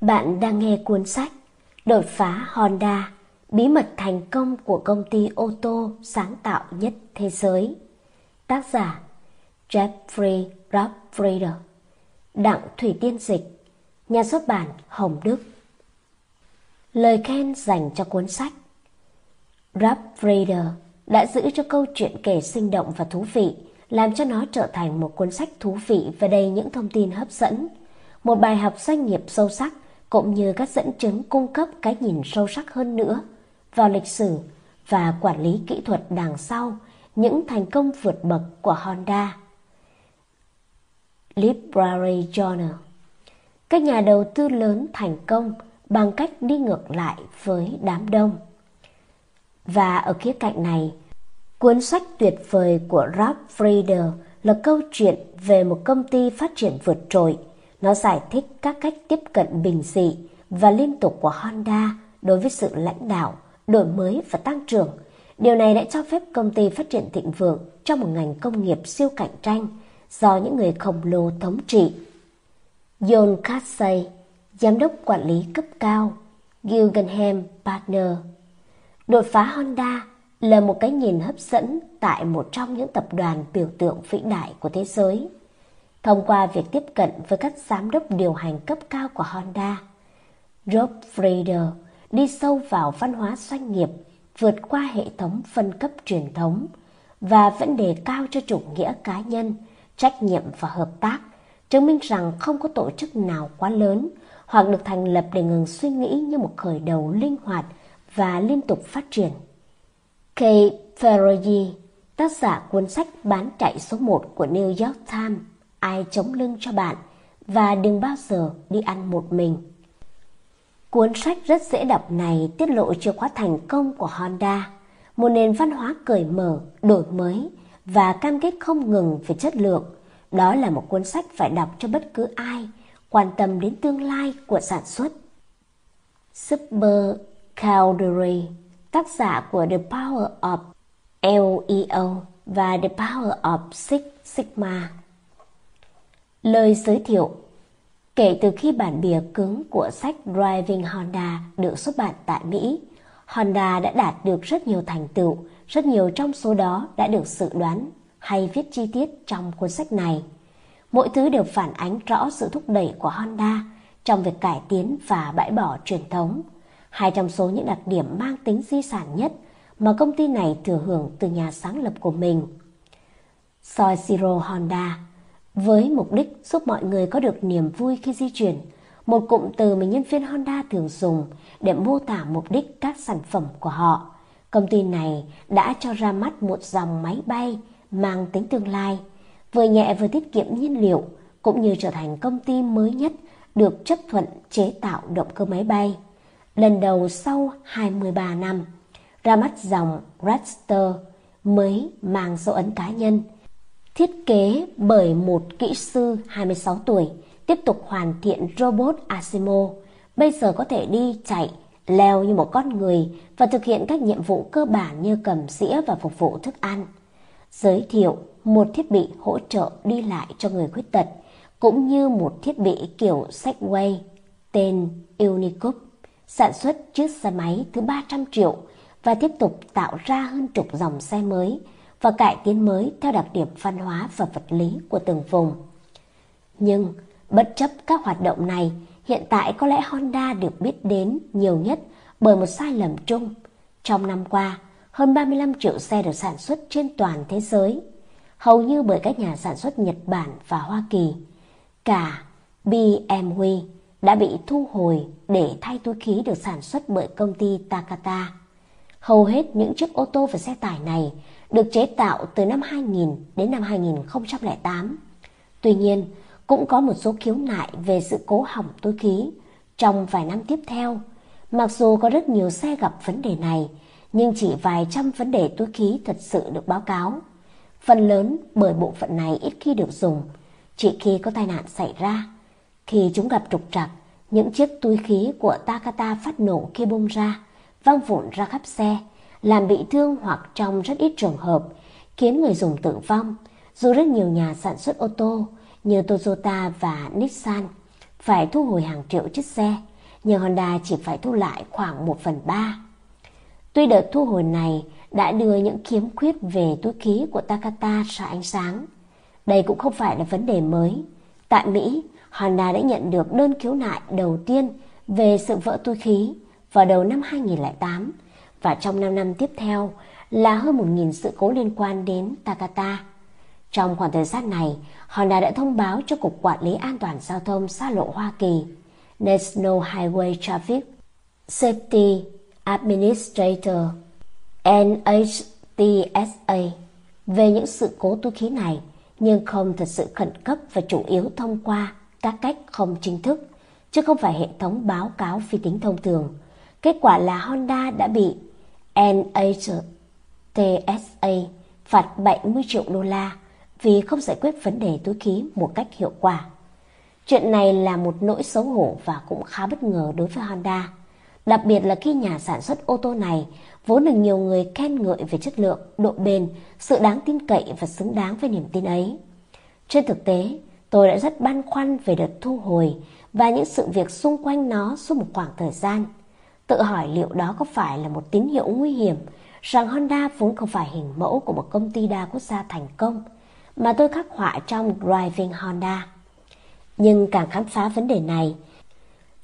Bạn đang nghe cuốn sách Đột phá Honda, bí mật thành công của công ty ô tô sáng tạo nhất thế giới. Tác giả Jeffrey Rob Frieder, Đặng Thủy Tiên dịch, nhà xuất bản Hồng Đức. Lời khen dành cho cuốn sách. Rob Frieder đã giữ cho câu chuyện kể sinh động và thú vị, làm cho nó trở thành một cuốn sách thú vị và đầy những thông tin hấp dẫn, một bài học doanh nghiệp sâu sắc cũng như các dẫn chứng cung cấp cái nhìn sâu sắc hơn nữa vào lịch sử và quản lý kỹ thuật đằng sau những thành công vượt bậc của Honda. Library Journal. Các nhà đầu tư lớn thành công bằng cách đi ngược lại với đám đông. Và ở khía cạnh này, cuốn sách tuyệt vời của Rob Frieder là câu chuyện về một công ty phát triển vượt trội. Nó giải thích các cách tiếp cận bình dị và liên tục của Honda đối với sự lãnh đạo, đổi mới và tăng trưởng. Điều này đã cho phép công ty phát triển thịnh vượng trong một ngành công nghiệp siêu cạnh tranh do những người khổng lồ thống trị. John Casey, giám đốc quản lý cấp cao, Gillingham Partner. Đột phá Honda là một cái nhìn hấp dẫn tại một trong những tập đoàn biểu tượng vĩ đại của thế giới. Thông qua việc tiếp cận với các giám đốc điều hành cấp cao của Honda, Rob Frieder đi sâu vào văn hóa doanh nghiệp, vượt qua hệ thống phân cấp truyền thống và vẫn đề cao cho chủ nghĩa cá nhân, trách nhiệm và hợp tác, chứng minh rằng không có tổ chức nào quá lớn hoặc được thành lập để ngừng suy nghĩ như một khởi đầu linh hoạt và liên tục phát triển. Kay Ferrogi, tác giả cuốn sách bán chạy số 1 của New York Times, Ai chống lưng cho bạn và đừng bao giờ đi ăn một mình. Cuốn sách rất dễ đọc này tiết lộ chìa khóa thành công của Honda, một nền văn hóa cởi mở, đổi mới và cam kết không ngừng về chất lượng. Đó là một cuốn sách phải đọc cho bất cứ ai quan tâm đến tương lai của sản xuất. Super Calderi, tác giả của The Power of LEO và The Power of Six Sigma. Lời giới thiệu. Kể từ khi bản bìa cứng của sách Driving Honda được xuất bản tại Mỹ, Honda đã đạt được rất nhiều thành tựu, rất nhiều trong số đó đã được dự đoán hay viết chi tiết trong cuốn sách này. Mỗi thứ đều phản ánh rõ sự thúc đẩy của Honda trong việc cải tiến và bãi bỏ truyền thống. Hai trong số những đặc điểm mang tính di sản nhất mà công ty này thừa hưởng từ nhà sáng lập của mình, Soichiro Honda, với mục đích giúp mọi người có được niềm vui khi di chuyển, một cụm từ mà nhân viên Honda thường dùng để mô tả mục đích các sản phẩm của họ. Công ty này đã cho ra mắt một dòng máy bay mang tính tương lai, vừa nhẹ vừa tiết kiệm nhiên liệu, cũng như trở thành công ty mới nhất được chấp thuận chế tạo động cơ máy bay. Lần đầu sau 23 năm, ra mắt dòng Roadster mới mang dấu ấn cá nhân, thiết kế bởi một kỹ sư 26 tuổi, tiếp tục hoàn thiện robot Asimo, bây giờ có thể đi, chạy, leo như một con người và thực hiện các nhiệm vụ cơ bản như cầm dĩa và phục vụ thức ăn. Giới thiệu một thiết bị hỗ trợ đi lại cho người khuyết tật, cũng như một thiết bị kiểu Segway tên Unicub, sản xuất chiếc xe máy thứ 300 triệu và tiếp tục tạo ra hơn chục dòng xe mới và cải tiến mới theo đặc điểm văn hóa và vật lý của từng vùng. Nhưng, bất chấp các hoạt động này, hiện tại có lẽ Honda được biết đến nhiều nhất bởi một sai lầm chung. Trong năm qua, hơn 35 triệu xe được sản xuất trên toàn thế giới, hầu như bởi các nhà sản xuất Nhật Bản và Hoa Kỳ. Cả BMW đã bị thu hồi để thay túi khí được sản xuất bởi công ty Takata. Hầu hết những chiếc ô tô và xe tải này được chế tạo từ năm 2000 đến năm 2008. Tuy nhiên, cũng có một số khiếu nại về sự cố hỏng túi khí trong vài năm tiếp theo. Mặc dù có rất nhiều xe gặp vấn đề này, nhưng chỉ vài trăm vấn đề túi khí thật sự được báo cáo. Phần lớn bởi bộ phận này ít khi được dùng, chỉ khi có tai nạn xảy ra. Khi chúng gặp trục trặc, những chiếc túi khí của Takata phát nổ khi bung ra, văng vụn ra khắp xe, làm bị thương hoặc trong rất ít trường hợp khiến người dùng tử vong. Dù rất nhiều nhà sản xuất ô tô như Toyota và Nissan phải thu hồi hàng triệu chiếc xe, nhưng Honda chỉ phải thu lại khoảng 1/3. Tuy đợt thu hồi này đã đưa những khiếm khuyết về túi khí của Takata ra ánh sáng, đây cũng không phải là vấn đề mới. Tại Mỹ, Honda đã nhận được đơn khiếu nại đầu tiên về sự vỡ túi khí vào đầu năm 2008, và trong 5 năm tiếp theo là hơn 1.000 sự cố liên quan đến Takata. Trong khoảng thời gian này, Honda đã thông báo cho Cục Quản lý An toàn Giao thông xa lộ Hoa Kỳ, National Highway Traffic Safety Administrator, NHTSA, về những sự cố túi khí này, nhưng không thật sự khẩn cấp và chủ yếu thông qua các cách không chính thức, chứ không phải hệ thống báo cáo phi tính thông thường. Kết quả là Honda đã bị NHTSA phạt 70 triệu đô la vì không giải quyết vấn đề túi khí một cách hiệu quả. Chuyện này là một nỗi xấu hổ và cũng khá bất ngờ đối với Honda, đặc biệt là khi nhà sản xuất ô tô này vốn được nhiều người khen ngợi về chất lượng, độ bền, sự đáng tin cậy và xứng đáng với niềm tin ấy. Trên thực tế, tôi đã rất băn khoăn về đợt thu hồi và những sự việc xung quanh nó suốt một khoảng thời gian, tự hỏi liệu đó có phải là một tín hiệu nguy hiểm rằng Honda vốn không phải hình mẫu của một công ty đa quốc gia thành công mà tôi khắc họa trong Driving Honda. Nhưng càng khám phá vấn đề này,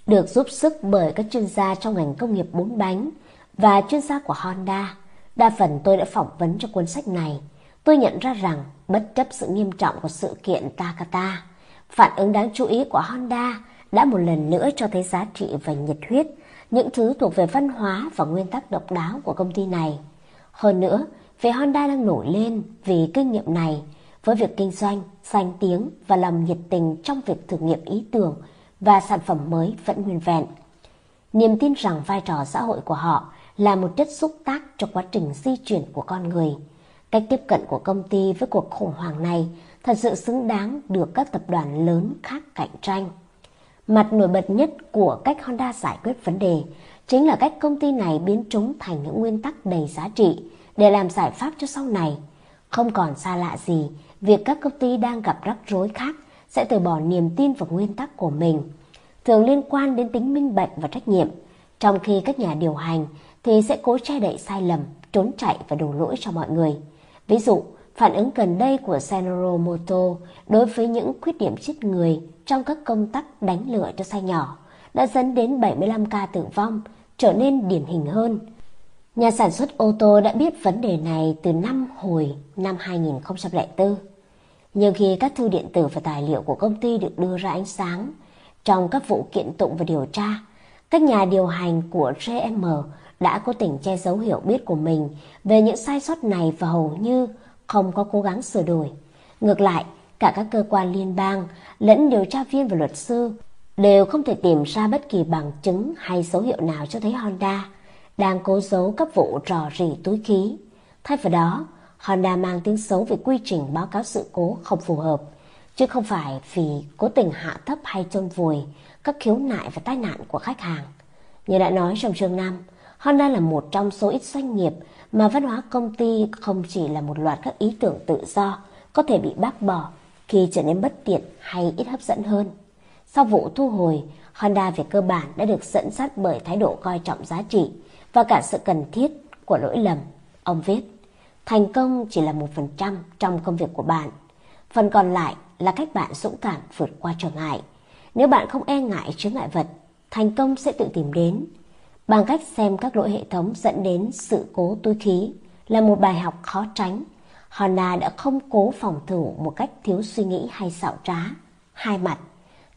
được giúp sức bởi các chuyên gia trong ngành công nghiệp 4 bánh và chuyên gia của Honda, đa phần tôi đã phỏng vấn cho cuốn sách này, tôi nhận ra rằng bất chấp sự nghiêm trọng của sự kiện Takata, phản ứng đáng chú ý của Honda đã một lần nữa cho thấy giá trị và nhiệt huyết, những thứ thuộc về văn hóa và nguyên tắc độc đáo của công ty này. Hơn nữa, vì Honda đang nổi lên vì kinh nghiệm này, với việc kinh doanh, danh tiếng và lòng nhiệt tình trong việc thử nghiệm ý tưởng và sản phẩm mới vẫn nguyên vẹn. Niềm tin rằng vai trò xã hội của họ là một chất xúc tác cho quá trình di chuyển của con người. Cách tiếp cận của công ty với cuộc khủng hoảng này thật sự xứng đáng được các tập đoàn lớn khác cạnh tranh. Mặt nổi bật nhất của cách Honda giải quyết vấn đề chính là cách công ty này biến chúng thành những nguyên tắc đầy giá trị để làm giải pháp cho sau này. Không còn xa lạ gì việc các công ty đang gặp rắc rối khác sẽ từ bỏ niềm tin vào nguyên tắc của mình, thường liên quan đến tính minh bạch và trách nhiệm, trong khi các nhà điều hành thì sẽ cố che đậy sai lầm, trốn chạy và đổ lỗi cho mọi người. Ví dụ, phản ứng gần đây của General Motors đối với những khuyết điểm chết người trong các công tắc đánh lửa cho xe nhỏ đã dẫn đến 75 ca tử vong, trở nên điển hình hơn. Nhà sản xuất ô tô đã biết vấn đề này từ hồi năm 2004. Nhưng khi các thư điện tử và tài liệu của công ty được đưa ra ánh sáng trong các vụ kiện tụng và điều tra, các nhà điều hành của GM đã cố tình che giấu hiểu biết của mình về những sai sót này và hầu như không có cố gắng sửa đổi. Ngược lại, cả các cơ quan liên bang lẫn điều tra viên và luật sư đều không thể tìm ra bất kỳ bằng chứng hay dấu hiệu nào cho thấy Honda đang cố giấu các vụ rò rỉ túi khí. Thay vào đó, Honda mang tiếng xấu về quy trình báo cáo sự cố không phù hợp, chứ không phải vì cố tình hạ thấp hay chôn vùi các khiếu nại và tai nạn của khách hàng. Như đã nói trong chương 5, Honda là một trong số ít doanh nghiệp mà văn hóa công ty không chỉ là một loạt các ý tưởng tự do có thể bị bác bỏ khi trở nên bất tiện hay ít hấp dẫn hơn. Sau vụ thu hồi, Honda về cơ bản đã được dẫn dắt bởi thái độ coi trọng giá trị và cả sự cần thiết của lỗi lầm. Ông viết, thành công chỉ là 1% trong công việc của bạn. Phần còn lại là cách bạn dũng cảm vượt qua trở ngại. Nếu bạn không e ngại chướng ngại vật, thành công sẽ tự tìm đến. Bằng cách xem các lỗi hệ thống dẫn đến sự cố túi khí là một bài học khó tránh, Honda đã không cố phòng thủ một cách thiếu suy nghĩ hay xảo trá, hai mặt.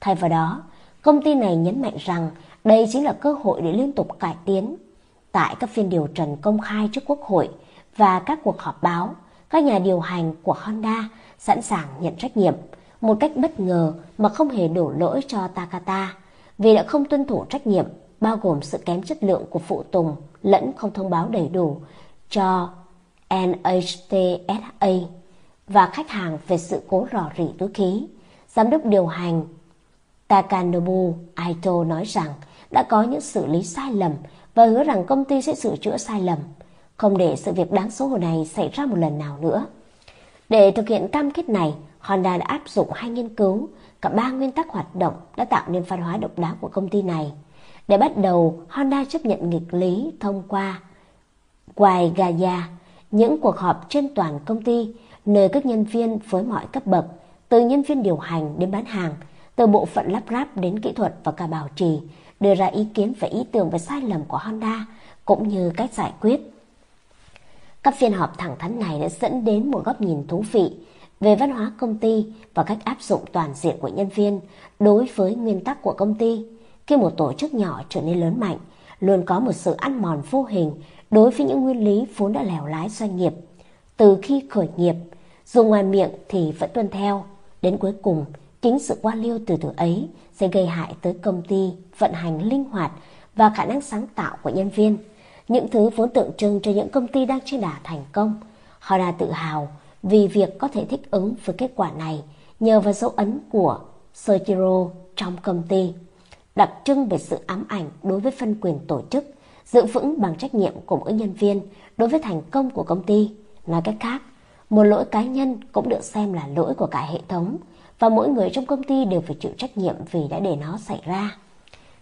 Thay vào đó, công ty này nhấn mạnh rằng đây chính là cơ hội để liên tục cải tiến. Tại các phiên điều trần công khai trước Quốc hội và các cuộc họp báo, các nhà điều hành của Honda sẵn sàng nhận trách nhiệm một cách bất ngờ mà không hề đổ lỗi cho Takata vì đã không tuân thủ trách nhiệm, bao gồm sự kém chất lượng của phụ tùng lẫn không thông báo đầy đủ cho NHTSA và khách hàng về sự cố rò rỉ túi khí. Giám đốc điều hành Takanobu Aito nói rằng đã có những xử lý sai lầm và hứa rằng công ty sẽ sửa chữa sai lầm, không để sự việc đáng xấu hổ này xảy ra một lần nào nữa. Để thực hiện cam kết này, Honda đã áp dụng hai nghiên cứu, cả ba nguyên tắc hoạt động đã tạo nên văn hóa độc đáo của công ty này. Để bắt đầu, Honda chấp nhận nghịch lý thông qua Quài Gaya, những cuộc họp trên toàn công ty, nơi các nhân viên với mọi cấp bậc, từ nhân viên điều hành đến bán hàng, từ bộ phận lắp ráp đến kỹ thuật và cả bảo trì, đưa ra ý kiến về ý tưởng và sai lầm của Honda, cũng như cách giải quyết. Các phiên họp thẳng thắn này đã dẫn đến một góc nhìn thú vị về văn hóa công ty và cách áp dụng toàn diện của nhân viên đối với nguyên tắc của công ty. Khi một tổ chức nhỏ trở nên lớn mạnh, luôn có một sự ăn mòn vô hình đối với những nguyên lý vốn đã lèo lái doanh nghiệp. Từ khi khởi nghiệp, dù ngoài miệng thì vẫn tuân theo, đến cuối cùng, chính sự quan liêu từ từ ấy sẽ gây hại tới công ty, vận hành linh hoạt và khả năng sáng tạo của nhân viên. Những thứ vốn tượng trưng cho những công ty đang trên đà thành công, họ đã tự hào vì việc có thể thích ứng với kết quả này nhờ vào dấu ấn của Soichiro trong công ty, đặc trưng về sự ám ảnh đối với phân quyền tổ chức, giữ vững bằng trách nhiệm của mỗi nhân viên đối với thành công của công ty. Nói cách khác, một lỗi cá nhân cũng được xem là lỗi của cả hệ thống, và mỗi người trong công ty đều phải chịu trách nhiệm vì đã để nó xảy ra.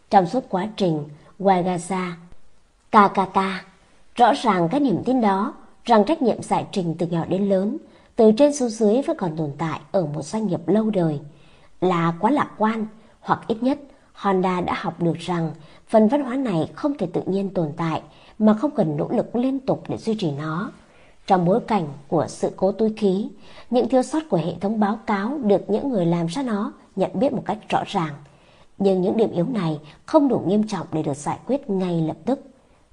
Trong suốt quá trình Wagaza Kakata, rõ ràng các niềm tin đó rằng trách nhiệm giải trình từ nhỏ đến lớn, từ trên xuống dưới vẫn còn tồn tại ở một doanh nghiệp lâu đời, là quá lạc quan, hoặc ít nhất Honda đã học được rằng phần văn hóa này không thể tự nhiên tồn tại mà không cần nỗ lực liên tục để duy trì nó. Trong bối cảnh của sự cố túi khí, những thiếu sót của hệ thống báo cáo được những người làm ra nó nhận biết một cách rõ ràng. Nhưng những điểm yếu này không đủ nghiêm trọng để được giải quyết ngay lập tức.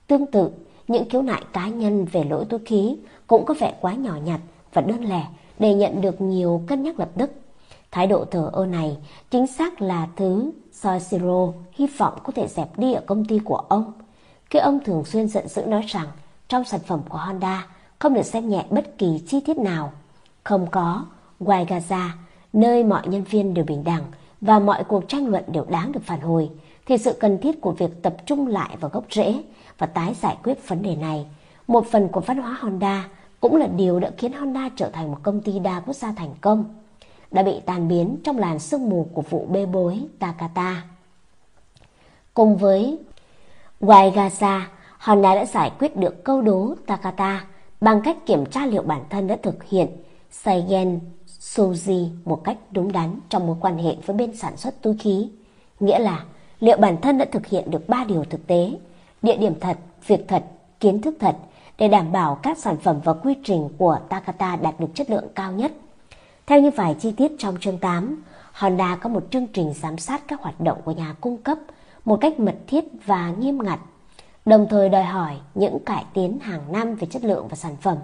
Tương tự, những khiếu nại cá nhân về lỗi túi khí cũng có vẻ quá nhỏ nhặt và đơn lẻ để nhận được nhiều cân nhắc lập tức. Thái độ thờ ơ này chính xác là thứ Soichiro hy vọng có thể dẹp đi ở công ty của ông, khi ông thường xuyên giận dữ nói rằng trong sản phẩm của Honda không được xem nhẹ bất kỳ chi tiết nào. Không có Wagaza, nơi mọi nhân viên đều bình đẳng và mọi cuộc tranh luận đều đáng được phản hồi, thì sự cần thiết của việc tập trung lại vào gốc rễ và tái giải quyết vấn đề này, một phần của văn hóa Honda, cũng là điều đã khiến Honda trở thành một công ty đa quốc gia thành công, đã bị tan biến trong làn sương mù của vụ bê bối Takata. Cùng với Wagaza, Honda đã giải quyết được câu đố Takata bằng cách kiểm tra liệu bản thân đã thực hiện Seigen Suji một cách đúng đắn trong mối quan hệ với bên sản xuất túi khí, nghĩa là liệu bản thân đã thực hiện được 3 điều thực tế: địa điểm thật, việc thật, kiến thức thật, để đảm bảo các sản phẩm và quy trình của Takata đạt được chất lượng cao nhất. Theo như vài chi tiết trong chương 8, Honda có một chương trình giám sát các hoạt động của nhà cung cấp một cách mật thiết và nghiêm ngặt, đồng thời đòi hỏi những cải tiến hàng năm về chất lượng và sản phẩm.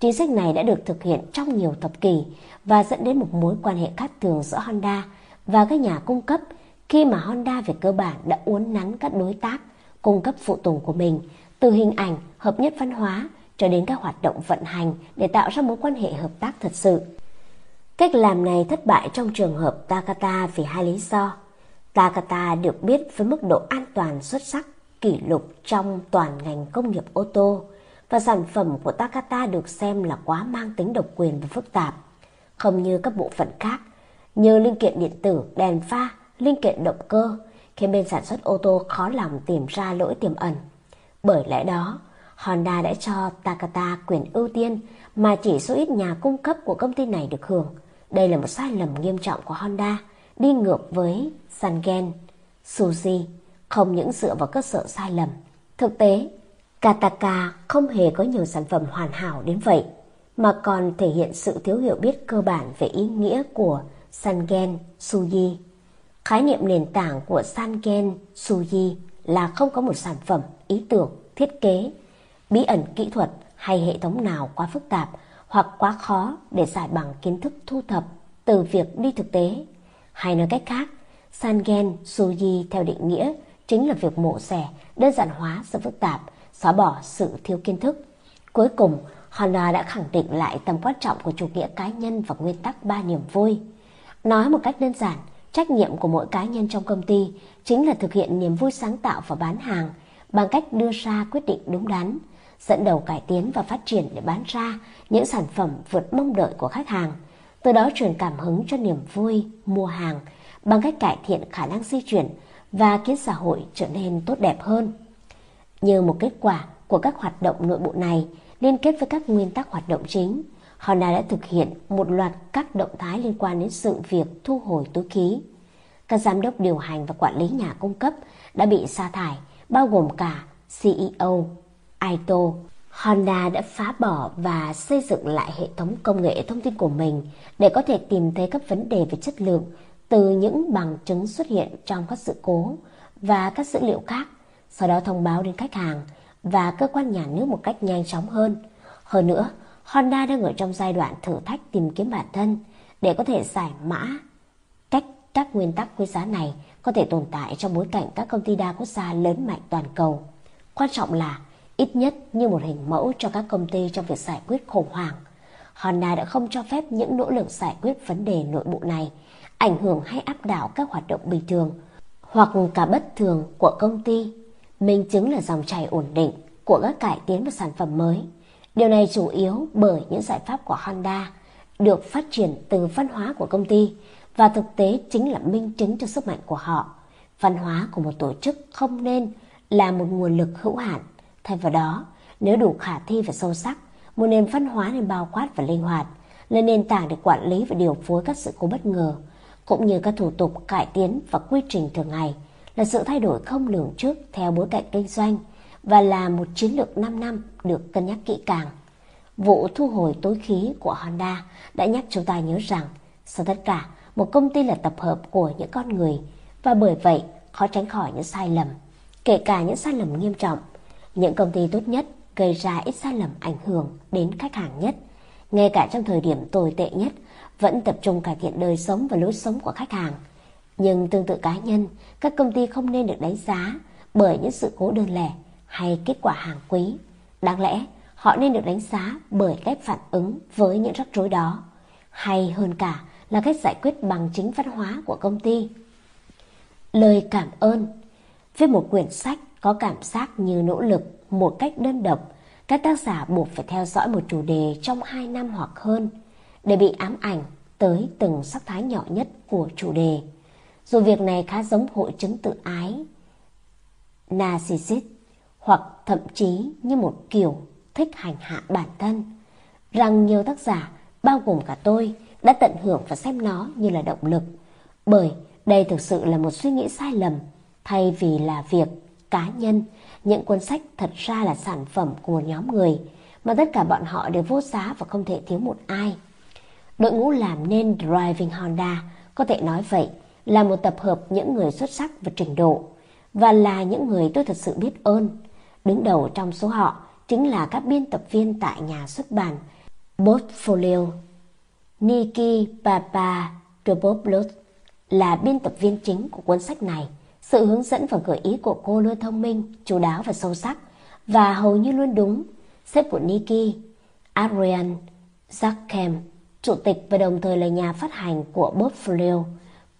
Chính sách này đã được thực hiện trong nhiều thập kỷ và dẫn đến một mối quan hệ khác thường giữa Honda và các nhà cung cấp, khi mà Honda về cơ bản đã uốn nắn các đối tác cung cấp phụ tùng của mình, từ hình ảnh, hợp nhất văn hóa cho đến các hoạt động vận hành, để tạo ra mối quan hệ hợp tác thật sự. Cách làm này thất bại trong trường hợp Takata vì hai lý do. Takata được biết với mức độ an toàn xuất sắc, kỷ lục trong toàn ngành công nghiệp ô tô, và sản phẩm của Takata được xem là quá mang tính độc quyền và phức tạp. Không như các bộ phận khác, như linh kiện điện tử, đèn pha, linh kiện động cơ, khiến bên sản xuất ô tô khó lòng tìm ra lỗi tiềm ẩn. Bởi lẽ đó, Honda đã cho Takata quyền ưu tiên mà chỉ số ít nhà cung cấp của công ty này được hưởng. Đây là một sai lầm nghiêm trọng của Honda, đi ngược với Sangen Suji, không những dựa vào cơ sở sai lầm. Thực tế, Kataka không hề có nhiều sản phẩm hoàn hảo đến vậy, mà còn thể hiện sự thiếu hiểu biết cơ bản về ý nghĩa của Sangen Suji. Khái niệm nền tảng của Sangen Suji là không có một sản phẩm, ý tưởng, thiết kế, bí ẩn kỹ thuật hay hệ thống nào quá phức tạp hoặc quá khó để giải bằng kiến thức thu thập từ việc đi thực tế. Hay nói cách khác, Sangen Suji theo định nghĩa chính là việc mổ xẻ, đơn giản hóa sự phức tạp, xóa bỏ sự thiếu kiến thức. Cuối cùng, Honda đã khẳng định lại tầm quan trọng của chủ nghĩa cá nhân và nguyên tắc 3 niềm vui. Nói một cách đơn giản, trách nhiệm của mỗi cá nhân trong công ty chính là thực hiện niềm vui sáng tạo và bán hàng bằng cách đưa ra quyết định đúng đắn, dẫn đầu cải tiến và phát triển để bán ra những sản phẩm vượt mong đợi của khách hàng, từ đó truyền cảm hứng cho niềm vui mua hàng bằng cách cải thiện khả năng di chuyển và khiến xã hội trở nên tốt đẹp hơn. Như một kết quả của các hoạt động nội bộ này liên kết với các nguyên tắc hoạt động chính, Honda đã thực hiện một loạt các động thái liên quan đến sự việc thu hồi túi khí. Các giám đốc điều hành và quản lý nhà cung cấp đã bị sa thải, bao gồm cả CEO Aito. Honda đã phá bỏ và xây dựng lại hệ thống công nghệ thông tin của mình để có thể tìm thấy các vấn đề về chất lượng từ những bằng chứng xuất hiện trong các sự cố và các dữ liệu khác, sau đó thông báo đến khách hàng và cơ quan nhà nước một cách nhanh chóng hơn. Hơn nữa, Honda đang ở trong giai đoạn thử thách tìm kiếm bản thân để có thể giải mã cách các nguyên tắc quý giá này có thể tồn tại trong bối cảnh các công ty đa quốc gia lớn mạnh toàn cầu. Quan trọng là ít nhất như một hình mẫu cho các công ty trong việc giải quyết khủng hoảng, Honda đã không cho phép những nỗ lực giải quyết vấn đề nội bộ này ảnh hưởng hay áp đảo các hoạt động bình thường hoặc cả bất thường của công ty. Minh chứng là dòng chảy ổn định của các cải tiến và sản phẩm mới. Điều này chủ yếu bởi những giải pháp của Honda được phát triển từ văn hóa của công ty và thực tế chính là minh chứng cho sức mạnh của họ. Văn hóa của một tổ chức không nên là một nguồn lực hữu hạn. Thay vào đó, nếu đủ khả thi và sâu sắc, một nền văn hóa nên bao quát và linh hoạt, là nền tảng để quản lý và điều phối các sự cố bất ngờ, cũng như các thủ tục cải tiến và quy trình thường ngày, là sự thay đổi không lường trước theo bối cảnh kinh doanh và là một chiến lược 5 năm được cân nhắc kỹ càng. Vụ thu hồi túi khí của Honda đã nhắc chúng ta nhớ rằng, sau tất cả, một công ty là tập hợp của những con người và bởi vậy khó tránh khỏi những sai lầm, kể cả những sai lầm nghiêm trọng. Những công ty tốt nhất gây ra ít sai lầm ảnh hưởng đến khách hàng nhất, ngay cả trong thời điểm tồi tệ nhất, vẫn tập trung cải thiện đời sống và lối sống của khách hàng. Nhưng tương tự cá nhân, các công ty không nên được đánh giá bởi những sự cố đơn lẻ hay kết quả hàng quý. Đáng lẽ, họ nên được đánh giá bởi cách phản ứng với những rắc rối đó, hay hơn cả là cách giải quyết bằng chính văn hóa của công ty. Lời cảm ơn. Với một quyển sách có cảm giác như nỗ lực một cách đơn độc, các tác giả buộc phải theo dõi một chủ đề trong 2 năm hoặc hơn để bị ám ảnh tới từng sắc thái nhỏ nhất của chủ đề. Dù việc này khá giống hội chứng tự ái, narcissist, hoặc thậm chí như một kiểu thích hành hạ bản thân, rằng nhiều tác giả, bao gồm cả tôi, đã tận hưởng và xem nó như là động lực. Bởi đây thực sự là một suy nghĩ sai lầm, thay vì là việc cá nhân, những cuốn sách thật ra là sản phẩm của một nhóm người, mà tất cả bọn họ đều vô giá và không thể thiếu một ai. Đội ngũ làm nên Driving Honda, có thể nói vậy, là một tập hợp những người xuất sắc và trình độ, và là những người tôi thật sự biết ơn. Đứng đầu trong số họ chính là các biên tập viên tại nhà xuất bản Portfolio. Niki Papadopoulos là biên tập viên chính của cuốn sách này. Sự hướng dẫn và gợi ý của cô luôn thông minh, chú đáo và sâu sắc, và hầu như luôn đúng. Sếp của Niki, Adrian Zachem, chủ tịch và đồng thời là nhà phát hành của Portfolio,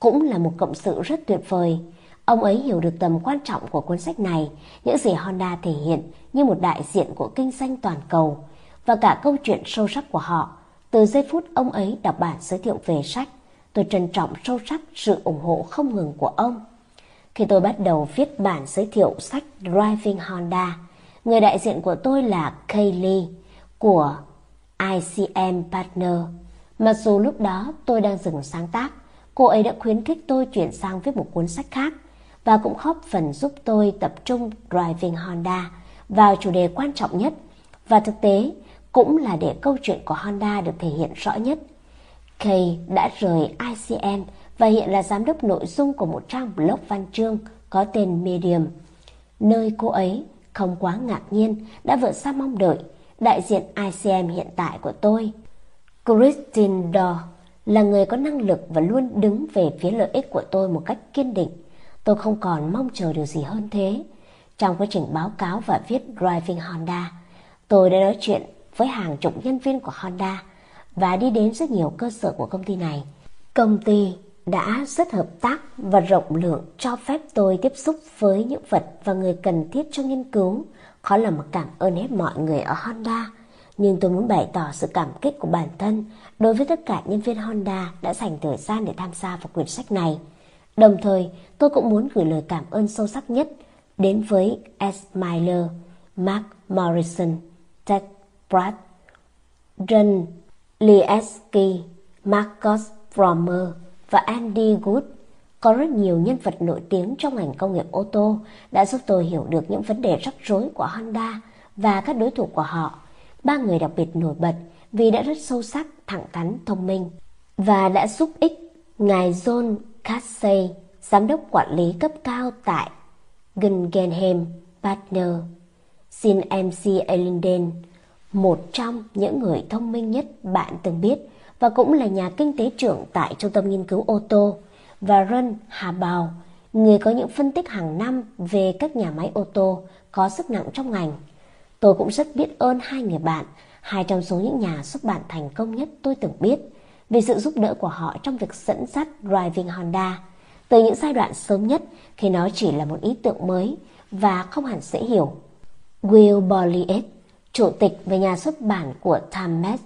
cũng là một cộng sự rất tuyệt vời. Ông ấy hiểu được tầm quan trọng của cuốn sách này, những gì Honda thể hiện như một đại diện của kinh doanh toàn cầu, và cả câu chuyện sâu sắc của họ. Từ giây phút ông ấy đọc bản giới thiệu về sách, tôi trân trọng sâu sắc sự ủng hộ không ngừng của ông. Khi tôi bắt đầu viết bản giới thiệu sách Driving Honda, người đại diện của tôi là Kaylee của ICM Partner. Mặc dù lúc đó tôi đang dừng sáng tác, cô ấy đã khuyến khích tôi chuyển sang viết một cuốn sách khác và cũng góp phần giúp tôi tập trung Driving Honda vào chủ đề quan trọng nhất và thực tế cũng là để câu chuyện của Honda được thể hiện rõ nhất. Kay đã rời ICM và hiện là giám đốc nội dung của một trang blog văn chương có tên Medium, nơi cô ấy không quá ngạc nhiên đã vượt xa mong đợi đại diện ICM hiện tại của tôi. Christine Dorr là người có năng lực và luôn đứng về phía lợi ích của tôi một cách kiên định. Tôi không còn mong chờ điều gì hơn thế. Trong quá trình báo cáo và viết Driving Honda, tôi đã nói chuyện với hàng chục nhân viên của Honda và đi đến rất nhiều cơ sở của công ty này. Công ty đã rất hợp tác và rộng lượng, cho phép tôi tiếp xúc với những vật và người cần thiết cho nghiên cứu. Khó lòng mà cảm ơn hết mọi người ở Honda, nhưng tôi muốn bày tỏ sự cảm kích của bản thân đối với tất cả nhân viên Honda đã dành thời gian để tham gia vào quyển sách này. Đồng thời, tôi cũng muốn gửi lời cảm ơn sâu sắc nhất đến với Esmailer, Mark Morrison, Ted Pratt, John Lieski, Marcus Frommer và Andy Good. Có rất nhiều nhân vật nổi tiếng trong ngành công nghiệp ô tô đã giúp tôi hiểu được những vấn đề rắc rối của Honda và các đối thủ của họ. Ba người đặc biệt nổi bật vì đã rất sâu sắc, thẳng thắn, thông minh và đã giúp ích ngài John Casey, giám đốc quản lý cấp cao tại Guggenheim Partner, Sin MC Elinden, một trong những người thông minh nhất bạn từng biết và cũng là nhà kinh tế trưởng tại Trung tâm Nghiên cứu ô tô, và Ron Harbaugh, người có những phân tích hàng năm về các nhà máy ô tô có sức nặng trong ngành. Tôi cũng rất biết ơn hai người bạn, hai trong số những nhà xuất bản thành công nhất tôi từng biết, vì sự giúp đỡ của họ trong việc dẫn dắt Driving Honda từ những giai đoạn sớm nhất khi nó chỉ là một ý tưởng mới và không hẳn dễ hiểu. Will Bolliet, chủ tịch và nhà xuất bản của Thomas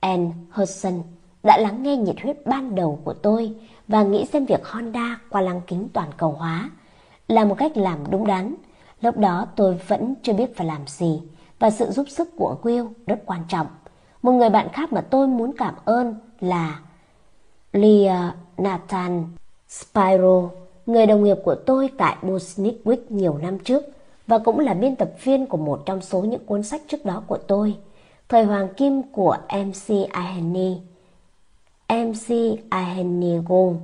and Hudson, đã lắng nghe nhiệt huyết ban đầu của tôi và nghĩ xem việc Honda qua lăng kính toàn cầu hóa là một cách làm đúng đắn. Lúc đó tôi vẫn chưa biết phải làm gì và sự giúp sức của Will rất quan trọng. Một người bạn khác mà tôi muốn cảm ơn là Leonathan Spiro, người đồng nghiệp của tôi tại Business Week nhiều năm trước và cũng là biên tập viên của một trong số những cuốn sách trước đó của tôi, Thời Hoàng Kim của MC Ahene gồm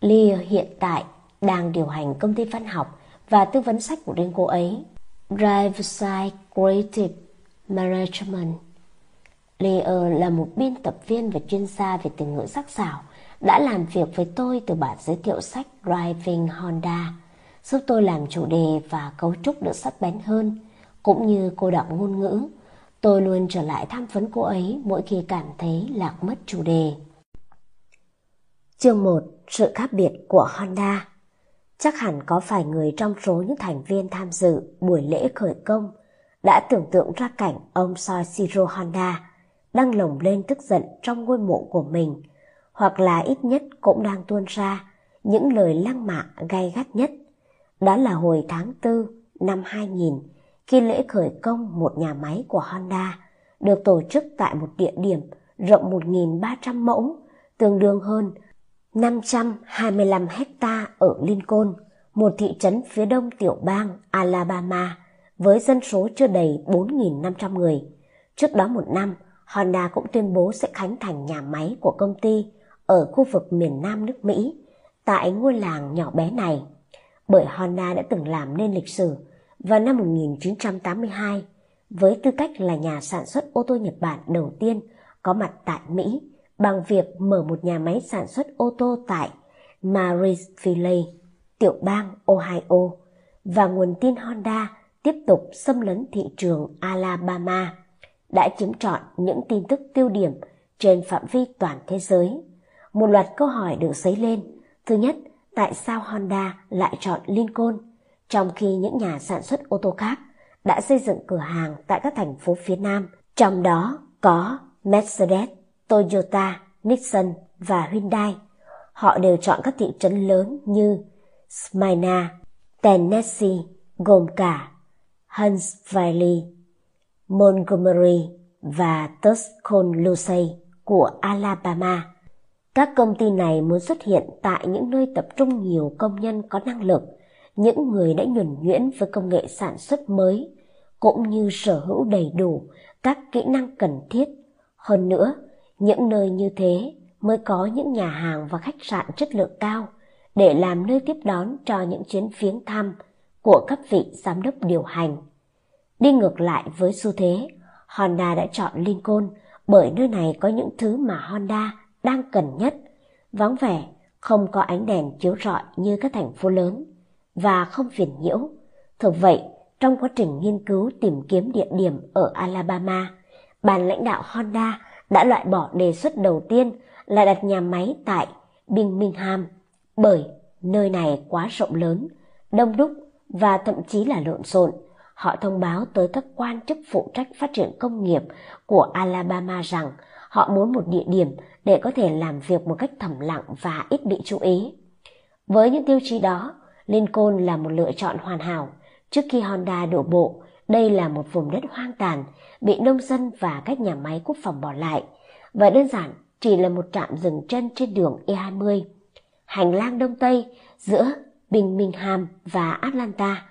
Lee hiện tại đang điều hành công ty văn học và tư vấn sách của riêng cô ấy, Driveside Creative Management. Lee là một biên tập viên và chuyên gia về từ ngữ sắc sảo, đã làm việc với tôi từ bản giới thiệu sách Driving Honda, giúp tôi làm chủ đề và cấu trúc được sắc bén hơn, cũng như cô đọng ngôn ngữ. Tôi luôn trở lại tham vấn cô ấy mỗi khi cảm thấy lạc mất chủ đề. Chương 1. Sự khác biệt của Honda. Chắc hẳn có vài người trong số những thành viên tham dự buổi lễ khởi công đã tưởng tượng ra cảnh ông Soichiro Honda đang lồng lên tức giận trong ngôi mộ của mình, hoặc là ít nhất cũng đang tuôn ra những lời lăng mạ gay gắt nhất. Đó là hồi tháng 4 năm 2000, khi lễ khởi công một nhà máy của Honda được tổ chức tại một địa điểm rộng 1.300 mẫu, tương đương hơn 525 hectare ở Lincoln, một thị trấn phía đông tiểu bang Alabama với dân số chưa đầy 4.500 người. Trước đó một năm, Honda cũng tuyên bố sẽ khánh thành nhà máy của công ty ở khu vực miền nam nước Mỹ, tại ngôi làng nhỏ bé này, bởi Honda đã từng làm nên lịch sử vào năm 1982 với tư cách là nhà sản xuất ô tô Nhật Bản đầu tiên có mặt tại Mỹ bằng việc mở một nhà máy sản xuất ô tô tại Marysville, tiểu bang Ohio, và nguồn tin Honda tiếp tục xâm lấn thị trường Alabama đã chiếm trọn những tin tức tiêu điểm trên phạm vi toàn thế giới. Một loạt câu hỏi được dấy lên. Thứ nhất, tại sao Honda lại chọn Lincoln, trong khi những nhà sản xuất ô tô khác đã xây dựng cửa hàng tại các thành phố phía Nam, trong đó có Mercedes, Toyota, Nissan và Hyundai. Họ đều chọn các thị trấn lớn như Smyrna, Tennessee, gồm cả Huntsville, Montgomery và Tuscaloosa của Alabama. Các công ty này muốn xuất hiện tại những nơi tập trung nhiều công nhân có năng lực, những người đã nhuần nhuyễn với công nghệ sản xuất mới, cũng như sở hữu đầy đủ các kỹ năng cần thiết. Hơn nữa, những nơi như thế mới có những nhà hàng và khách sạn chất lượng cao để làm nơi tiếp đón cho những chuyến viếng thăm của các vị giám đốc điều hành. Đi ngược lại với xu thế, Honda đã chọn Lincoln bởi nơi này có những thứ mà Honda đang cần nhất: vắng vẻ, không có ánh đèn chiếu rọi như các thành phố lớn và không phiền nhiễu. Thực vậy, trong quá trình nghiên cứu tìm kiếm địa điểm ở Alabama, ban lãnh đạo Honda đã loại bỏ đề xuất đầu tiên là đặt nhà máy tại Birmingham bởi nơi này quá rộng lớn, đông đúc và thậm chí là lộn xộn. họ thông báo tới các quan chức phụ trách phát triển công nghiệp của Alabama rằng họ muốn một địa điểm để có thể làm việc một cách thầm lặng và ít bị chú ý. Với những tiêu chí đó, Lincoln là một lựa chọn hoàn hảo. Trước khi Honda đổ bộ, đây là một vùng đất hoang tàn, bị nông dân và các nhà máy quốc phòng bỏ lại, và đơn giản chỉ là một trạm dừng chân trên đường E20. Hành lang Đông Tây giữa Birmingham và Atlanta,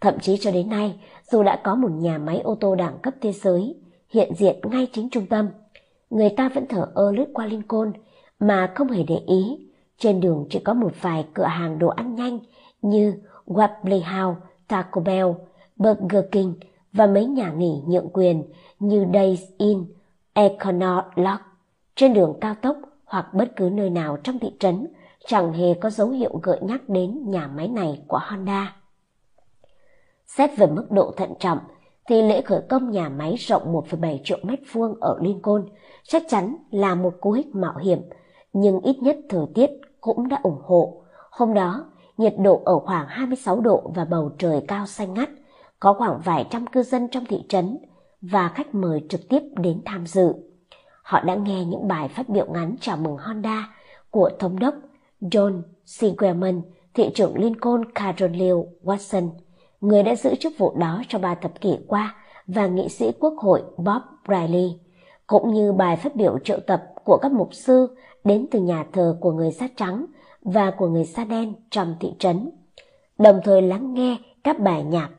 thậm chí cho đến nay, dù đã có một nhà máy ô tô đẳng cấp thế giới hiện diện ngay chính trung tâm, người ta vẫn thở ơ lướt qua Lincoln mà không hề để ý. Trên đường chỉ có một vài cửa hàng đồ ăn nhanh như Waffle House, Taco Bell, Burger King và mấy nhà nghỉ nhượng quyền như Days Inn, Econo Lodge. Trên đường cao tốc hoặc bất cứ nơi nào trong thị trấn chẳng hề có dấu hiệu gợi nhắc đến nhà máy này của Honda. Xét về mức độ thận trọng, thì lễ khởi công nhà máy rộng 1,7 triệu mét vuông ở Lincoln chắc chắn là một cú hích mạo hiểm, nhưng ít nhất thời tiết cũng đã ủng hộ. Hôm đó, nhiệt độ ở khoảng 26 độ và bầu trời cao xanh ngắt, có khoảng vài trăm cư dân trong thị trấn và khách mời trực tiếp đến tham dự. Họ đã nghe những bài phát biểu ngắn chào mừng Honda của thống đốc John Sigelman, thị trưởng Lincoln Carolyn Watson, người đã giữ chức vụ đó trong 3 thập kỷ qua, và nghị sĩ quốc hội Bob Riley, cũng như bài phát biểu triệu tập của các mục sư đến từ nhà thờ của người da trắng và của người da đen trong thị trấn, đồng thời lắng nghe các bài nhạc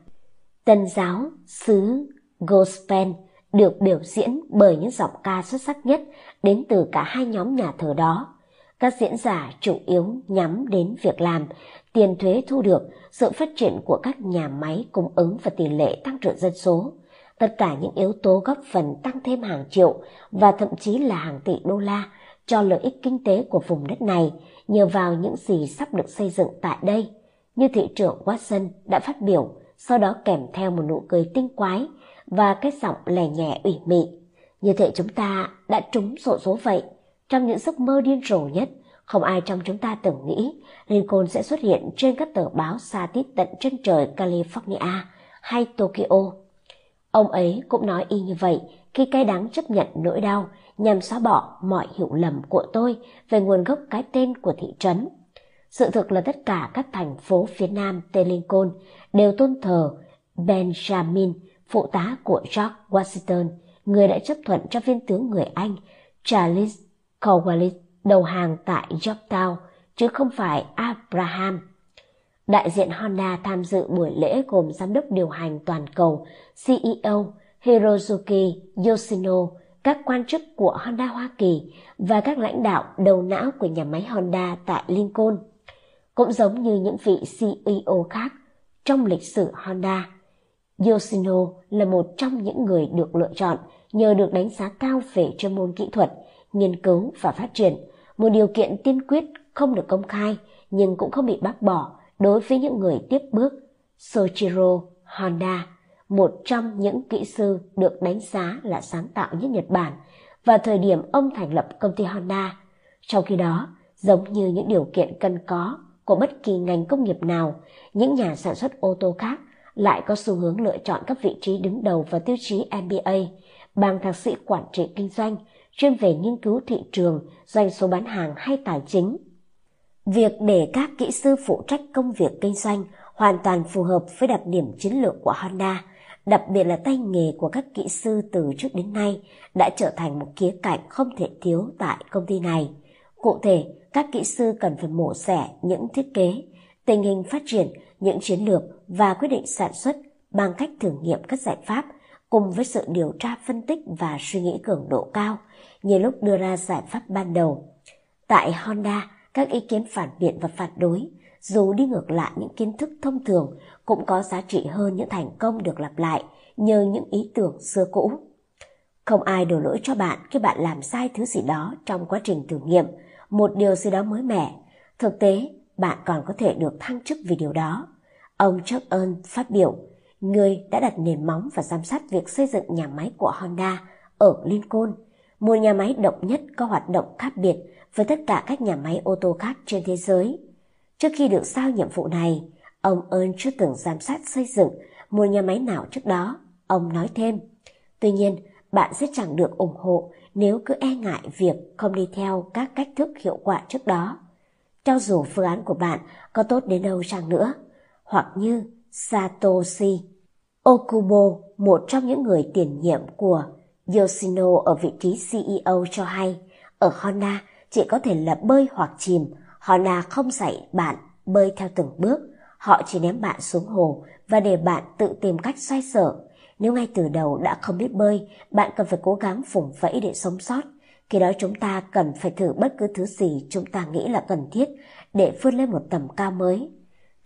tân giáo xứ gospel được biểu diễn bởi những giọng ca xuất sắc nhất đến từ cả hai nhóm nhà thờ đó. Các diễn giả chủ yếu nhắm đến việc làm, tiền thuế thu được, sự phát triển của các nhà máy cung ứng và tỷ lệ tăng trưởng dân số. Tất cả những yếu tố góp phần tăng thêm hàng triệu và thậm chí là hàng tỷ đô la cho lợi ích kinh tế của vùng đất này nhờ vào những gì sắp được xây dựng tại đây. Như thị trưởng Watson đã phát biểu, sau đó kèm theo một nụ cười tinh quái và cái giọng lè nhẹ ủy mị. Như thế chúng ta đã trúng xổ số vậy. Trong những giấc mơ điên rồ nhất, không ai trong chúng ta từng nghĩ Lincoln sẽ xuất hiện trên các tờ báo xa tít tận chân trời California hay Tokyo. Ông ấy cũng nói y như vậy khi cay đắng chấp nhận nỗi đau nhằm xóa bỏ mọi hiểu lầm của tôi về nguồn gốc cái tên của thị trấn. Sự thực là tất cả các thành phố phía nam tên Lincoln đều tôn thờ Benjamin, phụ tá của George Washington, người đã chấp thuận cho viên tướng người Anh Charles Cornwallis đầu hàng tại Yorktown, chứ không phải Abraham. Đại diện Honda tham dự buổi lễ gồm giám đốc điều hành toàn cầu, CEO Hirozuki Yoshino, các quan chức của Honda Hoa Kỳ và các lãnh đạo đầu não của nhà máy Honda tại Lincoln. Cũng giống như những vị CEO khác trong lịch sử Honda, Yoshino là một trong những người được lựa chọn nhờ được đánh giá cao về chuyên môn kỹ thuật, nghiên cứu và phát triển, một điều kiện tiên quyết không được công khai nhưng cũng không bị bác bỏ đối với những người tiếp bước. Soichiro Honda, một trong những kỹ sư được đánh giá là sáng tạo nhất Nhật Bản vào thời điểm ông thành lập công ty Honda. Trong khi đó, giống như những điều kiện cần có của bất kỳ ngành công nghiệp nào, những nhà sản xuất ô tô khác lại có xu hướng lựa chọn các vị trí đứng đầu vào tiêu chí MBA, bằng thạc sĩ quản trị kinh doanh, chuyên về nghiên cứu thị trường, doanh số bán hàng hay tài chính. Việc để các kỹ sư phụ trách công việc kinh doanh hoàn toàn phù hợp với đặc điểm chiến lược của Honda, đặc biệt là tay nghề của các kỹ sư từ trước đến nay đã trở thành một khía cạnh không thể thiếu tại công ty này. Cụ thể, các kỹ sư cần phải mổ xẻ những thiết kế, tình hình phát triển, những chiến lược và quyết định sản xuất bằng cách thử nghiệm các giải pháp, cùng với sự điều tra phân tích và suy nghĩ cường độ cao, nhiều lúc đưa ra giải pháp ban đầu. Tại Honda, các ý kiến phản biện và phản đối, dù đi ngược lại những kiến thức thông thường, cũng có giá trị hơn những thành công được lặp lại nhờ những ý tưởng xưa cũ. Không ai đổ lỗi cho bạn khi bạn làm sai thứ gì đó trong quá trình thử nghiệm, một điều gì đó mới mẻ. Thực tế, bạn còn có thể được thăng chức vì điều đó. Ông Chuck Earl phát biểu, người đã đặt nền móng và giám sát việc xây dựng nhà máy của Honda ở Lincoln, một nhà máy độc nhất có hoạt động khác biệt với tất cả các nhà máy ô tô khác trên thế giới. Trước khi được giao nhiệm vụ này, ông Earl chưa từng giám sát xây dựng mua nhà máy nào trước đó, ông nói thêm. Tuy nhiên, bạn sẽ chẳng được ủng hộ nếu cứ e ngại việc không đi theo các cách thức hiệu quả trước đó. Cho dù phương án của bạn có tốt đến đâu chăng nữa, hoặc như Satoshi Okubo, một trong những người tiền nhiệm của Yoshino ở vị trí CEO cho hay, ở Honda chỉ có thể là bơi hoặc chìm. Honda không dạy bạn bơi theo từng bước, họ chỉ ném bạn xuống hồ và để bạn tự tìm cách xoay sở. Nếu ngay từ đầu đã không biết bơi, bạn cần phải cố gắng vùng vẫy để sống sót. Khi đó chúng ta cần phải thử bất cứ thứ gì chúng ta nghĩ là cần thiết để vươn lên một tầm cao mới.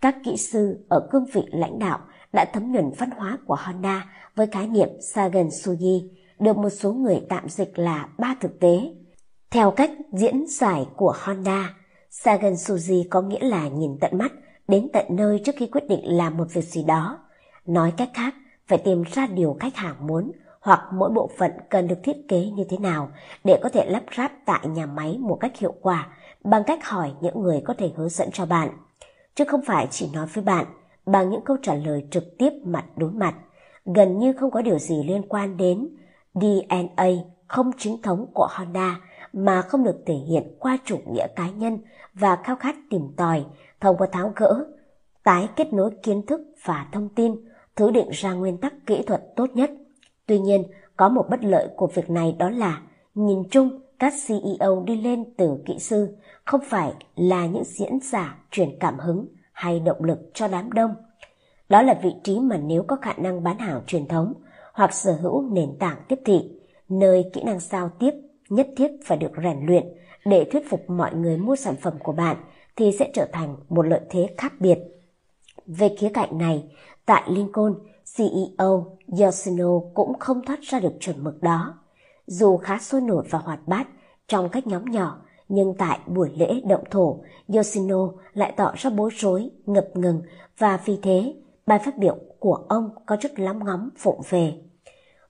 Các kỹ sư ở cương vị lãnh đạo đã thấm nhuần văn hóa của Honda với khái niệm Sagan Sugi, được một số người tạm dịch là ba thực tế. Theo cách diễn giải của Honda, Sagan Sugi có nghĩa là nhìn tận mắt, đến tận nơi trước khi quyết định làm một việc gì đó. Nói cách khác, phải tìm ra điều khách hàng muốn hoặc mỗi bộ phận cần được thiết kế như thế nào để có thể lắp ráp tại nhà máy một cách hiệu quả, bằng cách hỏi những người có thể hướng dẫn cho bạn, chứ không phải chỉ nói với bạn bằng những câu trả lời trực tiếp mặt đối mặt. Gần như không có điều gì liên quan đến DNA không chính thống của Honda mà không được thể hiện qua chủ nghĩa cá nhân và khao khát tìm tòi thông qua tháo gỡ, tái kết nối kiến thức và thông tin, thứ định ra nguyên tắc kỹ thuật tốt nhất. Tuy nhiên, có một bất lợi của việc này, đó là nhìn chung các CEO đi lên từ kỹ sư không phải là những diễn giả truyền cảm hứng hay động lực cho đám đông. Đó là vị trí mà nếu có khả năng bán hàng truyền thống hoặc sở hữu nền tảng tiếp thị, nơi kỹ năng giao tiếp nhất thiết phải được rèn luyện để thuyết phục mọi người mua sản phẩm của bạn, thì sẽ trở thành một lợi thế khác biệt. Về khía cạnh này, tại Lincoln, CEO Yoshino cũng không thoát ra được chuẩn mực đó. Dù khá sôi nổi và hoạt bát trong các nhóm nhỏ, nhưng tại buổi lễ động thổ, Yoshino lại tỏ ra bối rối, ngập ngừng, và vì thế bài phát biểu của ông có chút lóng ngóng vụng về.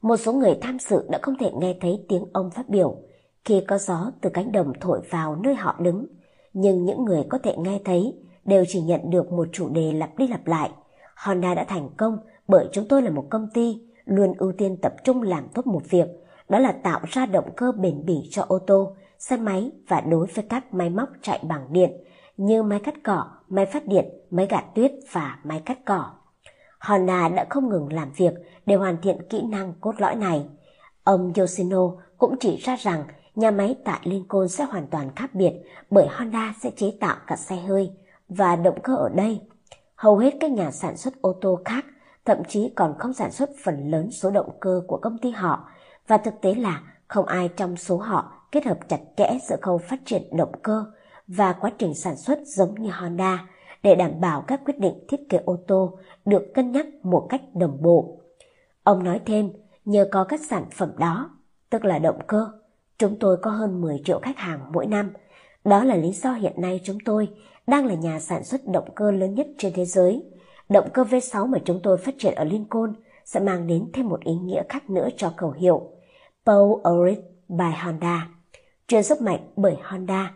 Một số người tham dự đã không thể nghe thấy tiếng ông phát biểu khi có gió từ cánh đồng thổi vào nơi họ đứng, nhưng những người có thể nghe thấy đều chỉ nhận được một chủ đề lặp đi lặp lại. Honda đã thành công bởi chúng tôi là một công ty luôn ưu tiên tập trung làm tốt một việc, đó là tạo ra động cơ bền bỉ cho ô tô, xe máy và đối với các máy móc chạy bằng điện như máy cắt cỏ, máy phát điện, máy gạt tuyết và máy cắt cỏ. Honda đã không ngừng làm việc để hoàn thiện kỹ năng cốt lõi này. Ông Yoshino cũng chỉ ra rằng nhà máy tại Lincoln sẽ hoàn toàn khác biệt bởi Honda sẽ chế tạo cả xe hơi và động cơ ở đây. Hầu hết các nhà sản xuất ô tô khác thậm chí còn không sản xuất phần lớn số động cơ của công ty họ, và thực tế là không ai trong số họ kết hợp chặt kẽ giữa khâu phát triển động cơ và quá trình sản xuất giống như Honda để đảm bảo các quyết định thiết kế ô tô được cân nhắc một cách đồng bộ. Ông nói thêm, nhờ có các sản phẩm đó, tức là động cơ, chúng tôi có hơn 10 triệu khách hàng mỗi năm. Đó là lý do hiện nay chúng tôi đang là nhà sản xuất động cơ lớn nhất trên thế giới. Động cơ V6 mà chúng tôi phát triển ở Lincoln sẽ mang đến thêm một ý nghĩa khác nữa cho khẩu hiệu Powered by Honda, truyền sức mạnh bởi Honda.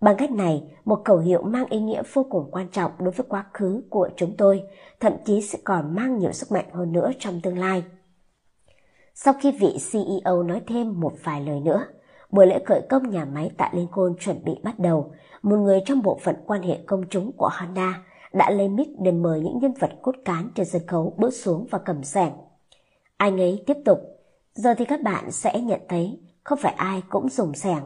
Bằng cách này, một khẩu hiệu mang ý nghĩa vô cùng quan trọng đối với quá khứ của chúng tôi, thậm chí sẽ còn mang nhiều sức mạnh hơn nữa trong tương lai. Sau khi vị CEO nói thêm một vài lời nữa, buổi lễ khởi công nhà máy tại Lincoln chuẩn bị bắt đầu. Một người trong bộ phận quan hệ công chúng của Honda đã lấy mic để mời những nhân vật cốt cán trên sân khấu bước xuống và cầm xẻng. Anh ấy tiếp tục, giờ thì các bạn sẽ nhận thấy không phải ai cũng dùng xẻng.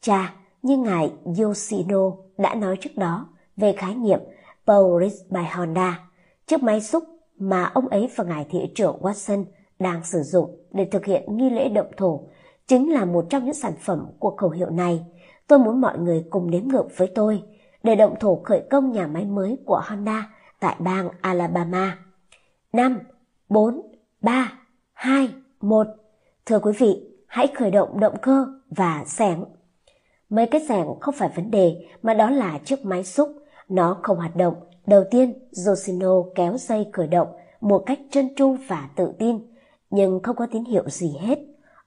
Chà, như ngài Yoshino đã nói trước đó về khái niệm Powered by Honda, chiếc máy xúc mà ông ấy và ngài thị trưởng Watson đang sử dụng để thực hiện nghi lễ động thổ chính là một trong những sản phẩm của khẩu hiệu này. Tôi muốn mọi người cùng đếm ngược với tôi để động thổ khởi công nhà máy mới của Honda tại bang Alabama. 5, 4, 3, 2, 1. Thưa quý vị, hãy khởi động động cơ và xẻng. Mấy cái xẻng không phải vấn đề, mà đó là chiếc máy xúc. Nó không hoạt động. Đầu tiên, Yoshino kéo dây khởi động một cách trơn tru và tự tin, nhưng không có tín hiệu gì hết.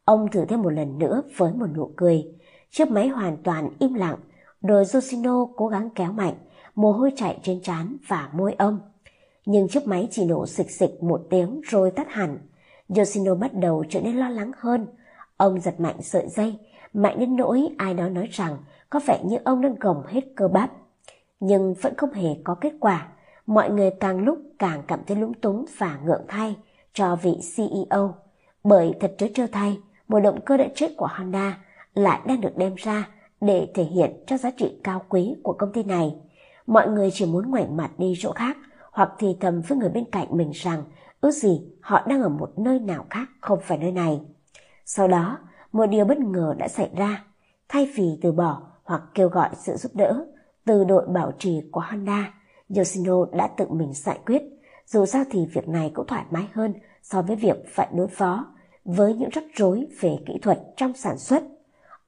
Ông thử thêm một lần nữa với một nụ cười. Chiếc máy hoàn toàn im lặng, rồi Yoshino cố gắng kéo mạnh, mồ hôi chảy trên trán và môi ông. nhưng chiếc máy chỉ nổ xịch xịch một tiếng rồi tắt hẳn. Yoshino bắt đầu trở nên lo lắng hơn. Ông giật mạnh sợi dây, mạnh đến nỗi ai đó nói rằng có vẻ như ông đang gồng hết cơ bắp. Nhưng vẫn không hề có kết quả. Mọi người càng lúc càng cảm thấy lúng túng và ngượng thay cho vị CEO. Bởi thật trớ trêu thay, một động cơ đã chết của Honda lại đang được đem ra để thể hiện cho giá trị cao quý của công ty này. Mọi người chỉ muốn ngoảnh mặt đi chỗ khác hoặc thì thầm với người bên cạnh mình rằng ước gì họ đang ở một nơi nào khác không phải nơi này. Sau đó, một điều bất ngờ đã xảy ra. Thay vì từ bỏ hoặc kêu gọi sự giúp đỡ từ đội bảo trì của Honda, Yoshino đã tự mình giải quyết. Dù sao thì việc này cũng thoải mái hơn so với việc phải đối phó với những rắc rối về kỹ thuật trong sản xuất.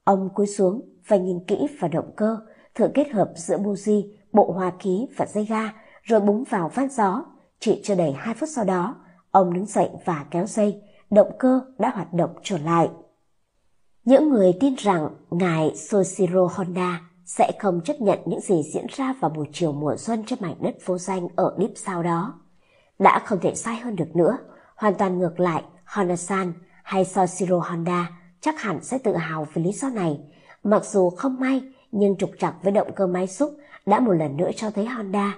Ông cúi xuống và nhìn kỹ vào động cơ, thử kết hợp giữa buji, bộ hòa khí và dây ga, rồi búng vào vát gió. Chỉ chưa đầy 2 phút sau đó, ông đứng dậy và kéo dây, động cơ đã hoạt động trở lại. Những người tin rằng ngài Soichiro Honda sẽ không chấp nhận những gì diễn ra vào buổi chiều mùa xuân trên mảnh đất vô danh ở Deep South đó đã không thể sai hơn được nữa. Hoàn toàn ngược lại, Honda-san hay Soichiro Honda chắc hẳn sẽ tự hào về lý do này. Mặc dù không may, nhưng trục trặc với động cơ máy xúc đã một lần nữa cho thấy Honda,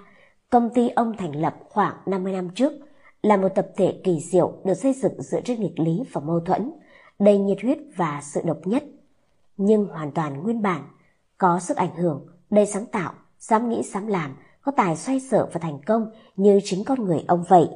công ty ông thành lập khoảng 50 năm trước, là một tập thể kỳ diệu được xây dựng dựa trên nghịch lý và mâu thuẫn, đầy nhiệt huyết và sự độc nhất, nhưng hoàn toàn nguyên bản, có sức ảnh hưởng, đầy sáng tạo, dám nghĩ dám làm, có tài xoay sở và thành công như chính con người ông vậy.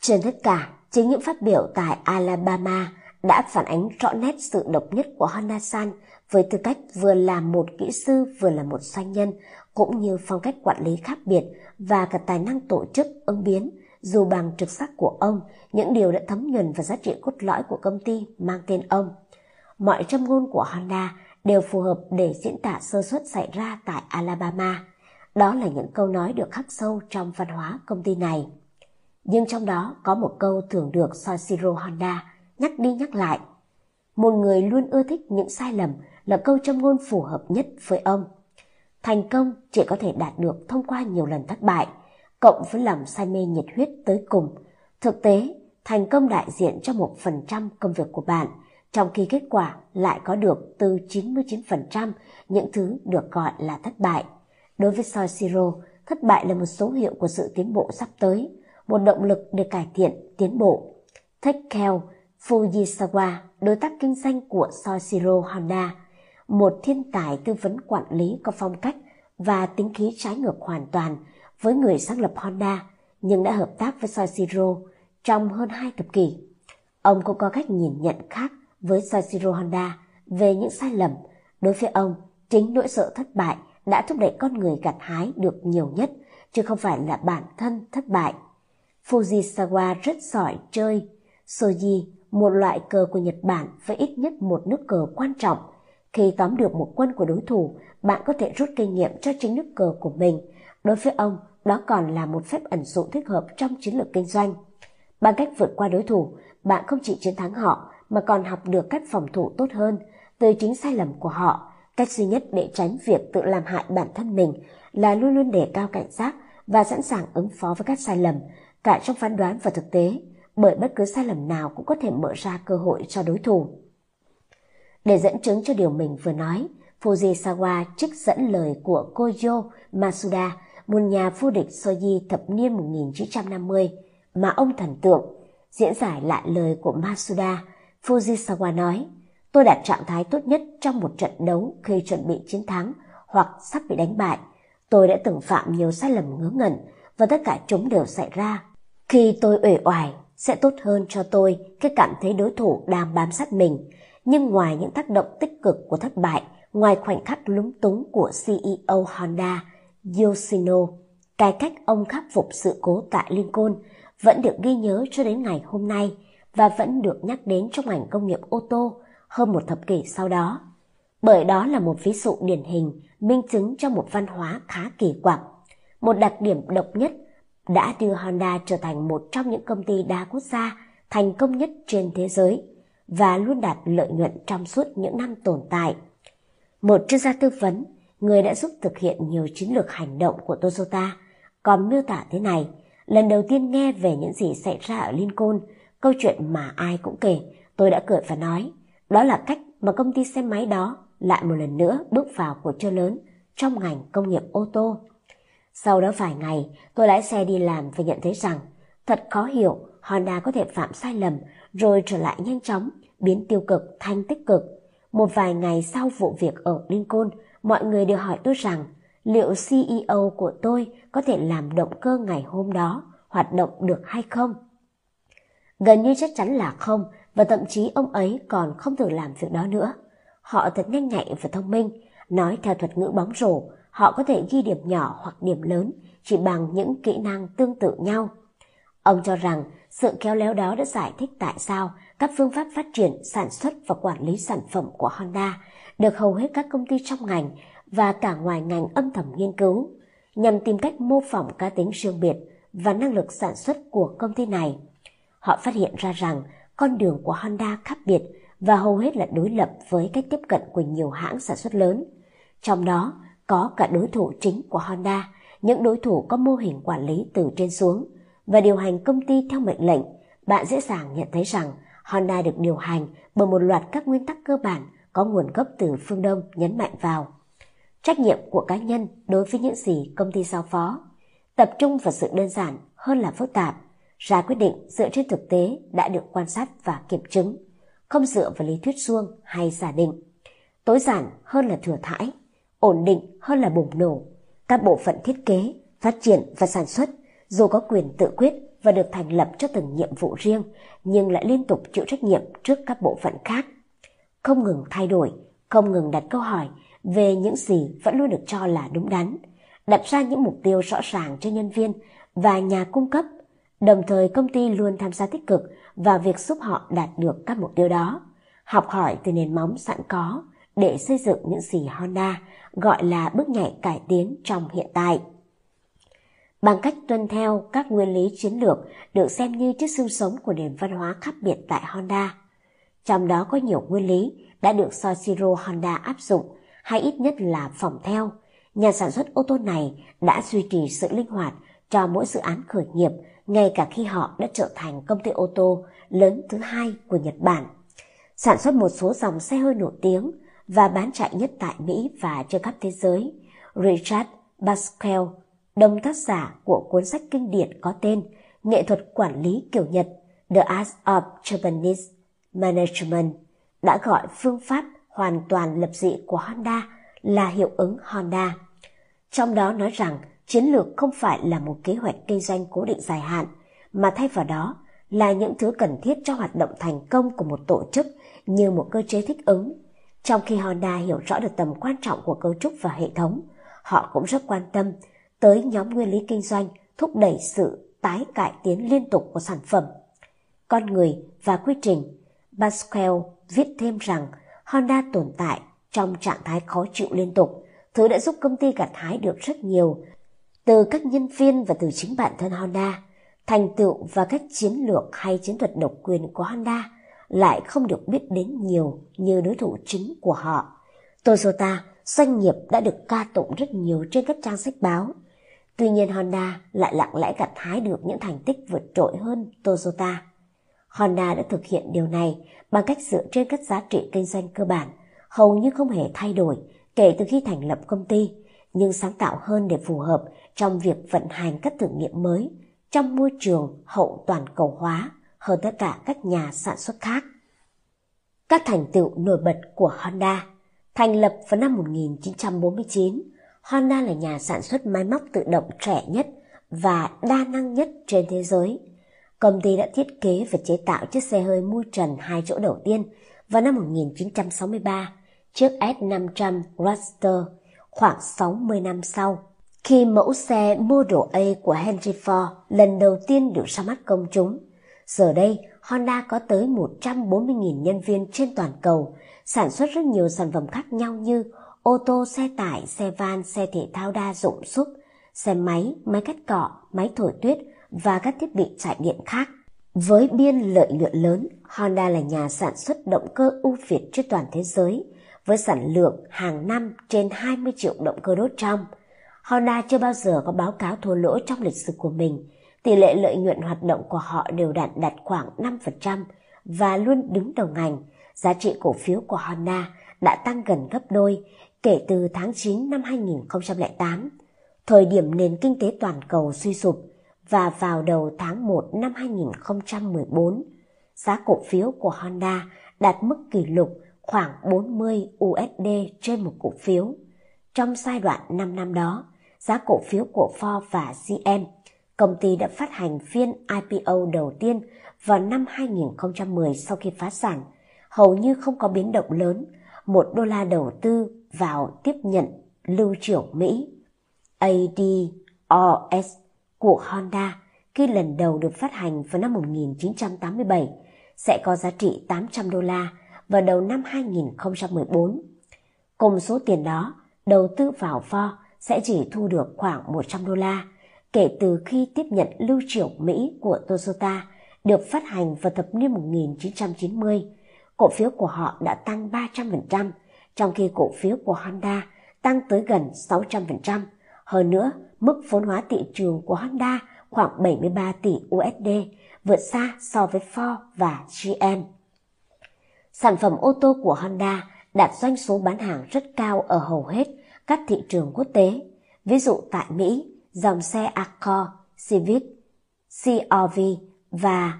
Trên tất cả, chính những phát biểu tại Alabama đã phản ánh rõ nét sự độc nhất của Honda-san với tư cách vừa là một kỹ sư vừa là một doanh nhân, cũng như phong cách quản lý khác biệt và cả tài năng tổ chức ứng biến. Dù bằng trực giác của ông, những điều đã thấm nhuần vào giá trị cốt lõi của công ty mang tên ông. Mọi châm ngôn của Honda đều phù hợp để diễn tả sơ suất xảy ra tại Alabama. Đó là những câu nói được khắc sâu trong văn hóa công ty này. Nhưng trong đó có một câu thường được Soichiro Honda nhắc đi nhắc lại. Một người luôn ưa thích những sai lầm là câu châm ngôn phù hợp nhất với ông. Thành công chỉ có thể đạt được thông qua nhiều lần thất bại, cộng với lòng say mê nhiệt huyết tới cùng. Thực tế, thành công đại diện cho 1% công việc của bạn, trong khi kết quả lại có được từ 99% những thứ được gọi là thất bại. Đối với Soichiro, thất bại là một dấu hiệu của sự tiến bộ sắp tới, một động lực để cải thiện, tiến bộ. Takeo Fujisawa, đối tác kinh doanh của Soichiro Honda, một thiên tài tư vấn quản lý có phong cách và tính khí trái ngược hoàn toàn với người sáng lập Honda, nhưng đã hợp tác với Soichiro trong hơn 2 thập kỷ. Ông cũng có cách nhìn nhận khác với Soichiro Honda về những sai lầm. Đối với ông, chính nỗi sợ thất bại đã thúc đẩy con người gặt hái được nhiều nhất, chứ không phải là bản thân thất bại. Fujisawa rất giỏi chơi shogi, một loại cờ của Nhật Bản với ít nhất một nước cờ quan trọng. Khi tóm được một quân của đối thủ, bạn có thể rút kinh nghiệm cho chính nước cờ của mình. Đối với ông, đó còn là một phép ẩn dụ thích hợp trong chiến lược kinh doanh. Bằng cách vượt qua đối thủ, bạn không chỉ chiến thắng họ mà còn học được cách phòng thủ tốt hơn từ chính sai lầm của họ. Cách duy nhất để tránh việc tự làm hại bản thân mình là luôn luôn đề cao cảnh giác và sẵn sàng ứng phó với các sai lầm, cả trong phán đoán và thực tế, bởi bất cứ sai lầm nào cũng có thể mở ra cơ hội cho đối thủ. Để dẫn chứng cho điều mình vừa nói, Fujisawa trích dẫn lời của Koyo Masuda, một nhà vô địch shogi thập niên 1950 mà ông thần tượng. Diễn giải lại lời của Masuda, Fujisawa nói: "Tôi đạt trạng thái tốt nhất trong một trận đấu khi chuẩn bị chiến thắng hoặc sắp bị đánh bại. Tôi đã từng phạm nhiều sai lầm ngớ ngẩn và tất cả chúng đều xảy ra khi tôi uể oải. Sẽ tốt hơn cho tôi khi cảm thấy đối thủ đang bám sát mình." Nhưng ngoài những tác động tích cực của thất bại, ngoài khoảnh khắc lúng túng của CEO Honda, Yoshino, cái cách ông khắc phục sự cố tại Lincoln vẫn được ghi nhớ cho đến ngày hôm nay và vẫn được nhắc đến trong ngành công nghiệp ô tô hơn 1 thập kỷ sau đó. Bởi đó là một ví dụ điển hình, minh chứng cho một văn hóa khá kỳ quặc. Một đặc điểm độc nhất đã đưa Honda trở thành một trong những công ty đa quốc gia thành công nhất trên thế giới và luôn đạt lợi nhuận trong suốt những năm tồn tại. Một chuyên gia tư vấn, người đã giúp thực hiện nhiều chiến lược hành động của Toyota, còn miêu tả thế này: Lần đầu tiên nghe về những gì xảy ra ở Lincoln, câu chuyện mà ai cũng kể, tôi đã cười và nói, đó là cách mà công ty xe máy đó lại một lần nữa bước vào cuộc chơi lớn trong ngành công nghiệp ô tô. Sau đó vài ngày, tôi lái xe đi làm và nhận thấy rằng thật khó hiểu Honda có thể phạm sai lầm rồi trở lại nhanh chóng, biến tiêu cực thành tích cực. Một vài ngày sau vụ việc ở Lincoln, mọi người đều hỏi tôi rằng liệu CEO của tôi có thể làm động cơ ngày hôm đó hoạt động được hay không? Gần như chắc chắn là không, và thậm chí ông ấy còn không thử làm việc đó nữa. Họ thật nhanh nhạy và thông minh, nói theo thuật ngữ bóng rổ, họ có thể ghi điểm nhỏ hoặc điểm lớn chỉ bằng những kỹ năng tương tự nhau. Ông cho rằng sự khéo léo đó đã giải thích tại sao các phương pháp phát triển, sản xuất và quản lý sản phẩm của Honda được hầu hết các công ty trong ngành và cả ngoài ngành âm thầm nghiên cứu, nhằm tìm cách mô phỏng cá tính riêng biệt và năng lực sản xuất của công ty này. Họ phát hiện ra rằng con đường của Honda khác biệt và hầu hết là đối lập với cách tiếp cận của nhiều hãng sản xuất lớn. Trong đó có cả đối thủ chính của Honda, những đối thủ có mô hình quản lý từ trên xuống và điều hành công ty theo mệnh lệnh. Bạn dễ dàng nhận thấy rằng Honda được điều hành bởi một loạt các nguyên tắc cơ bản có nguồn gốc từ phương Đông nhấn mạnh vào trách nhiệm của cá nhân đối với những gì công ty giao phó, tập trung vào sự đơn giản hơn là phức tạp, ra quyết định dựa trên thực tế đã được quan sát và kiểm chứng, không dựa vào lý thuyết suông hay giả định, tối giản hơn là thừa thãi, ổn định hơn là bùng nổ. Các bộ phận thiết kế, phát triển và sản xuất dù có quyền tự quyết và được thành lập cho từng nhiệm vụ riêng, nhưng lại liên tục chịu trách nhiệm trước các bộ phận khác, không ngừng thay đổi, không ngừng đặt câu hỏi về những gì vẫn luôn được cho là đúng đắn, đặt ra những mục tiêu rõ ràng cho nhân viên và nhà cung cấp. Đồng thời công ty luôn tham gia tích cực vào việc giúp họ đạt được các mục tiêu đó, học hỏi từ nền móng sẵn có để xây dựng những gì Honda gọi là bước nhảy cải tiến trong hiện tại. Bằng cách tuân theo các nguyên lý chiến lược được xem như chiếc xương sống của nền văn hóa khác biệt tại Honda. Trong đó có nhiều nguyên lý đã được Soichiro Honda áp dụng hay ít nhất là phỏng theo. Nhà sản xuất ô tô này đã duy trì sự linh hoạt cho mỗi dự án khởi nghiệp, ngay cả khi họ đã trở thành công ty ô tô lớn thứ hai của Nhật Bản, sản xuất một số dòng xe hơi nổi tiếng và bán chạy nhất tại Mỹ và trên khắp thế giới. Richard Pasquale, đồng tác giả của cuốn sách kinh điển có tên Nghệ thuật quản lý kiểu Nhật, The Art of Japanese Management, đã gọi phương pháp hoàn toàn lập dị của Honda là hiệu ứng Honda. Trong đó nói rằng chiến lược không phải là một kế hoạch kinh doanh cố định dài hạn, mà thay vào đó là những thứ cần thiết cho hoạt động thành công của một tổ chức như một cơ chế thích ứng. Trong khi Honda hiểu rõ được tầm quan trọng của cấu trúc và hệ thống, họ cũng rất quan tâm tới nhóm nguyên lý kinh doanh thúc đẩy sự tái cải tiến liên tục của sản phẩm, con người và quy trình. Pasquale viết thêm rằng Honda tồn tại trong trạng thái khó chịu liên tục, thứ đã giúp công ty gặt hái được rất nhiều từ các nhân viên và từ chính bản thân Honda. Thành tựu và các chiến lược hay chiến thuật độc quyền của Honda lại không được biết đến nhiều như đối thủ chính của họ, Toyota, doanh nghiệp đã được ca tụng rất nhiều trên các trang sách báo. Tuy nhiên Honda lại lặng lẽ gặt hái được những thành tích vượt trội hơn Toyota. Honda đã thực hiện điều này bằng cách dựa trên các giá trị kinh doanh cơ bản hầu như không hề thay đổi kể từ khi thành lập công ty, nhưng sáng tạo hơn để phù hợp trong việc vận hành các thử nghiệm mới trong môi trường hậu toàn cầu hóa hơn tất cả các nhà sản xuất khác. Các thành tựu nổi bật của Honda. Thành lập vào năm 1949, Honda là nhà sản xuất máy móc tự động trẻ nhất và đa năng nhất trên thế giới. Công ty đã thiết kế và chế tạo chiếc xe hơi mui trần 2 chỗ đầu tiên vào năm 1963, chiếc S500 Roadster. Khoảng 60 năm sau, khi mẫu xe Model A của Henry Ford lần đầu tiên được ra mắt công chúng, giờ đây Honda có tới 140.000 nhân viên trên toàn cầu, sản xuất rất nhiều sản phẩm khác nhau như ô tô, xe tải, xe van, xe thể thao đa dụng súp, xe máy, máy cắt cỏ, máy thổi tuyết và các thiết bị chạy điện khác. Với biên lợi nhuận lớn, Honda là nhà sản xuất động cơ ưu việt trên toàn thế giới, với sản lượng hàng năm trên 20 triệu động cơ đốt trong. Honda chưa bao giờ có báo cáo thua lỗ trong lịch sử của mình. tỷ lệ lợi nhuận hoạt động của họ đều đạt khoảng 5% và luôn đứng đầu ngành. Giá trị cổ phiếu của Honda đã tăng gần gấp đôi kể từ tháng 9 năm 2008, thời điểm nền kinh tế toàn cầu suy sụp, và vào đầu tháng 1 năm 2014, giá cổ phiếu của Honda đạt mức kỷ lục khoảng 40 USD trên một cổ phiếu. Trong giai đoạn 5 năm đó, giá cổ phiếu của Ford và GM, công ty đã phát hành phiên IPO đầu tiên vào năm 2010 sau khi phá sản, hầu như không có biến động lớn, $1 đầu tư vào tiếp nhận lưu trữ Mỹ. ADRs của Honda khi lần đầu được phát hành vào năm 1987 sẽ có giá trị $800 vào đầu năm 2014. Cùng số tiền đó, đầu tư vào Ford sẽ chỉ thu được khoảng $100 kể từ khi tiếp nhận lưu trữ Mỹ của Toyota được phát hành vào thập niên 1990. Cổ phiếu của họ đã tăng 300%, trong khi cổ phiếu của Honda tăng tới gần 600%. Hơn nữa, mức vốn hóa thị trường của Honda khoảng 73 tỷ USD, vượt xa so với Ford và GM. Sản phẩm ô tô của Honda đạt doanh số bán hàng rất cao ở hầu hết các thị trường quốc tế. Ví dụ tại Mỹ, dòng xe Accord, Civic, CR-V và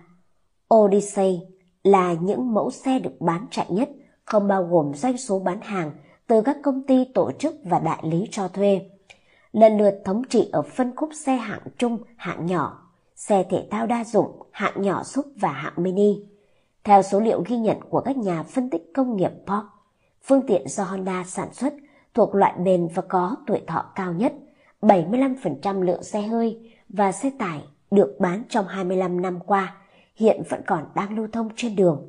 Odyssey là những mẫu xe được bán chạy nhất, không bao gồm doanh số bán hàng từ các công ty tổ chức và đại lý cho thuê. Lần lượt thống trị ở phân khúc xe hạng trung, hạng nhỏ, xe thể thao đa dụng, hạng nhỏ súp và hạng mini. Theo số liệu ghi nhận của các nhà phân tích công nghiệp Porsche, phương tiện do Honda sản xuất thuộc loại bền và có tuổi thọ cao nhất. 75% lượng xe hơi và xe tải được bán trong 25 năm qua hiện vẫn còn đang lưu thông trên đường.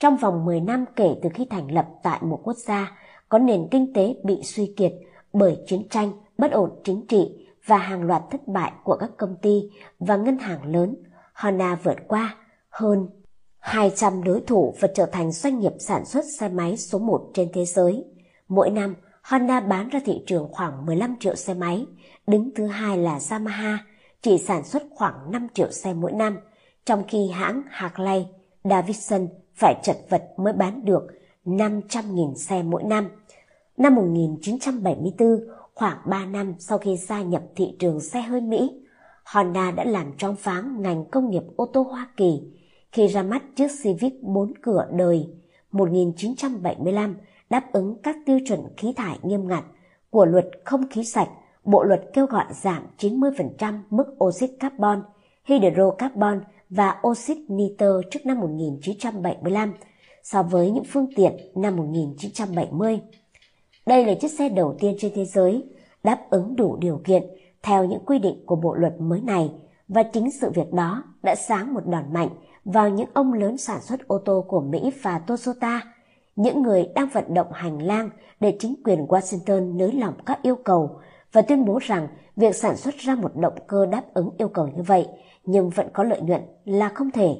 Trong vòng 10 năm kể từ khi thành lập tại một quốc gia có nền kinh tế bị suy kiệt bởi chiến tranh, bất ổn chính trị và hàng loạt thất bại của các công ty và ngân hàng lớn, Honda vượt qua hơn 200 đối thủ và trở thành doanh nghiệp sản xuất xe máy số 1 trên thế giới. Mỗi năm, Honda bán ra thị trường khoảng 15 triệu xe máy, đứng thứ hai là Yamaha, chỉ sản xuất khoảng 5 triệu xe mỗi năm, trong khi hãng Harley Davidson phải chật vật mới bán được 500.000 xe mỗi năm. Năm 1974, khoảng 3 năm sau khi gia nhập thị trường xe hơi Mỹ, Honda đã làm choáng váng ngành công nghiệp ô tô Hoa Kỳ khi ra mắt chiếc Civic 4 cửa đời 1975 đáp ứng các tiêu chuẩn khí thải nghiêm ngặt của luật không khí sạch, bộ luật kêu gọi giảm 90% mức oxit carbon, hydrocarbon và oxit nitơ trước năm 1975 so với những phương tiện năm 1970. Đây là chiếc xe đầu tiên trên thế giới đáp ứng đủ điều kiện theo những quy định của bộ luật mới này, và chính sự việc đó đã giáng một đòn mạnh vào những ông lớn sản xuất ô tô của Mỹ và Toyota, những người đang vận động hành lang để chính quyền Washington nới lỏng các yêu cầu và tuyên bố rằng việc sản xuất ra một động cơ đáp ứng yêu cầu như vậy nhưng vẫn có lợi nhuận là không thể.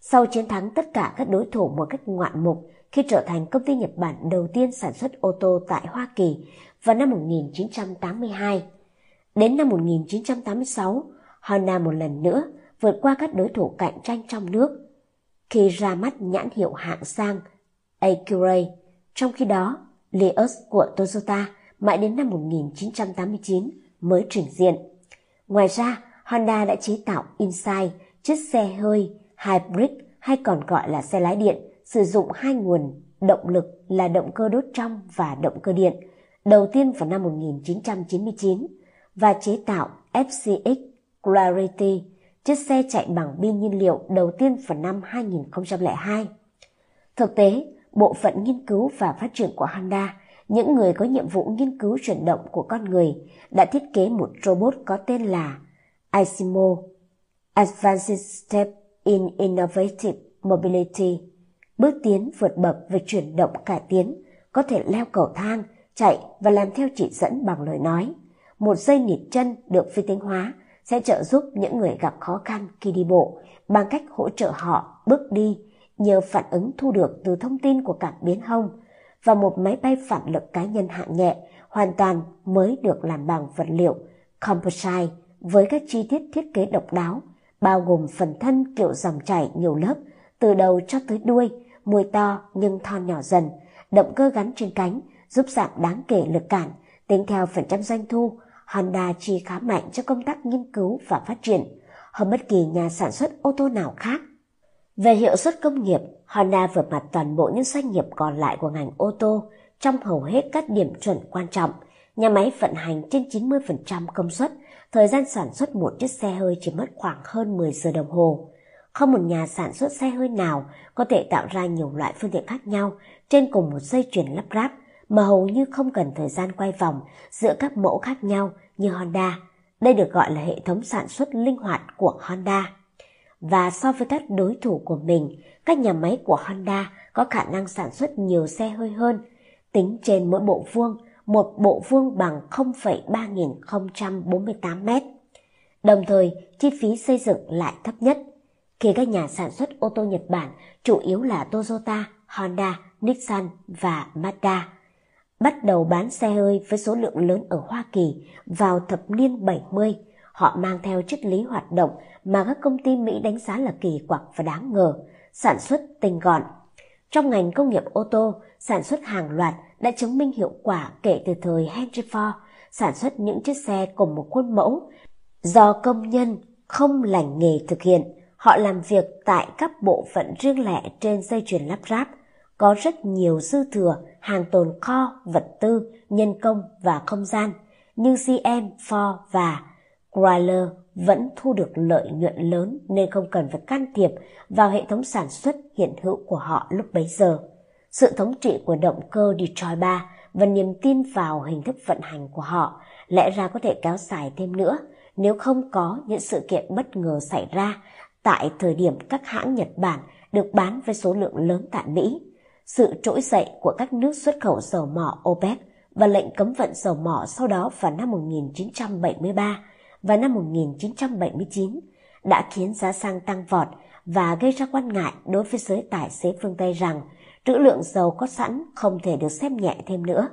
Sau chiến thắng tất cả các đối thủ một cách ngoạn mục khi trở thành công ty Nhật Bản đầu tiên sản xuất ô tô tại Hoa Kỳ vào năm 1982, đến năm 1986, Honda một lần nữa vượt qua các đối thủ cạnh tranh trong nước khi ra mắt nhãn hiệu hạng sang Acura. Trong khi đó, Lexus của Toyota mãi đến năm 1989 mới trình diện. Ngoài ra, Honda đã chế tạo Insight, chiếc xe hơi hybrid hay còn gọi là xe lái điện, sử dụng hai nguồn động lực là động cơ đốt trong và động cơ điện, đầu tiên vào năm 1999, và chế tạo FCX Clarity, chiếc xe chạy bằng pin nhiên liệu đầu tiên vào năm 2002. Thực tế, bộ phận nghiên cứu và phát triển của Honda, những người có nhiệm vụ nghiên cứu chuyển động của con người, đã thiết kế một robot có tên là ASIMO, Advanced Step in Innovative Mobility, bước tiến vượt bậc về chuyển động cải tiến, có thể leo cầu thang, chạy và làm theo chỉ dẫn bằng lời nói. Một dây nịt chân được vi tính hóa sẽ trợ giúp những người gặp khó khăn khi đi bộ bằng cách hỗ trợ họ bước đi nhờ phản ứng thu được từ thông tin của cảm biến hông, và một máy bay phản lực cá nhân hạng nhẹ hoàn toàn mới được làm bằng vật liệu composite với các chi tiết thiết kế độc đáo, bao gồm phần thân kiểu dòng chảy nhiều lớp, từ đầu cho tới đuôi, môi to nhưng thon nhỏ dần, động cơ gắn trên cánh, giúp giảm đáng kể lực cản. Tính theo phần trăm doanh thu, Honda chi khá mạnh cho công tác nghiên cứu và phát triển, hơn bất kỳ nhà sản xuất ô tô nào khác. Về hiệu suất công nghiệp, Honda vượt mặt toàn bộ những doanh nghiệp còn lại của ngành ô tô trong hầu hết các điểm chuẩn quan trọng. Nhà máy vận hành trên 90% công suất, thời gian sản xuất một chiếc xe hơi chỉ mất khoảng hơn 10 giờ đồng hồ. Không một nhà sản xuất xe hơi nào có thể tạo ra nhiều loại phương tiện khác nhau trên cùng một dây chuyền lắp ráp, mà hầu như không cần thời gian quay vòng giữa các mẫu khác nhau như Honda. Đây được gọi là hệ thống sản xuất linh hoạt của Honda. Và so với các đối thủ của mình, các nhà máy của Honda có khả năng sản xuất nhiều xe hơi hơn. Tính trên mỗi bộ vuông, một bộ vuông bằng 0,3048 mét. Đồng thời, chi phí xây dựng lại thấp nhất. Khi các nhà sản xuất ô tô Nhật Bản chủ yếu là Toyota, Honda, Nissan và Mazda bắt đầu bán xe hơi với số lượng lớn ở Hoa Kỳ vào thập niên 70. Họ mang theo triết lý hoạt động mà các công ty Mỹ đánh giá là kỳ quặc và đáng ngờ, sản xuất tinh gọn. Trong ngành công nghiệp ô tô, sản xuất hàng loạt đã chứng minh hiệu quả kể từ thời Henry Ford, sản xuất những chiếc xe cùng một khuôn mẫu do công nhân không lành nghề thực hiện. Họ làm việc tại các bộ phận riêng lẻ trên dây chuyền lắp ráp, có rất nhiều dư thừa, hàng tồn kho, vật tư, nhân công và không gian, nhưng GM, Ford và Chrysler vẫn thu được lợi nhuận lớn nên không cần phải can thiệp vào hệ thống sản xuất hiện hữu của họ lúc bấy giờ. Sự thống trị của động cơ Detroit 3 và niềm tin vào hình thức vận hành của họ lẽ ra có thể kéo dài thêm nữa nếu không có những sự kiện bất ngờ xảy ra tại thời điểm các hãng Nhật Bản được bán với số lượng lớn tại Mỹ. Sự trỗi dậy của các nước xuất khẩu dầu mỏ OPEC và lệnh cấm vận dầu mỏ sau đó vào năm 1973 và năm 1979 đã khiến giá xăng tăng vọt và gây ra quan ngại đối với giới tài xế phương Tây rằng trữ lượng dầu có sẵn không thể được xem nhẹ thêm nữa.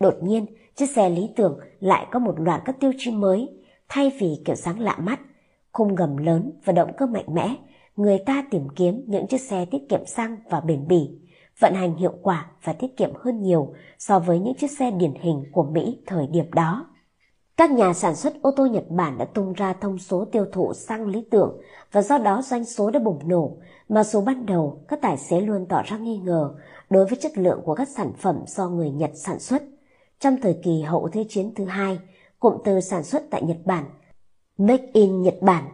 Đột nhiên, chiếc xe lý tưởng lại có một loạt các tiêu chí mới. Thay vì kiểu dáng lạ mắt, khung gầm lớn và động cơ mạnh mẽ, người ta tìm kiếm những chiếc xe tiết kiệm xăng và bền bỉ, vận hành hiệu quả và tiết kiệm hơn nhiều so với những chiếc xe điển hình của Mỹ thời điểm đó. Các nhà sản xuất ô tô Nhật Bản đã tung ra thông số tiêu thụ xăng lý tưởng và do đó doanh số đã bùng nổ. Mặc dù ban đầu các tài xế luôn tỏ ra nghi ngờ đối với chất lượng của các sản phẩm do người Nhật sản xuất. Trong thời kỳ hậu Thế chiến thứ hai, cụm từ sản xuất tại Nhật Bản, Made in Nhật Bản,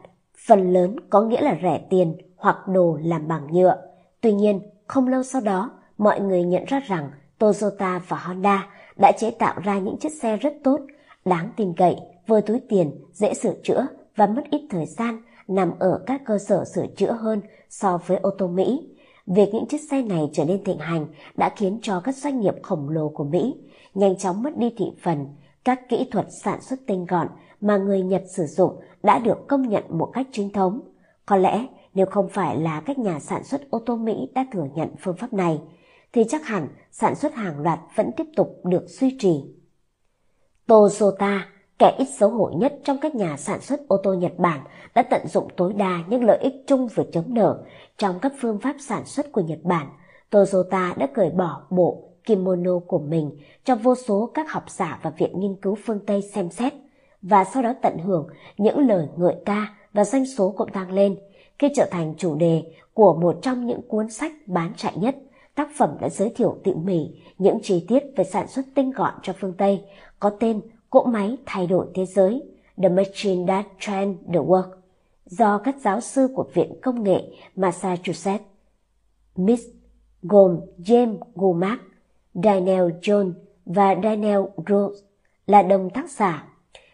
phần lớn có nghĩa là rẻ tiền hoặc đồ làm bằng nhựa. Tuy nhiên, không lâu sau đó, mọi người nhận ra rằng Toyota và Honda đã chế tạo ra những chiếc xe rất tốt, đáng tin cậy, vừa túi tiền, dễ sửa chữa và mất ít thời gian nằm ở các cơ sở sửa chữa hơn so với ô tô Mỹ. Việc những chiếc xe này trở nên thịnh hành đã khiến cho các doanh nghiệp khổng lồ của Mỹ nhanh chóng mất đi thị phần. Các kỹ thuật sản xuất tinh gọn mà người Nhật sử dụng đã được công nhận một cách chính thống. Có lẽ nếu không phải là các nhà sản xuất ô tô Mỹ đã thừa nhận phương pháp này, thì chắc hẳn sản xuất hàng loạt vẫn tiếp tục được duy trì. Toyota, kẻ ít xấu hổ nhất trong các nhà sản xuất ô tô Nhật Bản, đã tận dụng tối đa những lợi ích chung vừa chớm nở trong các phương pháp sản xuất của Nhật Bản. Toyota đã cởi bỏ bộ kimono của mình cho vô số các học giả và viện nghiên cứu phương Tây xem xét, và sau đó tận hưởng những lời ngợi ca và doanh số cũng tăng lên. Khi trở thành chủ đề của một trong những cuốn sách bán chạy nhất, tác phẩm đã giới thiệu tỉ mỉ những chi tiết về sản xuất tinh gọn cho phương Tây, có tên Cỗ máy thay đổi thế giới, The Machine That Changed the World, do các giáo sư của Viện Công nghệ Massachusetts, Miss gồm James Womack, Daniel Jones và Daniel Gross là đồng tác giả.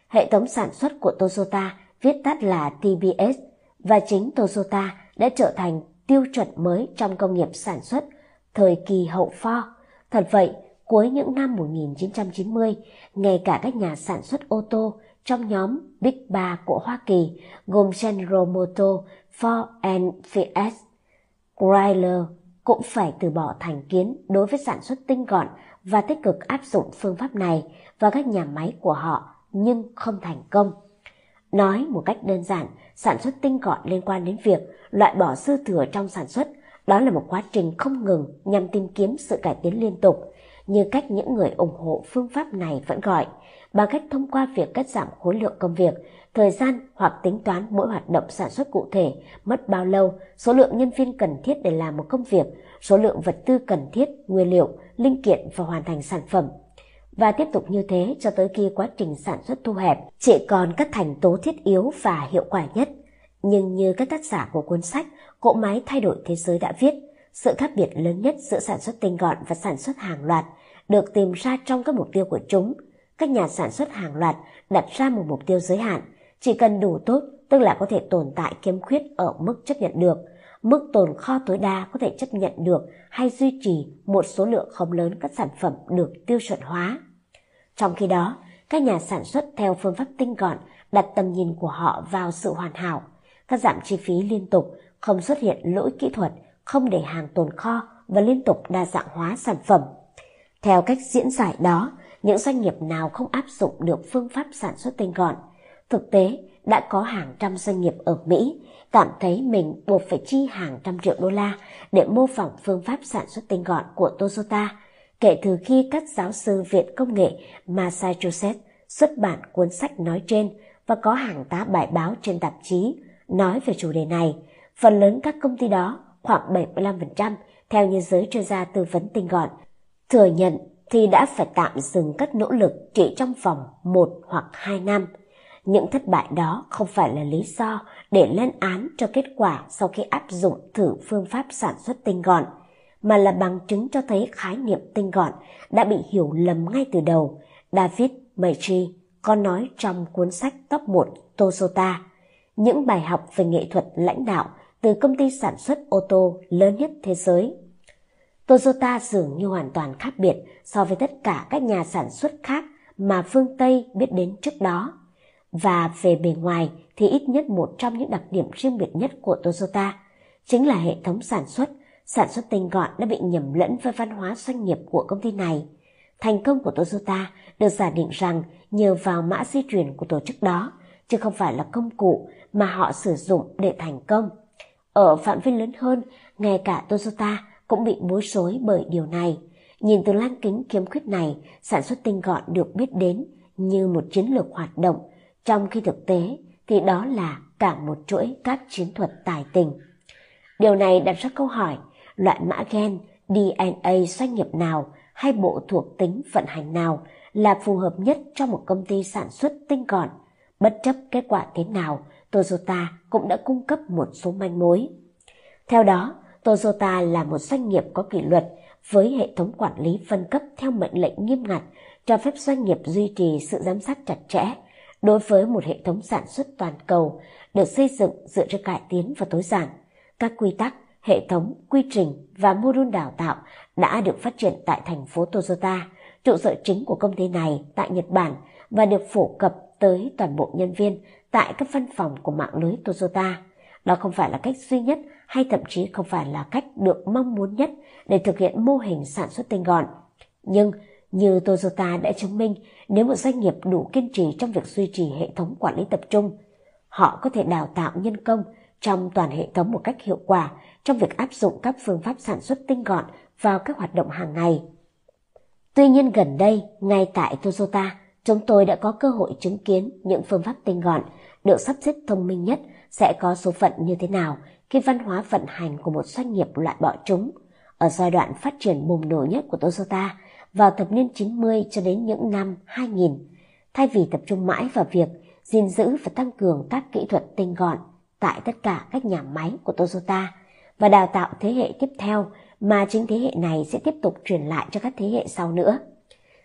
Hệ thống sản xuất của Toyota, viết tắt là TBS, và chính Toyota đã trở thành tiêu chuẩn mới trong công nghiệp sản xuất thời kỳ hậu Ford. Thật vậy, cuối những năm 1990, ngay cả các nhà sản xuất ô tô trong nhóm Big Ba của Hoa Kỳ gồm General Motors, Ford and Fiat, Chrysler cũng phải từ bỏ thành kiến đối với sản xuất tinh gọn và tích cực áp dụng phương pháp này vào các nhà máy của họ, nhưng không thành công. Nói một cách đơn giản, sản xuất tinh gọn liên quan đến việc loại bỏ dư thừa trong sản xuất. Đó là một quá trình không ngừng nhằm tìm kiếm sự cải tiến liên tục, như cách những người ủng hộ phương pháp này vẫn gọi, bằng cách thông qua việc cắt giảm khối lượng công việc, thời gian hoặc tính toán mỗi hoạt động sản xuất cụ thể mất bao lâu, số lượng nhân viên cần thiết để làm một công việc, số lượng vật tư cần thiết, nguyên liệu, linh kiện và hoàn thành sản phẩm. Và tiếp tục như thế cho tới khi quá trình sản xuất thu hẹp, chỉ còn các thành tố thiết yếu và hiệu quả nhất. Nhưng như các tác giả của cuốn sách Cỗ máy thay đổi thế giới đã viết, sự khác biệt lớn nhất giữa sản xuất tinh gọn và sản xuất hàng loạt được tìm ra trong các mục tiêu của chúng. Các nhà sản xuất hàng loạt đặt ra một mục tiêu giới hạn, chỉ cần đủ tốt, tức là có thể tồn tại khiếm khuyết ở mức chấp nhận được, mức tồn kho tối đa có thể chấp nhận được hay duy trì một số lượng không lớn các sản phẩm được tiêu chuẩn hóa. Trong khi đó, các nhà sản xuất theo phương pháp tinh gọn đặt tầm nhìn của họ vào sự hoàn hảo, cắt giảm chi phí liên tục, không xuất hiện lỗi kỹ thuật, không để hàng tồn kho và liên tục đa dạng hóa sản phẩm. Theo cách diễn giải đó, những doanh nghiệp nào không áp dụng được phương pháp sản xuất tinh gọn? Thực tế, đã có hàng trăm doanh nghiệp ở Mỹ cảm thấy mình buộc phải chi hàng trăm triệu đô la để mô phỏng phương pháp sản xuất tinh gọn của Toyota kể từ khi các giáo sư Viện Công nghệ Massachusetts xuất bản cuốn sách nói trên và có hàng tá bài báo trên tạp chí nói về chủ đề này. Phần lớn các công ty đó, khoảng 75%, theo như giới chuyên gia tư vấn tinh gọn, thừa nhận thì đã phải tạm dừng các nỗ lực chỉ trong vòng 1 hoặc 2 năm. Những thất bại đó không phải là lý do để lên án cho kết quả sau khi áp dụng thử phương pháp sản xuất tinh gọn, mà là bằng chứng cho thấy khái niệm tinh gọn đã bị hiểu lầm ngay từ đầu. David Maitri có nói trong cuốn sách Top 1 Toyota, những bài học về nghệ thuật lãnh đạo từ công ty sản xuất ô tô lớn nhất thế giới. Toyota dường như hoàn toàn khác biệt so với tất cả các nhà sản xuất khác mà phương Tây biết đến trước đó. Và về bề ngoài thì ít nhất một trong những đặc điểm riêng biệt nhất của Toyota chính là hệ thống sản xuất tinh gọn đã bị nhầm lẫn với văn hóa doanh nghiệp của công ty này. Thành công của Toyota được giả định rằng nhờ vào mã di truyền của tổ chức đó, chứ không phải là công cụ mà họ sử dụng để thành công. Ở phạm vi lớn hơn, ngay cả Toyota cũng bị bối rối bởi điều này. Nhìn từ lăng kính khiếm khuyết này, sản xuất tinh gọn được biết đến như một chiến lược hoạt động, trong khi thực tế thì đó là cả một chuỗi các chiến thuật tài tình. Điều này đặt ra câu hỏi, loại mã gen DNA doanh nghiệp nào hay bộ thuộc tính vận hành nào là phù hợp nhất cho một công ty sản xuất tinh gọn? Bất chấp kết quả thế nào, Toyota cũng đã cung cấp một số manh mối. Theo đó, Toyota là một doanh nghiệp có kỷ luật với hệ thống quản lý phân cấp theo mệnh lệnh nghiêm ngặt, cho phép doanh nghiệp duy trì sự giám sát chặt chẽ đối với một hệ thống sản xuất toàn cầu được xây dựng dựa trên cải tiến và tối giản. Các quy tắc, hệ thống, quy trình và mô đun đào tạo đã được phát triển tại thành phố Toyota, trụ sở chính của công ty này tại Nhật Bản, và được phổ cập tới toàn bộ nhân viên tại các văn phòng của mạng lưới Toyota. Đó không phải là cách duy nhất hay thậm chí không phải là cách được mong muốn nhất để thực hiện mô hình sản xuất tinh gọn. Nhưng như Toyota đã chứng minh, nếu một doanh nghiệp đủ kiên trì trong việc duy trì hệ thống quản lý tập trung, họ có thể đào tạo nhân công trong toàn hệ thống một cách hiệu quả trong việc áp dụng các phương pháp sản xuất tinh gọn vào các hoạt động hàng ngày. Tuy nhiên gần đây, ngay tại Toyota, chúng tôi đã có cơ hội chứng kiến những phương pháp tinh gọn được sắp xếp thông minh nhất sẽ có số phận như thế nào khi văn hóa vận hành của một doanh nghiệp loại bỏ chúng. Ở giai đoạn phát triển bùng nổ nhất của Toyota vào thập niên 90 cho đến những năm 2000, thay vì tập trung mãi vào việc gìn giữ và tăng cường các kỹ thuật tinh gọn tại tất cả các nhà máy của Toyota và đào tạo thế hệ tiếp theo mà chính thế hệ này sẽ tiếp tục truyền lại cho các thế hệ sau nữa,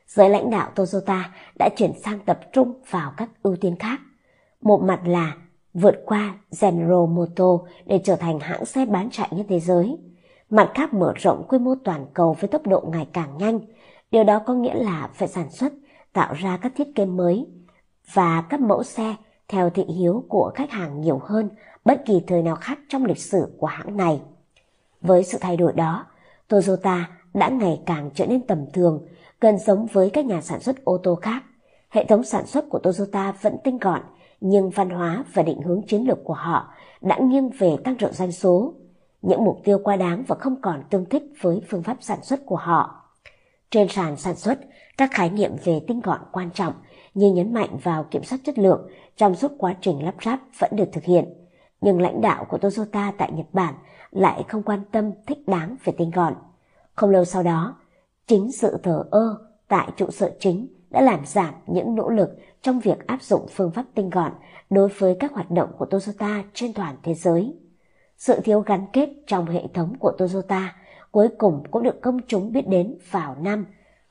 giới lãnh đạo Toyota đã chuyển sang tập trung vào các ưu tiên khác. Một mặt là vượt qua General Motors để trở thành hãng xe bán chạy nhất thế giới. Mặt khác mở rộng quy mô toàn cầu với tốc độ ngày càng nhanh. Điều đó có nghĩa là phải sản xuất, tạo ra các thiết kế mới và các mẫu xe theo thị hiếu của khách hàng nhiều hơn bất kỳ thời nào khác trong lịch sử của hãng này. Với sự thay đổi đó, Toyota đã ngày càng trở nên tầm thường, gần giống với các nhà sản xuất ô tô khác. Hệ thống sản xuất của Toyota vẫn tinh gọn, nhưng văn hóa và định hướng chiến lược của họ đã nghiêng về tăng trưởng doanh số, những mục tiêu quá đáng và không còn tương thích với phương pháp sản xuất của họ. Trên sàn sản xuất, các khái niệm về tinh gọn quan trọng như nhấn mạnh vào kiểm soát chất lượng trong suốt quá trình lắp ráp vẫn được thực hiện, nhưng lãnh đạo của Toyota tại Nhật Bản lại không quan tâm thích đáng về tinh gọn. Không lâu sau đó, chính sự thờ ơ tại trụ sở chính đã làm giảm những nỗ lực trong việc áp dụng phương pháp tinh gọn đối với các hoạt động của Toyota trên toàn thế giới. Sự thiếu gắn kết trong hệ thống của Toyota cuối cùng cũng được công chúng biết đến vào năm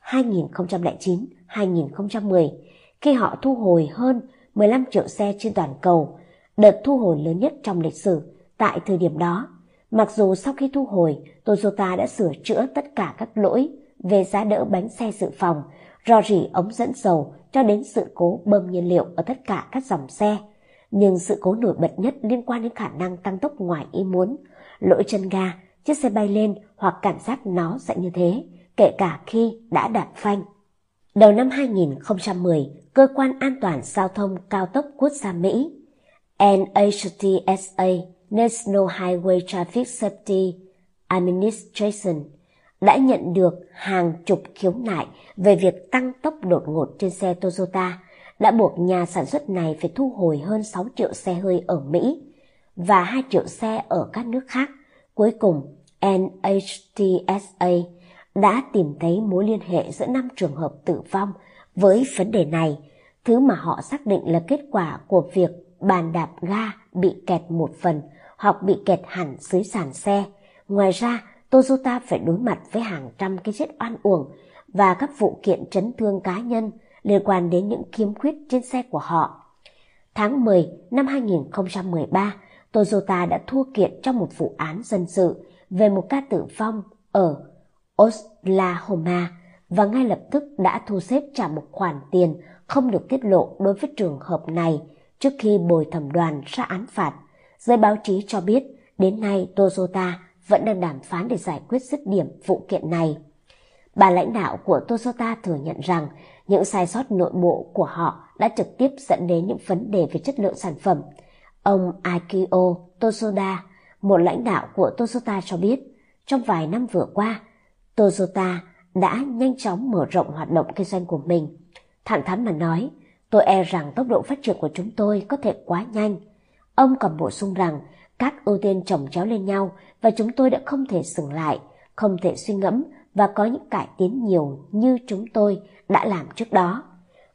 2009-2010, khi họ thu hồi hơn 15 triệu xe trên toàn cầu, đợt thu hồi lớn nhất trong lịch sử tại thời điểm đó. Mặc dù sau khi thu hồi, Toyota đã sửa chữa tất cả các lỗi về giá đỡ bánh xe dự phòng, rò rỉ ống dẫn dầu cho đến sự cố bơm nhiên liệu ở tất cả các dòng xe. Nhưng sự cố nổi bật nhất liên quan đến khả năng tăng tốc ngoài ý muốn, lỗi chân ga, chiếc xe bay lên hoặc cảm giác nó sẽ như thế, kể cả khi đã đạp phanh. Đầu năm 2010, Cơ quan An toàn Giao thông Cao tốc Quốc gia Mỹ NHTSA, National Highway Traffic Safety Administration, đã nhận được hàng chục khiếu nại về việc tăng tốc đột ngột trên xe Toyota, đã buộc nhà sản xuất này phải thu hồi hơn 6 triệu xe hơi ở Mỹ và 2 triệu xe ở các nước khác. Cuối cùng, NHTSA đã tìm thấy mối liên hệ giữa 5 trường hợp tử vong với vấn đề này, thứ mà họ xác định là kết quả của việc bàn đạp ga bị kẹt một phần hoặc bị kẹt hẳn dưới sàn xe. Ngoài ra, Toyota phải đối mặt với hàng trăm cái chết oan uổng và các vụ kiện chấn thương cá nhân liên quan đến những khiếm khuyết trên xe của họ. Tháng 10 năm 2013, Toyota đã thua kiện trong một vụ án dân sự về một ca tử vong ở Oklahoma và ngay lập tức đã thu xếp trả một khoản tiền không được tiết lộ đối với trường hợp này trước khi bồi thẩm đoàn ra án phạt. Giới báo chí cho biết, đến nay Toyota vẫn đang đàm phán để giải quyết dứt điểm vụ kiện này. Bà lãnh đạo của Toyota thừa nhận rằng những sai sót nội bộ của họ đã trực tiếp dẫn đến những vấn đề về chất lượng sản phẩm. Ông Akio Toyoda, một lãnh đạo của Toyota cho biết, trong vài năm vừa qua, Toyota đã nhanh chóng mở rộng hoạt động kinh doanh của mình. Thẳng thắn mà nói, tôi e rằng tốc độ phát triển của chúng tôi có thể quá nhanh. Ông còn bổ sung rằng các ưu tiên chồng chéo lên nhau và chúng tôi đã không thể dừng lại, không thể suy ngẫm và có những cải tiến nhiều như chúng tôi đã làm trước đó.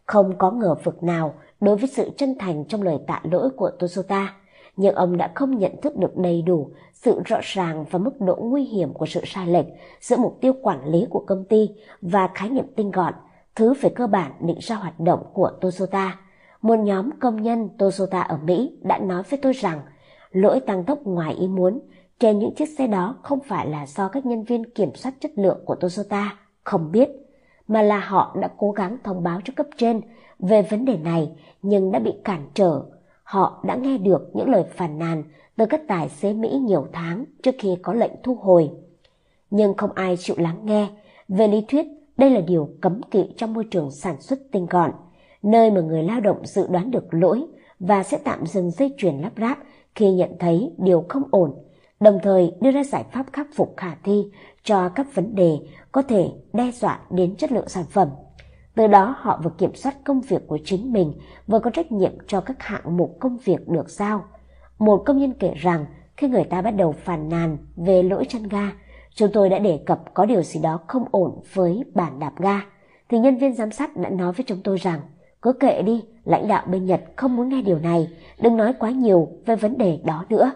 Không có ngờ vực nào đối với sự chân thành trong lời tạ lỗi của Toyota, nhưng ông đã không nhận thức được đầy đủ sự rõ ràng và mức độ nguy hiểm của sự sai lệch giữa mục tiêu quản lý của công ty và khái niệm tinh gọn, thứ về cơ bản định ra hoạt động của Toyota. Một nhóm công nhân Toyota ở Mỹ đã nói với tôi rằng lỗi tăng tốc ngoài ý muốn trên những chiếc xe đó không phải là do các nhân viên kiểm soát chất lượng của Toyota không biết, mà là họ đã cố gắng thông báo cho cấp trên về vấn đề này nhưng đã bị cản trở. Họ đã nghe được những lời phàn nàn từ các tài xế Mỹ nhiều tháng trước khi có lệnh thu hồi, nhưng không ai chịu lắng nghe. Về lý thuyết, đây là điều cấm kỵ trong môi trường sản xuất tinh gọn, nơi mà người lao động dự đoán được lỗi và sẽ tạm dừng dây chuyền lắp ráp khi nhận thấy điều không ổn, đồng thời đưa ra giải pháp khắc phục khả thi cho các vấn đề có thể đe dọa đến chất lượng sản phẩm. Từ đó họ vừa kiểm soát công việc của chính mình, vừa có trách nhiệm cho các hạng mục công việc được giao. Một công nhân kể rằng khi người ta bắt đầu phàn nàn về lỗi chân ga, chúng tôi đã đề cập có điều gì đó không ổn với bàn đạp ga, thì nhân viên giám sát đã nói với chúng tôi rằng cứ kệ đi, lãnh đạo bên Nhật không muốn nghe điều này, đừng nói quá nhiều về vấn đề đó nữa.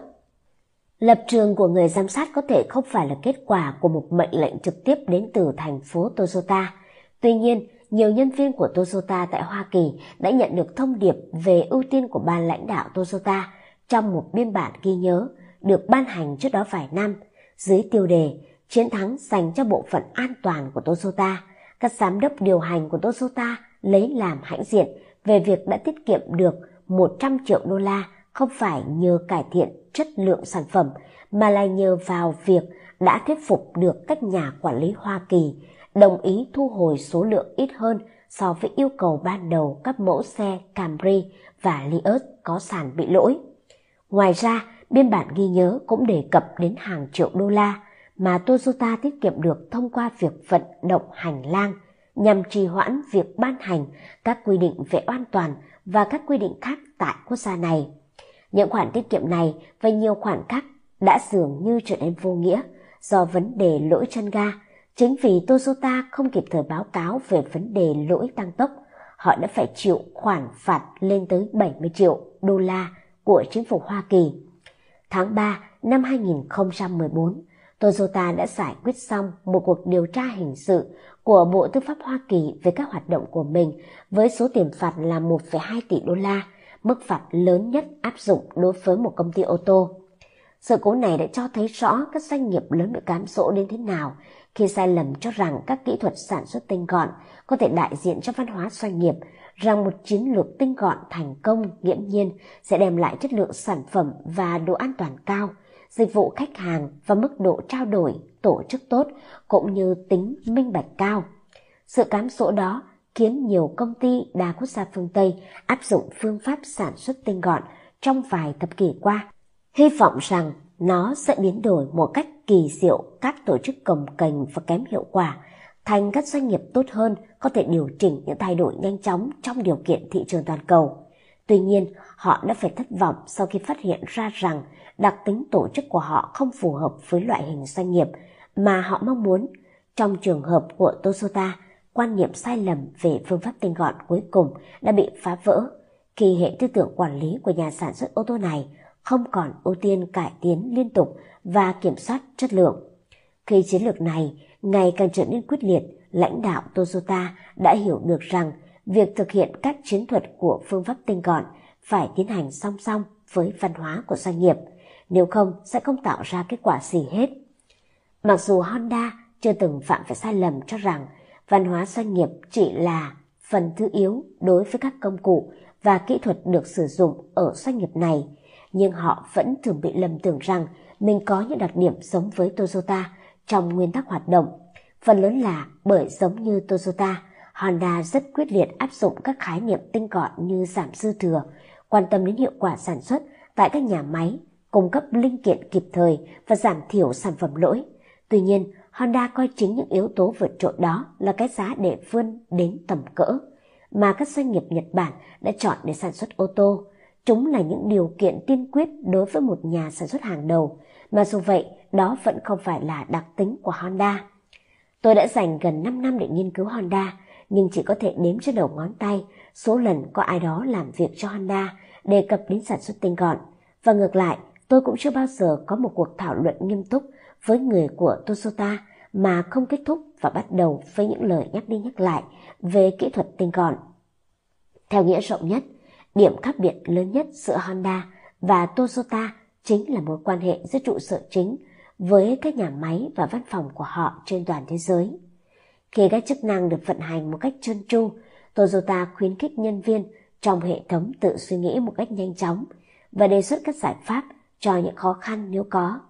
Lập trường của người giám sát có thể không phải là kết quả của một mệnh lệnh trực tiếp đến từ thành phố Toyota. Tuy nhiên, nhiều nhân viên của Toyota tại Hoa Kỳ đã nhận được thông điệp về ưu tiên của ban lãnh đạo Toyota trong một biên bản ghi nhớ được ban hành trước đó vài năm. Dưới tiêu đề "Chiến thắng dành cho bộ phận an toàn của Toyota", các giám đốc điều hành của Toyota lấy làm hãnh diện về việc đã tiết kiệm được 100 triệu đô la không phải nhờ cải thiện chất lượng sản phẩm mà là nhờ vào việc đã thuyết phục được các nhà quản lý Hoa Kỳ đồng ý thu hồi số lượng ít hơn so với yêu cầu ban đầu các mẫu xe Camry và Liot có sàn bị lỗi. Ngoài ra, biên bản ghi nhớ cũng đề cập đến hàng triệu đô la mà Toyota tiết kiệm được thông qua việc vận động hành lang nhằm trì hoãn việc ban hành các quy định về an toàn và các quy định khác tại quốc gia này. Những khoản tiết kiệm này và nhiều khoản khác đã dường như trở nên vô nghĩa do vấn đề lỗi chân ga. Chính vì Toyota không kịp thời báo cáo về vấn đề lỗi tăng tốc, họ đã phải chịu khoản phạt lên tới 70 triệu đô la của chính phủ Hoa Kỳ. Tháng 3 năm 2014, Toyota đã giải quyết xong một cuộc điều tra hình sự của Bộ Tư pháp Hoa Kỳ về các hoạt động của mình với số tiền phạt là 1,2 tỷ đô la, mức phạt lớn nhất áp dụng đối với một công ty ô tô. Sự cố này đã cho thấy rõ các doanh nghiệp lớn bị cám dỗ đến thế nào khi sai lầm cho rằng các kỹ thuật sản xuất tinh gọn có thể đại diện cho văn hóa doanh nghiệp, rằng một chiến lược tinh gọn thành công nghiễm nhiên sẽ đem lại chất lượng sản phẩm và độ an toàn cao, dịch vụ khách hàng và mức độ trao đổi, tổ chức tốt cũng như tính minh bạch cao. Sự cám dỗ đó khiến nhiều công ty đa quốc gia phương Tây áp dụng phương pháp sản xuất tinh gọn trong vài thập kỷ qua, hy vọng rằng nó sẽ biến đổi một cách kỳ diệu các tổ chức cồng kềnh và kém hiệu quả thành các doanh nghiệp tốt hơn, có thể điều chỉnh những thay đổi nhanh chóng trong điều kiện thị trường toàn cầu. Tuy nhiên, họ đã phải thất vọng sau khi phát hiện ra rằng đặc tính tổ chức của họ không phù hợp với loại hình doanh nghiệp mà họ mong muốn. Trong trường hợp của Toyota, quan niệm sai lầm về phương pháp tinh gọn cuối cùng đã bị phá vỡ khi hệ tư tưởng quản lý của nhà sản xuất ô tô này không còn ưu tiên cải tiến liên tục và kiểm soát chất lượng. Khi chiến lược này ngày càng trở nên quyết liệt, lãnh đạo Toyota đã hiểu được rằng việc thực hiện các chiến thuật của phương pháp tinh gọn phải tiến hành song song với văn hóa của doanh nghiệp, nếu không sẽ không tạo ra kết quả gì hết. Mặc dù Honda chưa từng phạm phải sai lầm cho rằng văn hóa doanh nghiệp chỉ là phần thứ yếu đối với các công cụ và kỹ thuật được sử dụng ở doanh nghiệp này, nhưng họ vẫn thường bị lầm tưởng rằng mình có những đặc điểm giống với Toyota trong nguyên tắc hoạt động. Phần lớn là bởi giống như Toyota, Honda rất quyết liệt áp dụng các khái niệm tinh gọn như giảm dư thừa, quan tâm đến hiệu quả sản xuất tại các nhà máy, cung cấp linh kiện kịp thời và giảm thiểu sản phẩm lỗi. Tuy nhiên, Honda coi chính những yếu tố vượt trội đó là cái giá để vươn đến tầm cỡ mà các doanh nghiệp Nhật Bản đã chọn để sản xuất ô tô. Chúng là những điều kiện tiên quyết đối với một nhà sản xuất hàng đầu, mà dù vậy, đó vẫn không phải là đặc tính của Honda. Tôi đã dành gần 5 năm để nghiên cứu Honda, nhưng chỉ có thể đếm trên đầu ngón tay số lần có ai đó làm việc cho Honda đề cập đến sản xuất tinh gọn. Và ngược lại, tôi cũng chưa bao giờ có một cuộc thảo luận nghiêm túc với người của Toyota mà không kết thúc và bắt đầu với những lời nhắc đi nhắc lại về kỹ thuật tinh gọn. Theo nghĩa rộng nhất, điểm khác biệt lớn nhất giữa Honda và Toyota chính là mối quan hệ giữa trụ sở chính với các nhà máy và văn phòng của họ trên toàn thế giới. Khi các chức năng được vận hành một cách trơn tru, Toyota khuyến khích nhân viên trong hệ thống tự suy nghĩ một cách nhanh chóng và đề xuất các giải pháp cho những khó khăn nếu có.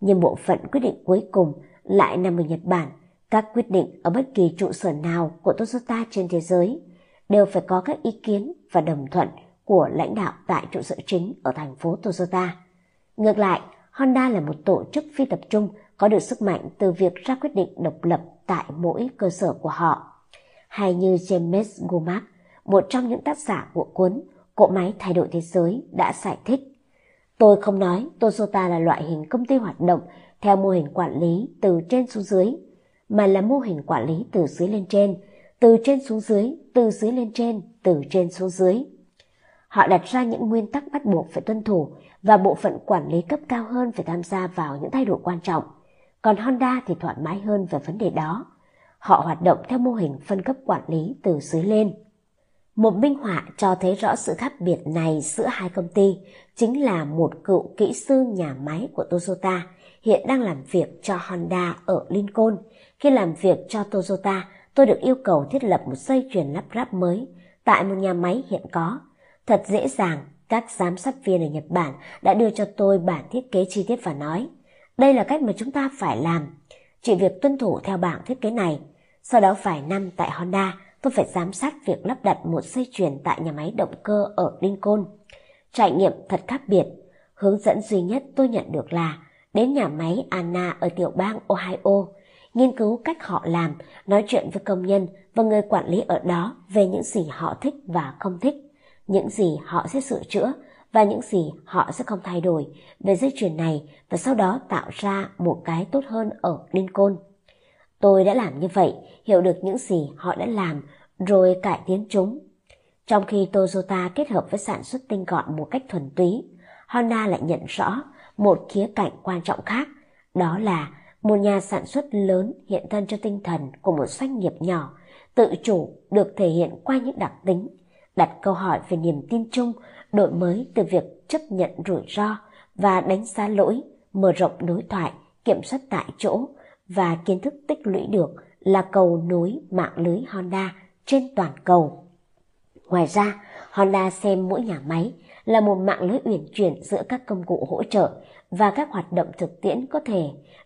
Nhưng bộ phận quyết định cuối cùng lại nằm ở Nhật Bản. Các quyết định ở bất kỳ trụ sở nào của Toyota trên thế giới đều phải có các ý kiến và đồng thuận của lãnh đạo tại trụ sở chính ở thành phố Toyota. Ngược lại, Honda là một tổ chức phi tập trung có được sức mạnh từ việc ra quyết định độc lập tại mỗi cơ sở của họ. Hay như James Womack, một trong những tác giả của cuốn Cỗ máy thay đổi thế giới đã giải thích, tôi không nói Toyota là loại hình công ty hoạt động theo mô hình quản lý từ trên xuống dưới, mà là mô hình quản lý từ dưới lên trên, từ trên xuống dưới, từ dưới lên trên, từ trên xuống dưới. Họ đặt ra những nguyên tắc bắt buộc phải tuân thủ và bộ phận quản lý cấp cao hơn phải tham gia vào những thay đổi quan trọng. Còn Honda thì thoải mái hơn về vấn đề đó. Họ hoạt động theo mô hình phân cấp quản lý từ dưới lên. Một minh họa cho thấy rõ sự khác biệt này giữa hai công ty chính là một cựu kỹ sư nhà máy của Toyota hiện đang làm việc cho Honda ở Lincoln. Khi làm việc cho Toyota, tôi được yêu cầu thiết lập một dây chuyền lắp ráp mới tại một nhà máy hiện có. Thật dễ dàng, các giám sát viên ở Nhật Bản đã đưa cho tôi bản thiết kế chi tiết và nói, đây là cách mà chúng ta phải làm, chỉ việc tuân thủ theo bảng thiết kế này. Sau đó vài năm tại Honda, tôi phải giám sát việc lắp đặt một dây chuyền tại nhà máy động cơ ở Lincoln. Trải nghiệm thật khác biệt. Hướng dẫn duy nhất tôi nhận được là đến nhà máy Anna ở tiểu bang Ohio, nghiên cứu cách họ làm, nói chuyện với công nhân và người quản lý ở đó về những gì họ thích và không thích, những gì họ sẽ sửa chữa và những gì họ sẽ không thay đổi về dây chuyền này, và sau đó tạo ra một cái tốt hơn ở Lincoln. Tôi đã làm như vậy, hiểu được những gì họ đã làm, rồi cải tiến chúng. Trong khi Toyota kết hợp với sản xuất tinh gọn một cách thuần túy, Honda lại nhận rõ một khía cạnh quan trọng khác, đó là một nhà sản xuất lớn hiện thân cho tinh thần của một doanh nghiệp nhỏ, tự chủ được thể hiện qua những đặc tính, đặt câu hỏi về niềm tin chung, đổi mới từ việc chấp nhận rủi ro và đánh giá lỗi, mở rộng đối thoại, kiểm soát tại chỗ và kiến thức tích lũy được là cầu nối mạng lưới Honda trên toàn cầu. Ngoài ra, Honda xem mỗi nhà máy là một mạng lưới uyển chuyển giữa các công cụ hỗ trợ và các hoạt động thực tiễn có thể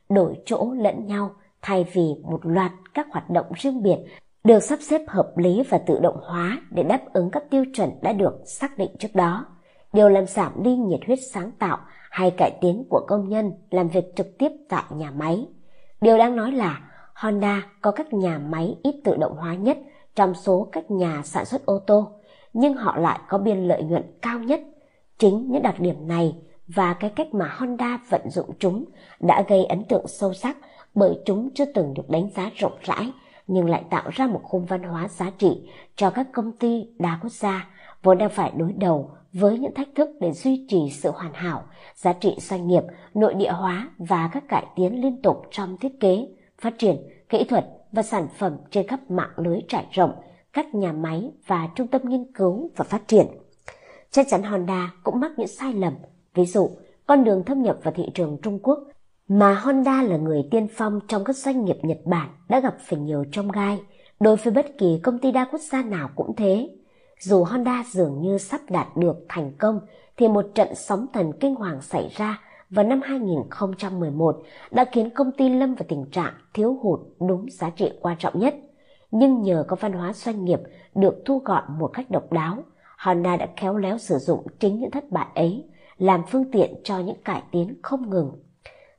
đổi chỗ lẫn nhau, thay vì một loạt các hoạt động riêng biệt được sắp xếp hợp lý và tự động hóa để đáp ứng các tiêu chuẩn đã được xác định trước đó. Điều làm giảm đi nhiệt huyết sáng tạo hay cải tiến của công nhân làm việc trực tiếp tại nhà máy. Điều đáng nói là Honda có các nhà máy ít tự động hóa nhất trong số các nhà sản xuất ô tô, nhưng họ lại có biên lợi nhuận cao nhất. Chính những đặc điểm này và cái cách mà Honda vận dụng chúng đã gây ấn tượng sâu sắc, bởi chúng chưa từng được đánh giá rộng rãi nhưng lại tạo ra một khung văn hóa giá trị cho các công ty đa quốc gia vốn đang phải đối đầu với những thách thức để duy trì sự hoàn hảo, giá trị doanh nghiệp, nội địa hóa và các cải tiến liên tục trong thiết kế, phát triển, kỹ thuật và sản phẩm trên khắp mạng lưới trải rộng, các nhà máy và trung tâm nghiên cứu và phát triển. Chắc chắn Honda cũng mắc những sai lầm, ví dụ con đường thâm nhập vào thị trường Trung Quốc mà Honda là người tiên phong trong các doanh nghiệp Nhật Bản đã gặp phải nhiều chông gai, đối với bất kỳ công ty đa quốc gia nào cũng thế. Dù Honda dường như sắp đạt được thành công, thì một trận sóng thần kinh hoàng xảy ra vào năm 2011 đã khiến công ty lâm vào tình trạng thiếu hụt đúng giá trị quan trọng nhất. Nhưng nhờ có văn hóa doanh nghiệp được thu gọn một cách độc đáo, Honda đã khéo léo sử dụng chính những thất bại ấy làm phương tiện cho những cải tiến không ngừng.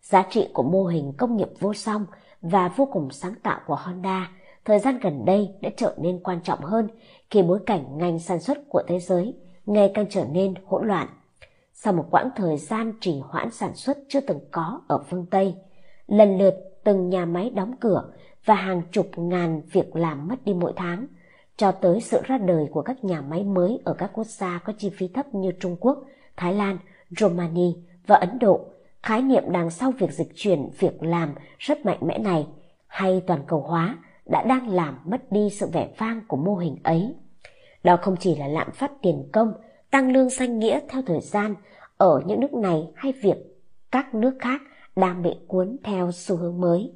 Giá trị của mô hình công nghiệp vô song và vô cùng sáng tạo của Honda thời gian gần đây đã trở nên quan trọng hơn khi bối cảnh ngành sản xuất của thế giới ngày càng trở nên hỗn loạn. Sau một quãng thời gian trì hoãn sản xuất chưa từng có ở phương Tây, lần lượt từng nhà máy đóng cửa và hàng chục ngàn việc làm mất đi mỗi tháng, cho tới sự ra đời của các nhà máy mới ở các quốc gia có chi phí thấp như Trung Quốc, Thái Lan, Romania và Ấn Độ, khái niệm đằng sau việc dịch chuyển việc làm rất mạnh mẽ này, hay toàn cầu hóa, đã đang làm mất đi sự vẻ vang của mô hình ấy. Đó không chỉ là lạm phát tiền công, tăng lương danh nghĩa theo thời gian ở những nước này hay việc các nước khác đang bị cuốn theo xu hướng mới.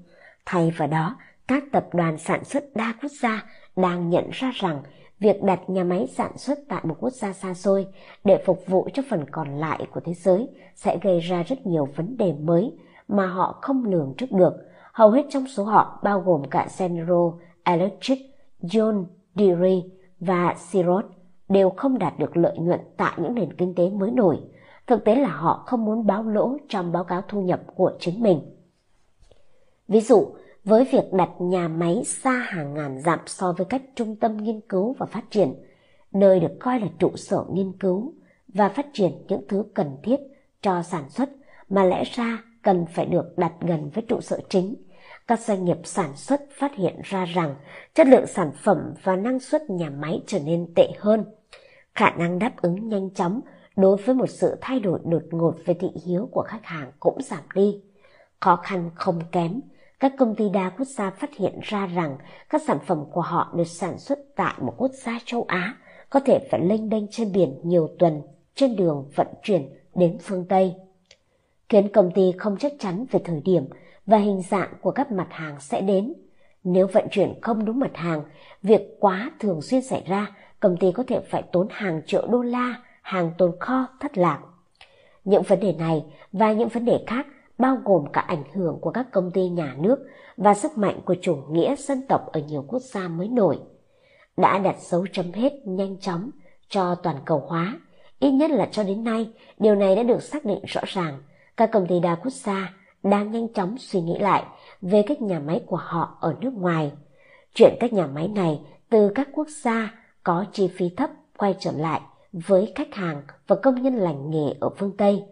Thay vào đó, các tập đoàn sản xuất đa quốc gia đang nhận ra rằng việc đặt nhà máy sản xuất tại một quốc gia xa xôi để phục vụ cho phần còn lại của thế giới sẽ gây ra rất nhiều vấn đề mới mà họ không lường trước được. Hầu hết trong số họ, bao gồm cả General Electric, John Deere và Xerox, đều không đạt được lợi nhuận tại những nền kinh tế mới nổi. Thực tế là họ không muốn báo lỗ trong báo cáo thu nhập của chính mình. Ví dụ, với việc đặt nhà máy xa hàng ngàn dặm so với các trung tâm nghiên cứu và phát triển, nơi được coi là trụ sở nghiên cứu và phát triển những thứ cần thiết cho sản xuất mà lẽ ra cần phải được đặt gần với trụ sở chính, các doanh nghiệp sản xuất phát hiện ra rằng chất lượng sản phẩm và năng suất nhà máy trở nên tệ hơn. Khả năng đáp ứng nhanh chóng đối với một sự thay đổi đột ngột về thị hiếu của khách hàng cũng giảm đi. Khó khăn không kém, các công ty đa quốc gia phát hiện ra rằng các sản phẩm của họ được sản xuất tại một quốc gia châu Á có thể phải lênh đênh trên biển nhiều tuần trên đường vận chuyển đến phương Tây, khiến công ty không chắc chắn về thời điểm và hình dạng của các mặt hàng sẽ đến. Nếu vận chuyển không đúng mặt hàng, việc quá thường xuyên xảy ra, công ty có thể phải tốn hàng triệu đô la, hàng tồn kho thất lạc. Những vấn đề này và những vấn đề khác bao gồm cả ảnh hưởng của các công ty nhà nước và sức mạnh của chủ nghĩa dân tộc ở nhiều quốc gia mới nổi. đã đặt dấu chấm hết nhanh chóng cho toàn cầu hóa. Ít nhất là cho đến nay, điều này đã được xác định rõ ràng. Các công ty đa quốc gia đang nhanh chóng suy nghĩ lại về các nhà máy của họ ở nước ngoài. Chuyển các nhà máy này từ các quốc gia có chi phí thấp quay trở lại với khách hàng và công nhân lành nghề ở phương Tây.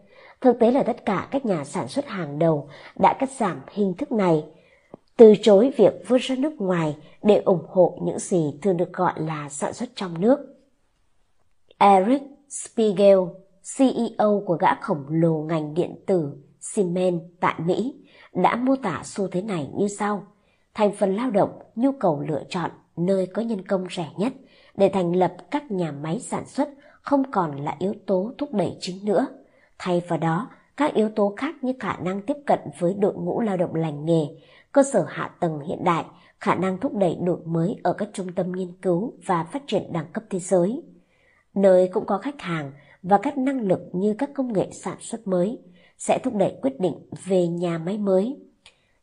Thực tế là tất cả các nhà sản xuất hàng đầu đã cắt giảm hình thức này, từ chối việc vươn ra nước ngoài để ủng hộ những gì thường được gọi là sản xuất trong nước. Eric Spiegel, CEO của gã khổng lồ ngành điện tử Siemens tại Mỹ, đã mô tả xu thế này như sau. Thành phần lao động, nhu cầu lựa chọn nơi có nhân công rẻ nhất để thành lập các nhà máy sản xuất không còn là yếu tố thúc đẩy chính nữa. Thay vào đó, các yếu tố khác như khả năng tiếp cận với đội ngũ lao động lành nghề, cơ sở hạ tầng hiện đại, khả năng thúc đẩy đổi mới ở các trung tâm nghiên cứu và phát triển đẳng cấp thế giới, nơi cũng có khách hàng và các năng lực như các công nghệ sản xuất mới, sẽ thúc đẩy quyết định về nhà máy mới.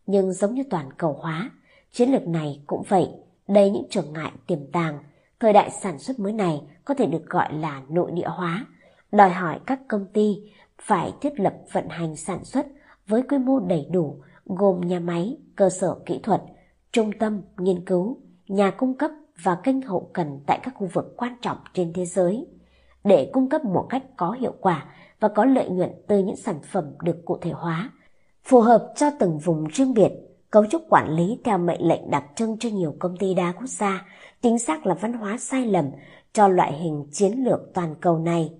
Nhưng giống như toàn cầu hóa, chiến lược này cũng vậy, đầy những trở ngại tiềm tàng. Thời đại sản xuất mới này có thể được gọi là nội địa hóa, đòi hỏi các công ty phải thiết lập vận hành sản xuất với quy mô đầy đủ, gồm nhà máy, cơ sở kỹ thuật, trung tâm nghiên cứu, nhà cung cấp và kênh hậu cần tại các khu vực quan trọng trên thế giới, để cung cấp một cách có hiệu quả và có lợi nhuận từ những sản phẩm được cụ thể hóa, phù hợp cho từng vùng riêng biệt. Cấu trúc quản lý theo mệnh lệnh đặc trưng cho nhiều công ty đa quốc gia, chính xác là văn hóa sai lầm cho loại hình chiến lược toàn cầu này.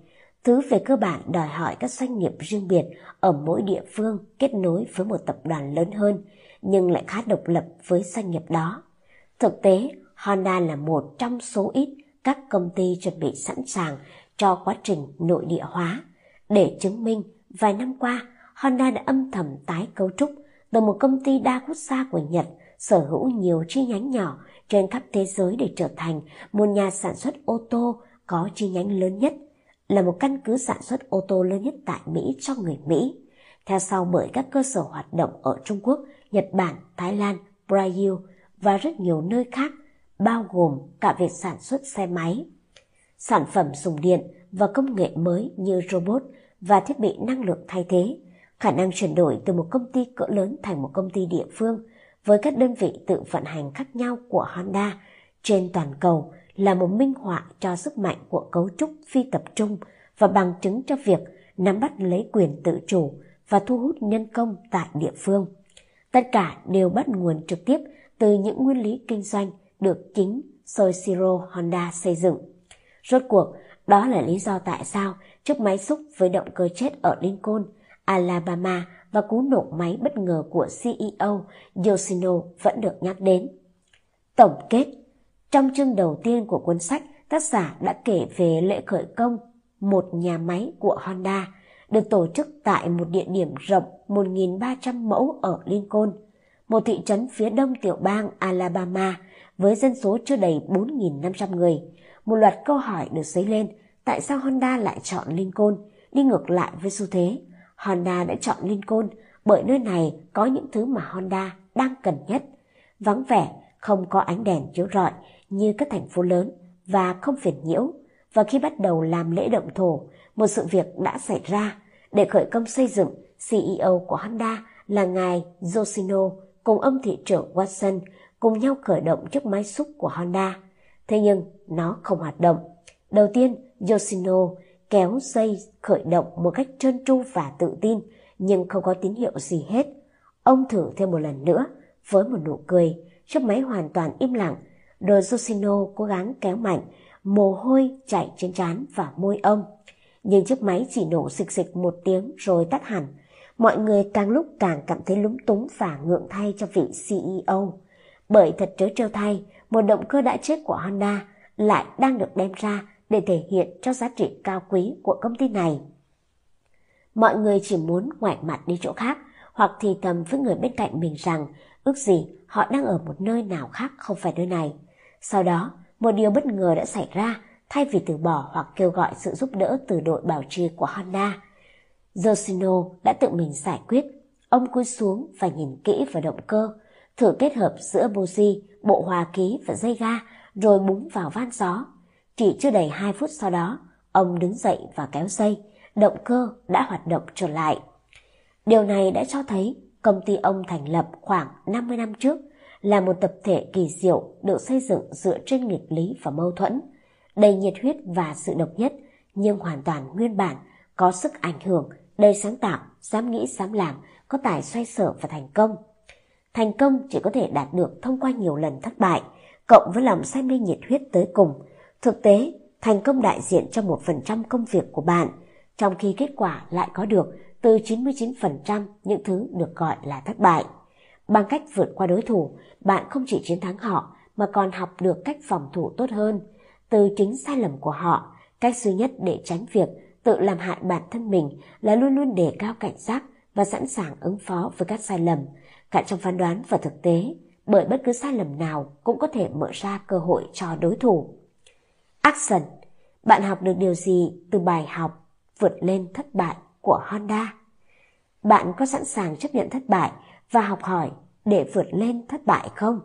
Thứ về cơ bản đòi hỏi các doanh nghiệp riêng biệt ở mỗi địa phương kết nối với một tập đoàn lớn hơn, nhưng lại khá độc lập với doanh nghiệp đó. Thực tế, Honda là một trong số ít các công ty chuẩn bị sẵn sàng cho quá trình nội địa hóa. Để chứng minh, vài năm qua, Honda đã âm thầm tái cấu trúc từ một công ty đa quốc gia của Nhật sở hữu nhiều chi nhánh nhỏ trên khắp thế giới để trở thành một nhà sản xuất ô tô có chi nhánh lớn nhất, là một căn cứ sản xuất ô tô lớn nhất tại Mỹ cho người Mỹ, theo sau bởi các cơ sở hoạt động ở Trung Quốc, Nhật Bản, Thái Lan, Brazil và rất nhiều nơi khác, bao gồm cả việc sản xuất xe máy, sản phẩm dùng điện và công nghệ mới như robot và thiết bị năng lượng thay thế. Khả năng chuyển đổi từ một công ty cỡ lớn thành một công ty địa phương với các đơn vị tự vận hành khác nhau của Honda trên toàn cầu là một minh họa cho sức mạnh của cấu trúc phi tập trung và bằng chứng cho việc nắm bắt lấy quyền tự chủ và thu hút nhân công tại địa phương. Tất cả đều bắt nguồn trực tiếp từ những nguyên lý kinh doanh được chính Soichiro Honda xây dựng. Rốt cuộc, đó là lý do tại sao chiếc máy xúc với động cơ chết ở Lincoln, Alabama và cú nổ máy bất ngờ của CEO Yoshino vẫn được nhắc đến. Tổng kết. Trong chương đầu tiên của cuốn sách, tác giả đã kể về lễ khởi công một nhà máy của Honda được tổ chức tại một địa điểm rộng 1.300 mẫu ở Lincoln, một thị trấn phía đông tiểu bang Alabama với dân số chưa đầy 4.500 người. Một loạt câu hỏi được dấy lên: tại sao Honda lại chọn Lincoln? Đi ngược lại với xu thế, Honda đã chọn Lincoln bởi nơi này có những thứ mà Honda đang cần nhất. Vắng vẻ, không có ánh đèn chiếu rọi như các thành phố lớn và không phiền nhiễu. Và khi bắt đầu làm lễ động thổ, một sự việc đã xảy ra. Để khởi công xây dựng, CEO của Honda là ngài Yoshino cùng ông thị trưởng Watson cùng nhau khởi động chiếc máy xúc của Honda. Thế nhưng nó không hoạt động. Đầu tiên, Yoshino kéo dây khởi động một cách trơn tru và tự tin, nhưng không có tín hiệu gì hết. Ông thử thêm một lần nữa với một nụ cười. Chiếc máy hoàn toàn im lặng. Rồi Yoshino cố gắng kéo mạnh, mồ hôi chảy trên trán và môi ông. Nhưng chiếc máy chỉ nổ xịch xịch một tiếng rồi tắt hẳn. Mọi người càng lúc càng cảm thấy lúng túng và ngượng thay cho vị CEO. Bởi thật trớ trêu thay, một động cơ đã chết của Honda lại đang được đem ra để thể hiện cho giá trị cao quý của công ty này. Mọi người chỉ muốn ngoảnh mặt đi chỗ khác hoặc thì thầm với người bên cạnh mình rằng ước gì họ đang ở một nơi nào khác không phải nơi này. Sau đó, một điều bất ngờ đã xảy ra. Thay vì từ bỏ hoặc kêu gọi sự giúp đỡ từ đội bảo trì của Honda, Yoshino đã tự mình giải quyết. Ông cúi xuống và nhìn kỹ vào động cơ, thử kết hợp giữa boji, bộ hòa khí và dây ga rồi búng vào van gió. Chỉ chưa đầy 2 phút sau đó, ông đứng dậy và kéo dây, động cơ đã hoạt động trở lại. Điều này đã cho thấy công ty ông thành lập khoảng 50 năm trước là một tập thể kỳ diệu được xây dựng dựa trên nghịch lý và mâu thuẫn, đầy nhiệt huyết và sự độc nhất, nhưng hoàn toàn nguyên bản, có sức ảnh hưởng, đầy sáng tạo, dám nghĩ, dám làm, có tài xoay sở và thành công. Thành công chỉ có thể đạt được thông qua nhiều lần thất bại, cộng với lòng say mê nhiệt huyết tới cùng. Thực tế, thành công đại diện cho 1% công việc của bạn, trong khi kết quả lại có được từ 99% những thứ được gọi là thất bại. Bằng cách vượt qua đối thủ, bạn không chỉ chiến thắng họ mà còn học được cách phòng thủ tốt hơn. Từ chính sai lầm của họ, cách duy nhất để tránh việc tự làm hại bản thân mình là luôn luôn đề cao cảnh giác và sẵn sàng ứng phó với các sai lầm, cả trong phán đoán và thực tế, bởi bất cứ sai lầm nào cũng có thể mở ra cơ hội cho đối thủ. Action! Bạn học được điều gì từ bài học vượt lên thất bại của Honda? Bạn có sẵn sàng chấp nhận thất bại và học hỏi để vượt lên thất bại không?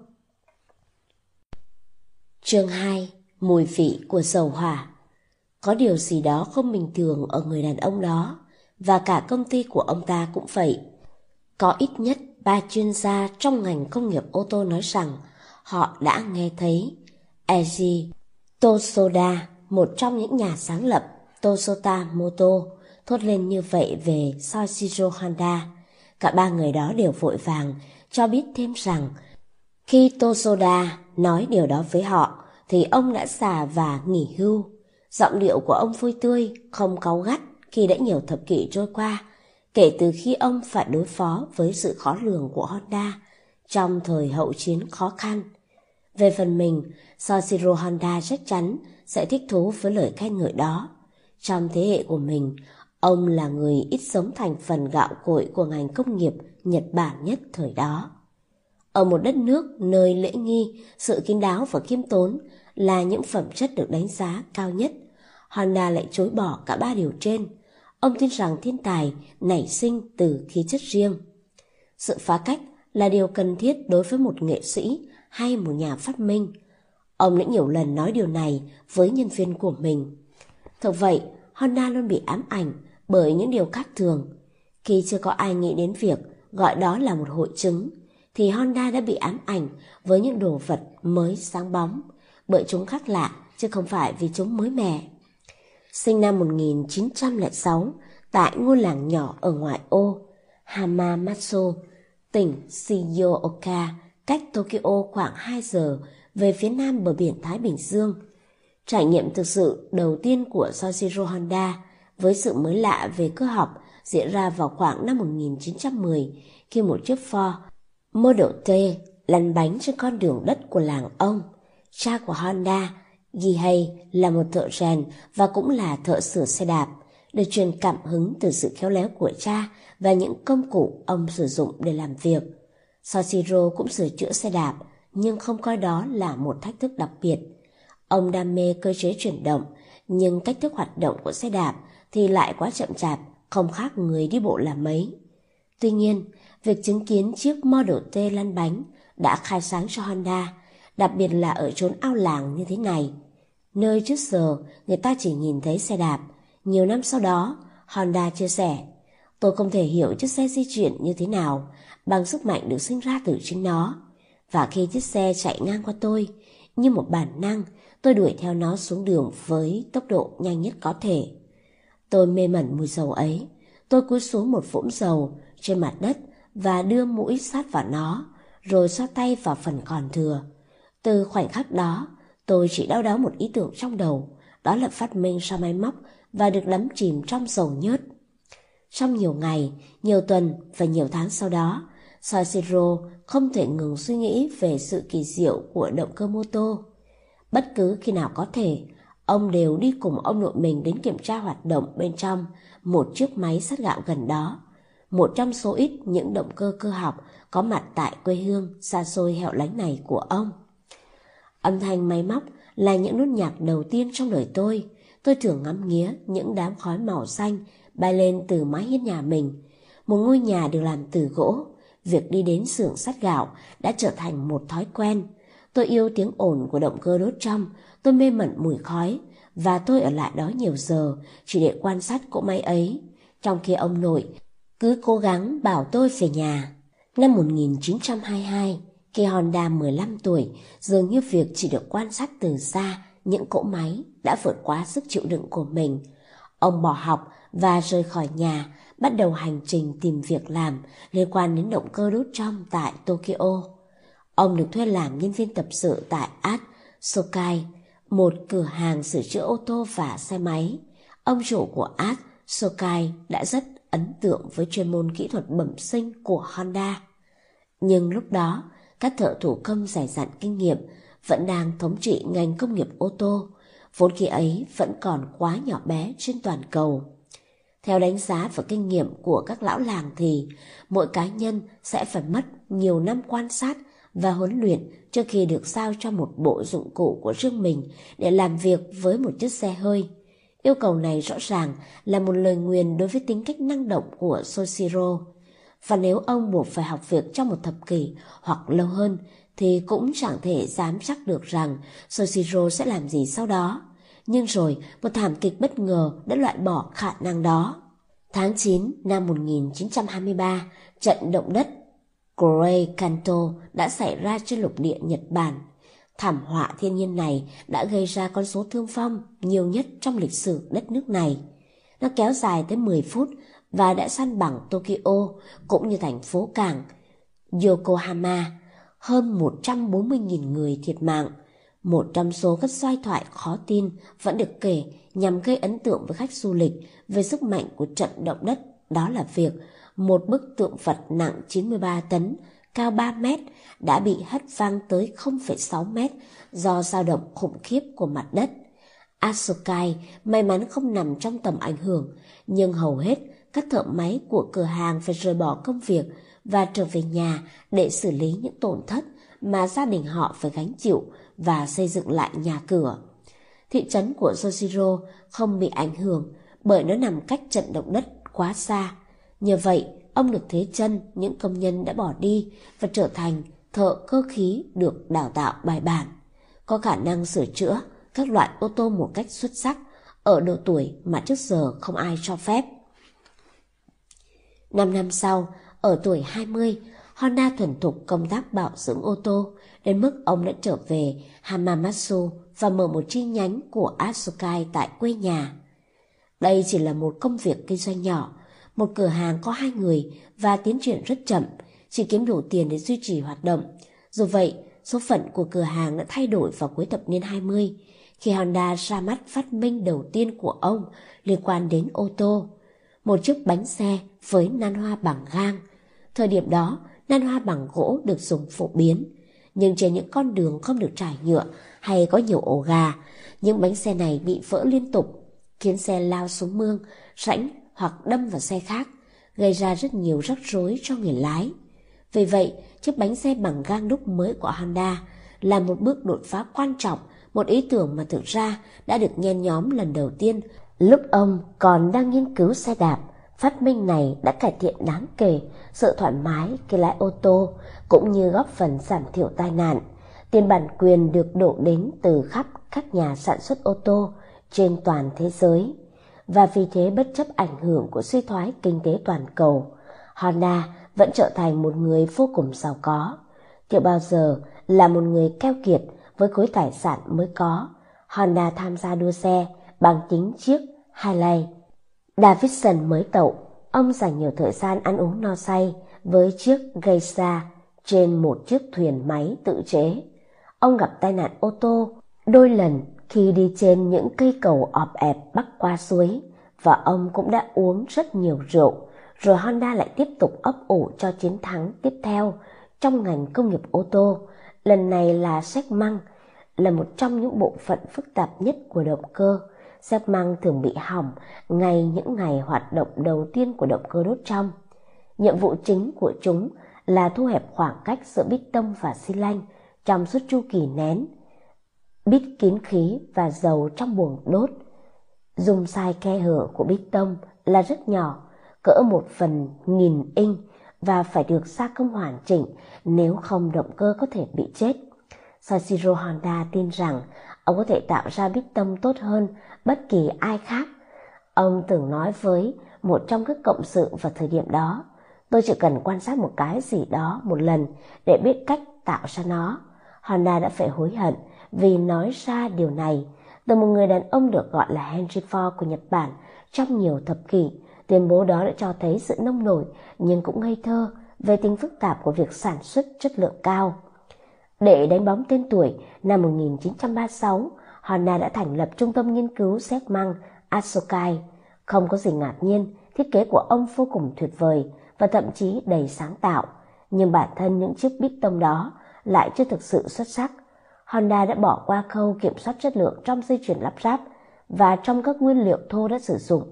Chương 2. Mùi vị của dầu hỏa. Có điều gì đó không bình thường ở người đàn ông đó, và cả công ty của ông ta cũng vậy. Có ít nhất 3 chuyên gia trong ngành công nghiệp ô tô nói rằng họ đã nghe thấy Eiji Tsunoda, một trong những nhà sáng lập Toyota Motor, thốt lên như vậy về Soichiro Honda. Cả 3 người đó đều vội vàng cho biết thêm rằng khi Tsunoda nói điều đó với họ thì ông đã già và nghỉ hưu. Giọng điệu của ông vui tươi, không cáu gắt khi đã nhiều thập kỷ trôi qua kể từ khi ông phải đối phó với sự khó lường của Honda trong thời hậu chiến khó khăn. Về phần mình, Soichiro Honda chắc chắn sẽ thích thú với lời khen ngợi đó. Trong thế hệ của mình, ông là người ít sống thành phần gạo cội của ngành công nghiệp Nhật Bản nhất thời đó. Ở một đất nước nơi lễ nghi, sự kín đáo và khiêm tốn là những phẩm chất được đánh giá cao nhất, Honda lại chối bỏ cả 3 điều trên. Ông tin rằng thiên tài nảy sinh từ khí chất riêng. Sự phá cách là điều cần thiết đối với một nghệ sĩ hay một nhà phát minh. Ông đã nhiều lần nói điều này với nhân viên của mình. Thực vậy, Honda luôn bị ám ảnh bởi những điều khác thường. Khi chưa có ai nghĩ đến việc gọi đó là một hội chứng, thì Honda đã bị ám ảnh với những đồ vật mới sáng bóng, bởi chúng khác lạ chứ không phải vì chúng mới mẻ. Sinh năm 1906 tại ngôi làng nhỏ ở ngoại ô Hamamatsu, tỉnh Shizuoka, cách Tokyo khoảng 2 giờ về phía nam bờ biển Thái Bình Dương. Trải nghiệm thực sự đầu tiên của Soichiro Honda với sự mới lạ về cơ học diễn ra vào khoảng năm 1910, khi một chiếc Ford Model T lăn bánh trên con đường đất của làng ông. Cha của Honda, Gihei, là một thợ rèn và cũng là thợ sửa xe đạp, được truyền cảm hứng từ sự khéo léo của cha và những công cụ ông sử dụng để làm việc. Soichiro cũng sửa chữa xe đạp, nhưng không coi đó là một thách thức đặc biệt. Ông đam mê cơ chế chuyển động, nhưng cách thức hoạt động của xe đạp thì lại quá chậm chạp, không khác người đi bộ là mấy. Tuy nhiên, việc chứng kiến chiếc Model T lăn bánh đã khai sáng cho Honda, đặc biệt là ở chốn ao làng như thế này, nơi trước giờ người ta chỉ nhìn thấy xe đạp. Nhiều năm sau đó, Honda chia sẻ, "Tôi không thể hiểu chiếc xe di chuyển như thế nào bằng sức mạnh được sinh ra từ chính nó. Và khi chiếc xe chạy ngang qua tôi, như một bản năng, tôi đuổi theo nó xuống đường với tốc độ nhanh nhất có thể. Tôi mê mẩn mùi dầu ấy. Tôi cúi xuống một vũng dầu trên mặt đất và đưa mũi sát vào nó, rồi xoa tay vào phần còn thừa. Từ khoảnh khắc đó, tôi chỉ đau đáu một ý tưởng trong đầu, đó là phát minh ra máy móc và được đắm chìm trong dầu nhớt." Trong nhiều ngày, nhiều tuần và nhiều tháng sau đó, Soichiro không thể ngừng suy nghĩ về sự kỳ diệu của động cơ mô tô. Bất cứ khi nào có thể, ông đều đi cùng ông nội mình đến kiểm tra hoạt động bên trong một chiếc máy xát gạo gần đó, một trong số ít những động cơ cơ học có mặt tại quê hương xa xôi hẻo lánh này của ông. "Âm thanh máy móc là những nốt nhạc đầu tiên trong đời tôi. Tôi thường ngắm nghía những đám khói màu xanh bay lên từ mái hiên nhà mình. Một ngôi nhà được làm từ gỗ. Việc đi đến xưởng xát gạo đã trở thành một thói quen. Tôi yêu tiếng ồn của động cơ đốt trong, tôi mê mẩn mùi khói, và tôi ở lại đó nhiều giờ chỉ để quan sát cỗ máy ấy, trong khi ông nội cứ cố gắng bảo tôi về nhà. Năm 1922, khi Honda 15 tuổi, dường như việc chỉ được quan sát từ xa những cỗ máy đã vượt quá sức chịu đựng của mình. Ông bỏ học và rời khỏi nhà, bắt đầu hành trình tìm việc làm liên quan đến động cơ đốt trong tại Tokyo. Ông được thuê làm nhân viên tập sự tại Art Sokai, một cửa hàng sửa chữa ô tô và xe máy. Ông chủ của Art Sokai đã rất ấn tượng với chuyên môn kỹ thuật bẩm sinh của Honda. Nhưng lúc đó, các thợ thủ công dày dặn kinh nghiệm vẫn đang thống trị ngành công nghiệp ô tô, vốn khi ấy vẫn còn quá nhỏ bé trên toàn cầu. Theo đánh giá và kinh nghiệm của các lão làng thì mỗi cá nhân sẽ phải mất nhiều năm quan sát và huấn luyện trước khi được giao cho một bộ dụng cụ của riêng mình để làm việc với một chiếc xe hơi. Yêu cầu này rõ ràng là một lời nguyền đối với tính cách năng động của Soichiro. Và nếu ông buộc phải học việc trong một thập kỷ hoặc lâu hơn thì cũng chẳng thể dám chắc được rằng Soichiro sẽ làm gì sau đó. Nhưng rồi một thảm kịch bất ngờ đã loại bỏ khả năng đó. Tháng 9 năm 1923, trận động đất Great Kanto đã xảy ra trên lục địa Nhật Bản. Thảm họa thiên nhiên này đã gây ra con số thương vong nhiều nhất trong lịch sử đất nước này. Nó kéo dài tới 10 phút và đã san bằng Tokyo cũng như thành phố cảng Yokohama. Hơn 140.000 người thiệt mạng. Một trong số các soái thoại khó tin vẫn được kể nhằm gây ấn tượng với khách du lịch về sức mạnh của trận động đất, đó là việc một bức tượng Phật nặng 93 tấn, cao 3 mét đã bị hất văng tới 0,6 mét do dao động khủng khiếp của mặt đất. Asokai may mắn không nằm trong tầm ảnh hưởng, nhưng hầu hết các thợ máy của cửa hàng phải rời bỏ công việc và trở về nhà để xử lý những tổn thất mà gia đình họ phải gánh chịu và xây dựng lại nhà cửa. Thị trấn của Soichiro không bị ảnh hưởng bởi nó nằm cách trận động đất quá xa. Nhờ vậy, ông được thế chân những công nhân đã bỏ đi và trở thành thợ cơ khí được đào tạo bài bản, có khả năng sửa chữa các loại ô tô một cách xuất sắc ở độ tuổi mà trước giờ không ai cho phép. 5 năm sau, ở tuổi 20, Honda thuần thục công tác bảo dưỡng ô tô, đến mức ông đã trở về Hamamatsu và mở một chi nhánh của Asokai tại quê nhà. Đây chỉ là một công việc kinh doanh nhỏ, một cửa hàng có 2 người và tiến triển rất chậm, chỉ kiếm đủ tiền để duy trì hoạt động. Dù vậy, số phận của cửa hàng đã thay đổi vào cuối thập niên 20, khi Honda ra mắt phát minh đầu tiên của ông liên quan đến ô tô, một chiếc bánh xe với nan hoa bằng gang. Thời điểm đó, nan hoa bằng gỗ được dùng phổ biến, nhưng trên những con đường không được trải nhựa hay có nhiều ổ gà, những bánh xe này bị vỡ liên tục, khiến xe lao xuống mương, rãnh hoặc đâm vào xe khác, gây ra rất nhiều rắc rối cho người lái. Vì vậy, chiếc bánh xe bằng gang đúc mới của Honda là một bước đột phá quan trọng, một ý tưởng mà thực ra đã được nhen nhóm lần đầu tiên lúc ông còn đang nghiên cứu xe đạp. Phát minh này đã cải thiện đáng kể sự thoải mái khi lái ô tô, cũng như góp phần giảm thiểu tai nạn. Tiền bản quyền được đổ đến từ khắp các nhà sản xuất ô tô trên toàn thế giới, và vì thế bất chấp ảnh hưởng của suy thoái kinh tế toàn cầu, Honda vẫn trở thành một người vô cùng giàu có. Chưa bao giờ là một người keo kiệt với khối tài sản mới có, Honda tham gia đua xe bằng chính chiếc Harley Davidson mới tậu. Ông dành nhiều thời gian ăn uống no say với chiếc Geisha trên một chiếc thuyền máy tự chế. Ông gặp tai nạn ô tô đôi lần khi đi trên những cây cầu ọp ẹp bắc qua suối, và ông cũng đã uống rất nhiều rượu. Rồi Honda lại tiếp tục ấp ủ cho chiến thắng tiếp theo trong ngành công nghiệp ô tô. Lần này là xéc măng, là một trong những bộ phận phức tạp nhất của động cơ. Xéc măng thường bị hỏng ngay những ngày hoạt động đầu tiên của động cơ đốt trong. Nhiệm vụ chính của chúng là thu hẹp khoảng cách giữa bít tông và xi lanh trong suốt chu kỳ nén, bít kín khí và dầu trong buồng đốt. Dung sai khe hở của bít tông là rất nhỏ, cỡ 1/1000 inch, và phải được gia công hoàn chỉnh, nếu không động cơ có thể bị chết. Saichiro Honda tin rằng ông có thể tạo ra bít tông tốt hơn bất kỳ ai khác. Ông từng nói với một trong các cộng sự vào thời điểm đó, tôi chỉ cần quan sát một cái gì đó một lần để biết cách tạo ra nó. Honda đã phải hối hận vì nói ra điều này. Từ một người đàn ông được gọi là Henry Ford của Nhật Bản trong nhiều thập kỷ, tuyên bố đó đã cho thấy sự nông nổi nhưng cũng ngây thơ về tính phức tạp của việc sản xuất chất lượng cao. Để đánh bóng tên tuổi, năm 1936, Honda đã thành lập trung tâm nghiên cứu xét măng Asokai. Không có gì ngạc nhiên, thiết kế của ông vô cùng tuyệt vời và thậm chí đầy sáng tạo, nhưng bản thân những chiếc bít tông đó lại chưa thực sự xuất sắc. Honda đã bỏ qua khâu kiểm soát chất lượng trong dây chuyền lắp ráp và trong các nguyên liệu thô đã sử dụng.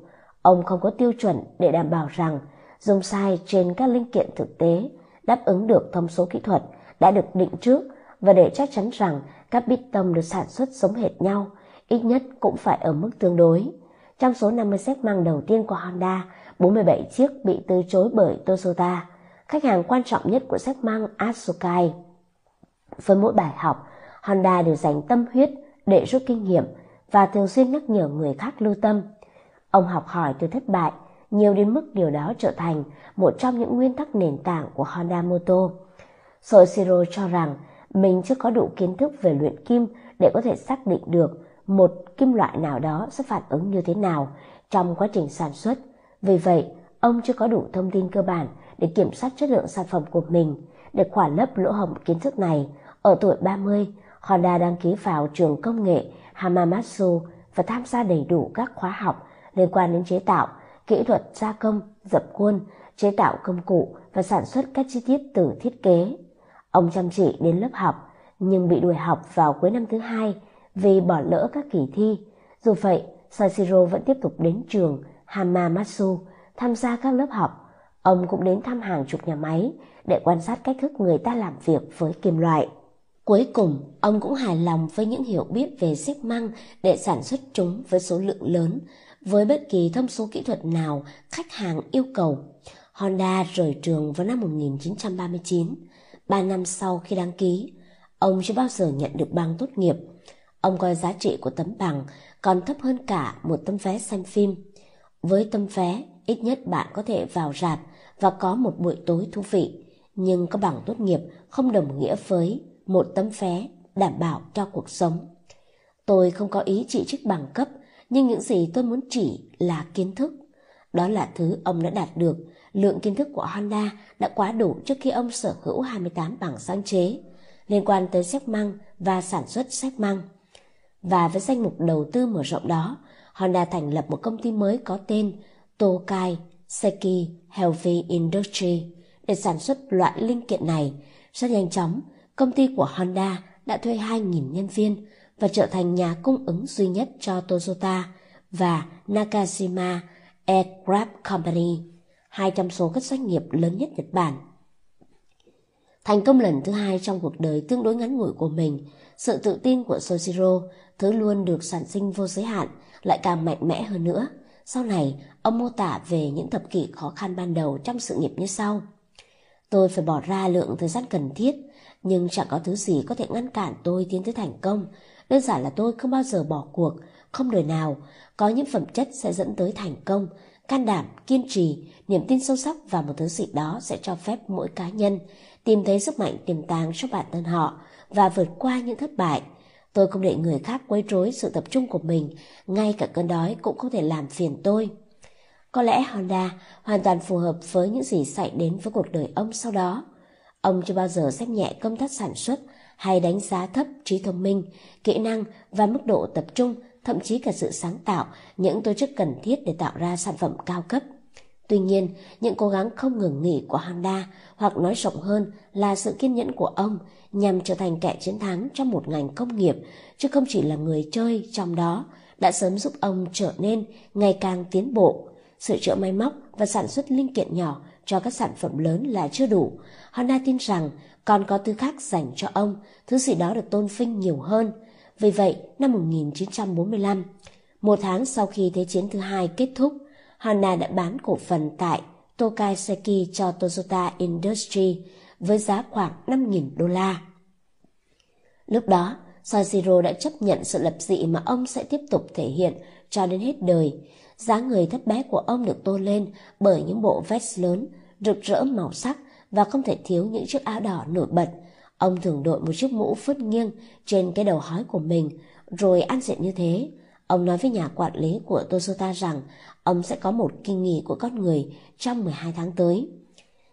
Ông không có tiêu chuẩn để đảm bảo rằng dung sai trên các linh kiện thực tế đáp ứng được thông số kỹ thuật đã được định trước, và để chắc chắn rằng các bít tông được sản xuất giống hệt nhau, ít nhất cũng phải ở mức tương đối. Trong số 50 xếp măng đầu tiên của Honda, 47 chiếc bị từ chối bởi Toyota, khách hàng quan trọng nhất của xếp măng Asokai. Với mỗi bài học, Honda đều dành tâm huyết để rút kinh nghiệm và thường xuyên nhắc nhở người khác lưu tâm. Ông học hỏi từ thất bại, nhiều đến mức điều đó trở thành một trong những nguyên tắc nền tảng của Honda Motor. Soichiro cho rằng mình chưa có đủ kiến thức về luyện kim để có thể xác định được một kim loại nào đó sẽ phản ứng như thế nào trong quá trình sản xuất. Vì vậy, ông chưa có đủ thông tin cơ bản để kiểm soát chất lượng sản phẩm của mình. Để khỏa lấp lỗ hổng kiến thức này, ở tuổi 30, Honda đăng ký vào trường công nghệ Hamamatsu và tham gia đầy đủ các khóa học liên quan đến chế tạo, kỹ thuật gia công, dập khuôn, chế tạo công cụ và sản xuất các chi tiết từ thiết kế. Ông chăm chỉ đến lớp học, nhưng bị đuổi học vào cuối năm thứ hai vì bỏ lỡ các kỳ thi. Dù vậy, Saichiro vẫn tiếp tục đến trường Hamamatsu, tham gia các lớp học. Ông cũng đến thăm hàng chục nhà máy để quan sát cách thức người ta làm việc với kim loại. Cuối cùng, ông cũng hài lòng với những hiểu biết về xếp măng để sản xuất chúng với số lượng lớn, với bất kỳ thông số kỹ thuật nào khách hàng yêu cầu. Honda rời trường vào năm 1939, 3 năm sau khi đăng ký. Ông chưa bao giờ nhận được bằng tốt nghiệp. Ông coi giá trị của tấm bằng còn thấp hơn cả một tấm vé xem phim. Với tấm vé, ít nhất bạn có thể vào rạp và có một buổi tối thú vị, nhưng có bằng tốt nghiệp không đồng nghĩa với một tấm vé đảm bảo cho cuộc sống. Tôi không có ý chỉ trích bằng cấp, nhưng những gì tôi muốn chỉ là kiến thức. Đó là thứ ông đã đạt được. Lượng kiến thức của Honda đã quá đủ trước khi ông sở hữu 28 bằng sáng chế liên quan tới xếp măng và sản xuất xếp măng. Và với danh mục đầu tư mở rộng đó, Honda thành lập một công ty mới có tên Tokai Seki Heavy Industry để sản xuất loại linh kiện này. Rất nhanh chóng, công ty của Honda đã thuê 2.000 nhân viên và trở thành nhà cung ứng duy nhất cho Toyota và Nakajima Aircraft Company, hai trong số các doanh nghiệp lớn nhất Nhật Bản. Thành công lần thứ hai trong cuộc đời tương đối ngắn ngủi của mình, sự tự tin của Soichiro, thứ luôn được sản sinh vô giới hạn, lại càng mạnh mẽ hơn nữa. Sau này, ông mô tả về những thập kỷ khó khăn ban đầu trong sự nghiệp như sau. Tôi phải bỏ ra lượng thời gian cần thiết, nhưng chẳng có thứ gì có thể ngăn cản tôi tiến tới thành công. Đơn giản là tôi không bao giờ bỏ cuộc, không đời nào. Có những phẩm chất sẽ dẫn tới thành công, can đảm, kiên trì, niềm tin sâu sắc vào một thứ gì đó sẽ cho phép mỗi cá nhân tìm thấy sức mạnh tiềm tàng trong bản thân họ và vượt qua những thất bại. Tôi không để người khác quấy rối sự tập trung của mình, ngay cả cơn đói cũng không thể làm phiền tôi. Có lẽ Honda hoàn toàn phù hợp với những gì xảy đến với cuộc đời ông sau đó. Ông chưa bao giờ xem nhẹ công tác sản xuất hay đánh giá thấp trí thông minh, kỹ năng và mức độ tập trung, thậm chí cả sự sáng tạo, những tổ chức cần thiết để tạo ra sản phẩm cao cấp. Tuy nhiên, những cố gắng không ngừng nghỉ của Honda, hoặc nói rộng hơn là sự kiên nhẫn của ông, nhằm trở thành kẻ chiến thắng trong một ngành công nghiệp, chứ không chỉ là người chơi trong đó, đã sớm giúp ông trở nên ngày càng tiến bộ. Sửa chữa máy móc và sản xuất linh kiện nhỏ cho các sản phẩm lớn là chưa đủ. Honda tin rằng còn có thứ khác dành cho ông, thứ gì đó được tôn vinh nhiều hơn. Vì vậy, năm 1945, một tháng sau khi Thế chiến thứ hai kết thúc, Honda đã bán cổ phần tại Tokai Seki cho Toyota Industry với giá khoảng $5.000. Lúc đó, Soichiro đã chấp nhận sự lập dị mà ông sẽ tiếp tục thể hiện cho đến hết đời. Dáng người thấp bé của ông được tô lên bởi những bộ vest lớn, rực rỡ màu sắc và không thể thiếu những chiếc áo đỏ nổi bật. Ông thường đội một chiếc mũ phất nghiêng trên cái đầu hói của mình, rồi ăn diện như thế. Ông nói với nhà quản lý của Toyota rằng ông sẽ có một kỳ nghỉ của con người trong 12 tháng tới.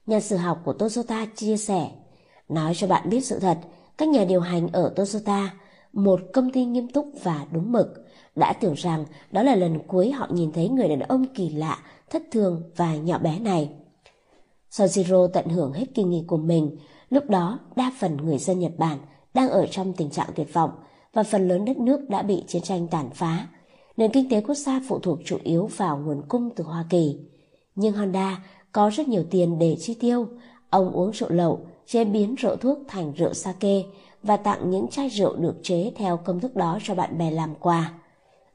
Nhà sử học của Toyota chia sẻ, nói cho bạn biết sự thật, các nhà điều hành ở Toyota, một công ty nghiêm túc và đúng mực, đã tưởng rằng đó là lần cuối họ nhìn thấy người đàn ông kỳ lạ, thất thường và nhỏ bé này. Soichiro tận hưởng hết kỳ nghỉ của mình. Lúc đó, đa phần người dân Nhật Bản đang ở trong tình trạng tuyệt vọng và phần lớn đất nước đã bị chiến tranh tàn phá. Nền kinh tế quốc gia phụ thuộc chủ yếu vào nguồn cung từ Hoa Kỳ. Nhưng Honda có rất nhiều tiền để chi tiêu. Ông uống rượu lậu, chế biến rượu thuốc thành rượu sake và tặng những chai rượu được chế theo công thức đó cho bạn bè làm quà.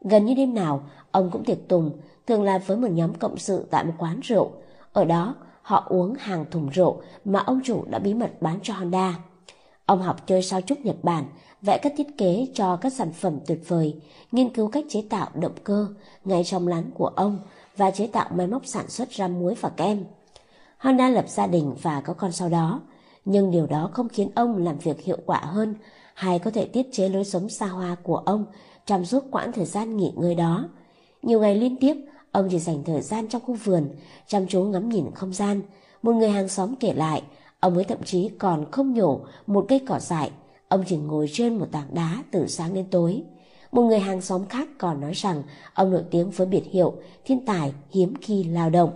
Gần như đêm nào, ông cũng tiệc tùng, thường là với một nhóm cộng sự tại một quán rượu. Ở đó, họ uống hàng thùng rượu mà ông chủ đã bí mật bán cho Honda. Ông học chơi sao chúc Nhật Bản, vẽ các thiết kế cho các sản phẩm tuyệt vời, nghiên cứu cách chế tạo động cơ ngay trong lán của ông và chế tạo máy móc sản xuất ra muối và kem. Honda lập gia đình và có con sau đó, nhưng điều đó không khiến ông làm việc hiệu quả hơn hay có thể tiết chế lối sống xa hoa của ông trong suốt quãng thời gian nghỉ ngơi đó. Nhiều ngày liên tiếp, ông chỉ dành thời gian trong khu vườn, chăm chú ngắm nhìn không gian. Một người hàng xóm kể lại, ông ấy thậm chí còn không nhổ một cây cỏ dại, ông chỉ ngồi trên một tảng đá từ sáng đến tối. Một người hàng xóm khác còn nói rằng ông nổi tiếng với biệt hiệu thiên tài hiếm khi lao động.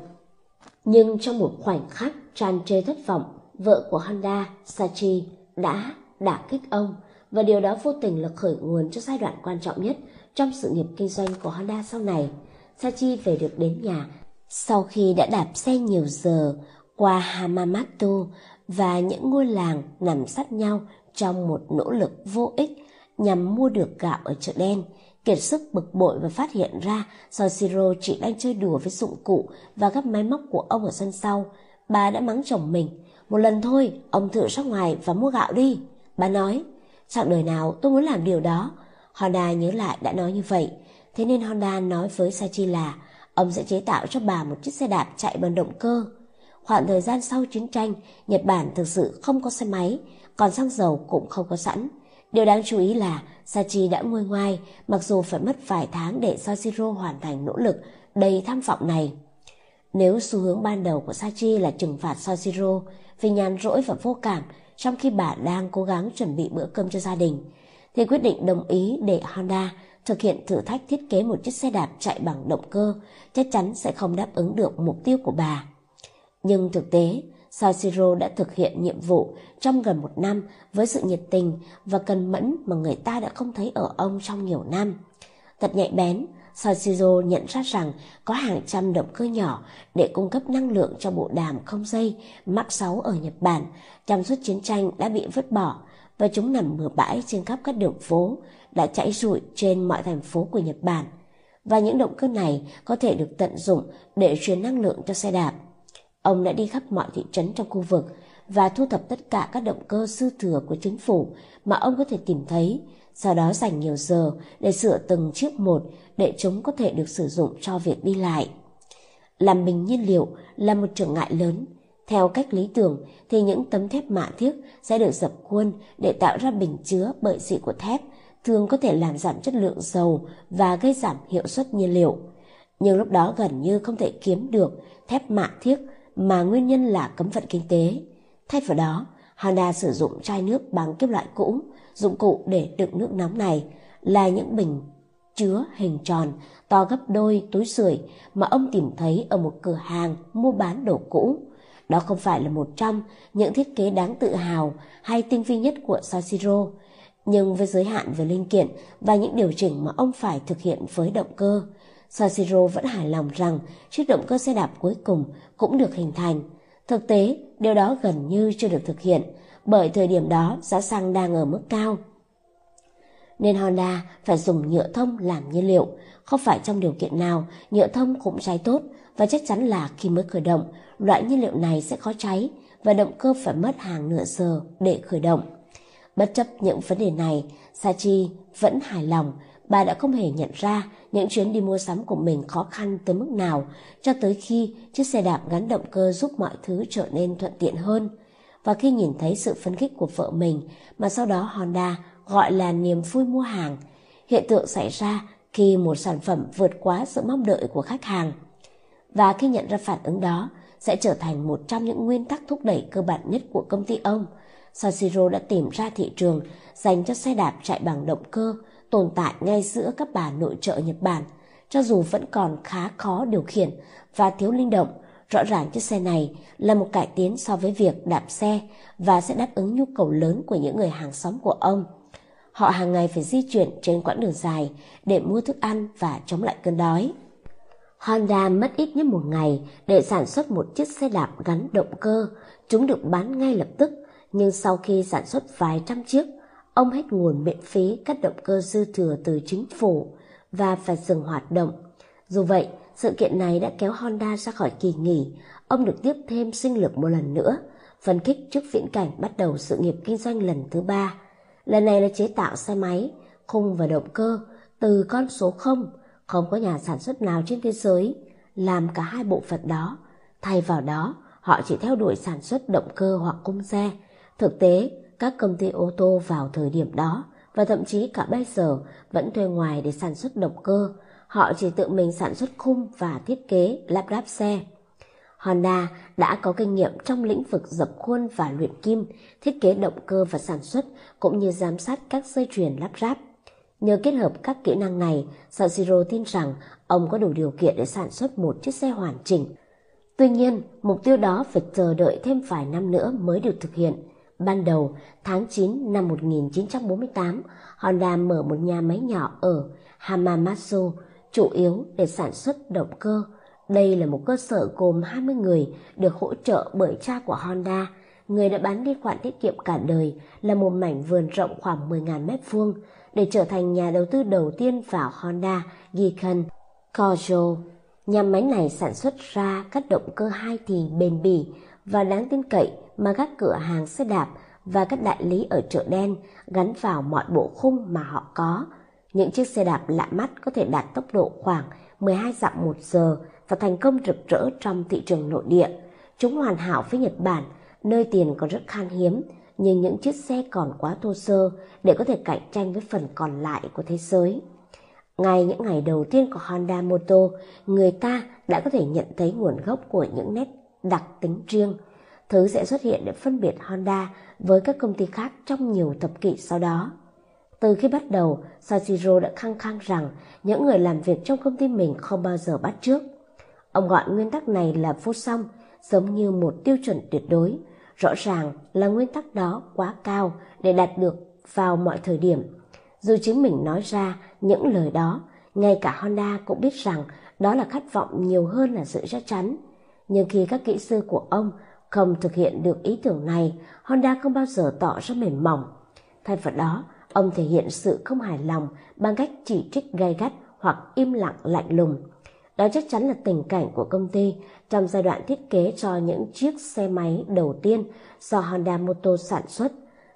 Nhưng trong một khoảnh khắc tràn trề thất vọng, vợ của Honda, Sachi, đã đả kích ông, và điều đó vô tình là khởi nguồn cho giai đoạn quan trọng nhất trong sự nghiệp kinh doanh của Honda sau này. Sachi về được đến nhà sau khi đã đạp xe nhiều giờ qua Hamamatsu và những ngôi làng nằm sát nhau trong một nỗ lực vô ích nhằm mua được gạo ở chợ đen. Kiệt sức bực bội và phát hiện ra Soichiro chỉ đang chơi đùa với dụng cụ và các máy móc của ông ở sân sau, bà đã mắng chồng mình. Một lần thôi, ông thử ra ngoài và mua gạo đi, bà nói. Chẳng đời nào tôi muốn làm điều đó, Honda nhớ lại đã nói như vậy. Thế nên Honda nói với Sachi là ông sẽ chế tạo cho bà một chiếc xe đạp chạy bằng động cơ. Khoảng thời gian sau chiến tranh, Nhật Bản thực sự không có xe máy, còn xăng dầu cũng không có sẵn. Điều đáng chú ý là Sachi đã nguôi ngoai, mặc dù phải mất vài tháng để Soichiro hoàn thành nỗ lực đầy tham vọng này. Nếu xu hướng ban đầu của Sachi là trừng phạt Soichiro vì nhàn rỗi và vô cảm trong khi bà đang cố gắng chuẩn bị bữa cơm cho gia đình, thì quyết định đồng ý để Honda thực hiện thử thách thiết kế một chiếc xe đạp chạy bằng động cơ chắc chắn sẽ không đáp ứng được mục tiêu của bà. Nhưng thực tế, Soichiro đã thực hiện nhiệm vụ trong gần một năm với sự nhiệt tình và cần mẫn mà người ta đã không thấy ở ông trong nhiều năm. Thật nhạy bén, Soichiro nhận ra rằng có hàng trăm động cơ nhỏ để cung cấp năng lượng cho bộ đàm không dây Mach 6 ở Nhật Bản trong suốt chiến tranh đã bị vứt bỏ, và chúng nằm bừa bãi trên khắp các đường phố, đã chảy rụi trên mọi thành phố của Nhật Bản. Và những động cơ này có thể được tận dụng để truyền năng lượng cho xe đạp. Ông đã đi khắp mọi thị trấn trong khu vực và thu thập tất cả các động cơ dư thừa của chính phủ mà ông có thể tìm thấy, sau đó dành nhiều giờ để sửa từng chiếc một để chúng có thể được sử dụng cho việc đi lại. Làm bình nhiên liệu là một trở ngại lớn. Theo cách lý tưởng thì những tấm thép mạ thiếc sẽ được dập khuôn để tạo ra bình chứa bởi xỉ của thép, thường có thể làm giảm chất lượng dầu và gây giảm hiệu suất nhiên liệu. Nhưng lúc đó gần như không thể kiếm được thép mạ thiếc mà nguyên nhân là cấm vận kinh tế. Thay vào đó, Honda sử dụng chai nước bằng kim loại cũ, dụng cụ để đựng nước nóng này là những bình chứa hình tròn to gấp đôi túi sưởi mà ông tìm thấy ở một cửa hàng mua bán đồ cũ. Đó không phải là một trong những thiết kế đáng tự hào hay tinh vi nhất của Soichiro, nhưng với giới hạn về linh kiện và những điều chỉnh mà ông phải thực hiện với động cơ, Soichiro vẫn hài lòng rằng chiếc động cơ xe đạp cuối cùng cũng được hình thành. Thực tế, điều đó gần như chưa được thực hiện, bởi thời điểm đó giá xăng đang ở mức cao. Nên Honda phải dùng nhựa thông làm nhiên liệu, không phải trong điều kiện nào nhựa thông cũng cháy tốt, và chắc chắn là khi mới khởi động, loại nhiên liệu này sẽ khó cháy và động cơ phải mất hàng nửa giờ để khởi động. Bất chấp những vấn đề này, Sachi vẫn hài lòng. Bà đã không hề nhận ra những chuyến đi mua sắm của mình khó khăn tới mức nào, cho tới khi chiếc xe đạp gắn động cơ giúp mọi thứ trở nên thuận tiện hơn. Và khi nhìn thấy sự phấn khích của vợ mình, mà sau đó Honda gọi là niềm vui mua hàng, hiện tượng xảy ra khi một sản phẩm vượt quá sự mong đợi của khách hàng. Và khi nhận ra phản ứng đó, sẽ trở thành một trong những nguyên tắc thúc đẩy cơ bản nhất của công ty ông. Sanshiro đã tìm ra thị trường dành cho xe đạp chạy bằng động cơ, tồn tại ngay giữa các bà nội trợ Nhật Bản. Cho dù vẫn còn khá khó điều khiển và thiếu linh động, rõ ràng chiếc xe này là một cải tiến so với việc đạp xe và sẽ đáp ứng nhu cầu lớn của những người hàng xóm của ông. Họ hàng ngày phải di chuyển trên quãng đường dài để mua thức ăn và chống lại cơn đói. Honda mất ít nhất một ngày để sản xuất một chiếc xe đạp gắn động cơ. Chúng được bán ngay lập tức, nhưng sau khi sản xuất vài trăm chiếc, ông hết nguồn miễn phí các động cơ dư thừa từ chính phủ và phải dừng hoạt động. Dù vậy, sự kiện này đã kéo Honda ra khỏi kỳ nghỉ. Ông được tiếp thêm sinh lực một lần nữa, phấn khích trước viễn cảnh bắt đầu sự nghiệp kinh doanh lần thứ ba. Lần này là chế tạo xe máy, khung và động cơ từ con số 0. Không có nhà sản xuất nào trên thế giới làm cả hai bộ phận đó. Thay vào đó, họ chỉ theo đuổi sản xuất động cơ hoặc khung xe. Thực tế, các công ty ô tô vào thời điểm đó và thậm chí cả bây giờ vẫn thuê ngoài để sản xuất động cơ. Họ chỉ tự mình sản xuất khung và thiết kế lắp ráp xe. Honda đã có kinh nghiệm trong lĩnh vực dập khuôn và luyện kim, thiết kế động cơ và sản xuất, cũng như giám sát các dây chuyền lắp ráp. Nhờ kết hợp các kỹ năng này, Sanshiro tin rằng ông có đủ điều kiện để sản xuất một chiếc xe hoàn chỉnh. Tuy nhiên, mục tiêu đó phải chờ đợi thêm vài năm nữa mới được thực hiện. Ban đầu, tháng 9 năm 1948, Honda mở một nhà máy nhỏ ở Hamamatsu, chủ yếu để sản xuất động cơ. Đây là một cơ sở gồm 20 người được hỗ trợ bởi cha của Honda, người đã bán đi khoản tiết kiệm cả đời là một mảnh vườn rộng khoảng 10.000 m2 để trở thành nhà đầu tư đầu tiên vào Honda Giken Kojo. Nhà máy này sản xuất ra các động cơ hai thì bền bỉ và đáng tin cậy mà các cửa hàng xe đạp và các đại lý ở chợ đen gắn vào mọi bộ khung mà họ có. Những chiếc xe đạp lạ mắt có thể đạt tốc độ khoảng 12 dặm/giờ và thành công rực rỡ trong thị trường nội địa. Chúng hoàn hảo với Nhật Bản, nơi tiền còn rất khan hiếm, nhưng những chiếc xe còn quá thô sơ để có thể cạnh tranh với phần còn lại của thế giới. Ngay những ngày đầu tiên của Honda Motor, người ta đã có thể nhận thấy nguồn gốc của những nét đặc tính riêng. Thứ sẽ xuất hiện để phân biệt Honda với các công ty khác trong nhiều thập kỷ sau đó. Từ khi bắt đầu, Sanshiro đã khăng khăng rằng những người làm việc trong công ty mình không bao giờ bắt chước. Ông gọi nguyên tắc này là vô song, giống như một tiêu chuẩn tuyệt đối. Rõ ràng là nguyên tắc đó quá cao để đạt được vào mọi thời điểm. Dù chính mình nói ra những lời đó, ngay cả Honda cũng biết rằng đó là khát vọng nhiều hơn là sự chắc chắn. Nhưng khi các kỹ sư của ông không thực hiện được ý tưởng này, Honda không bao giờ tỏ ra mềm mỏng. Thay vào đó, ông thể hiện sự không hài lòng bằng cách chỉ trích gay gắt hoặc im lặng lạnh lùng. Đó chắc chắn là tình cảnh của công ty trong giai đoạn thiết kế cho những chiếc xe máy đầu tiên do Honda Motor sản xuất.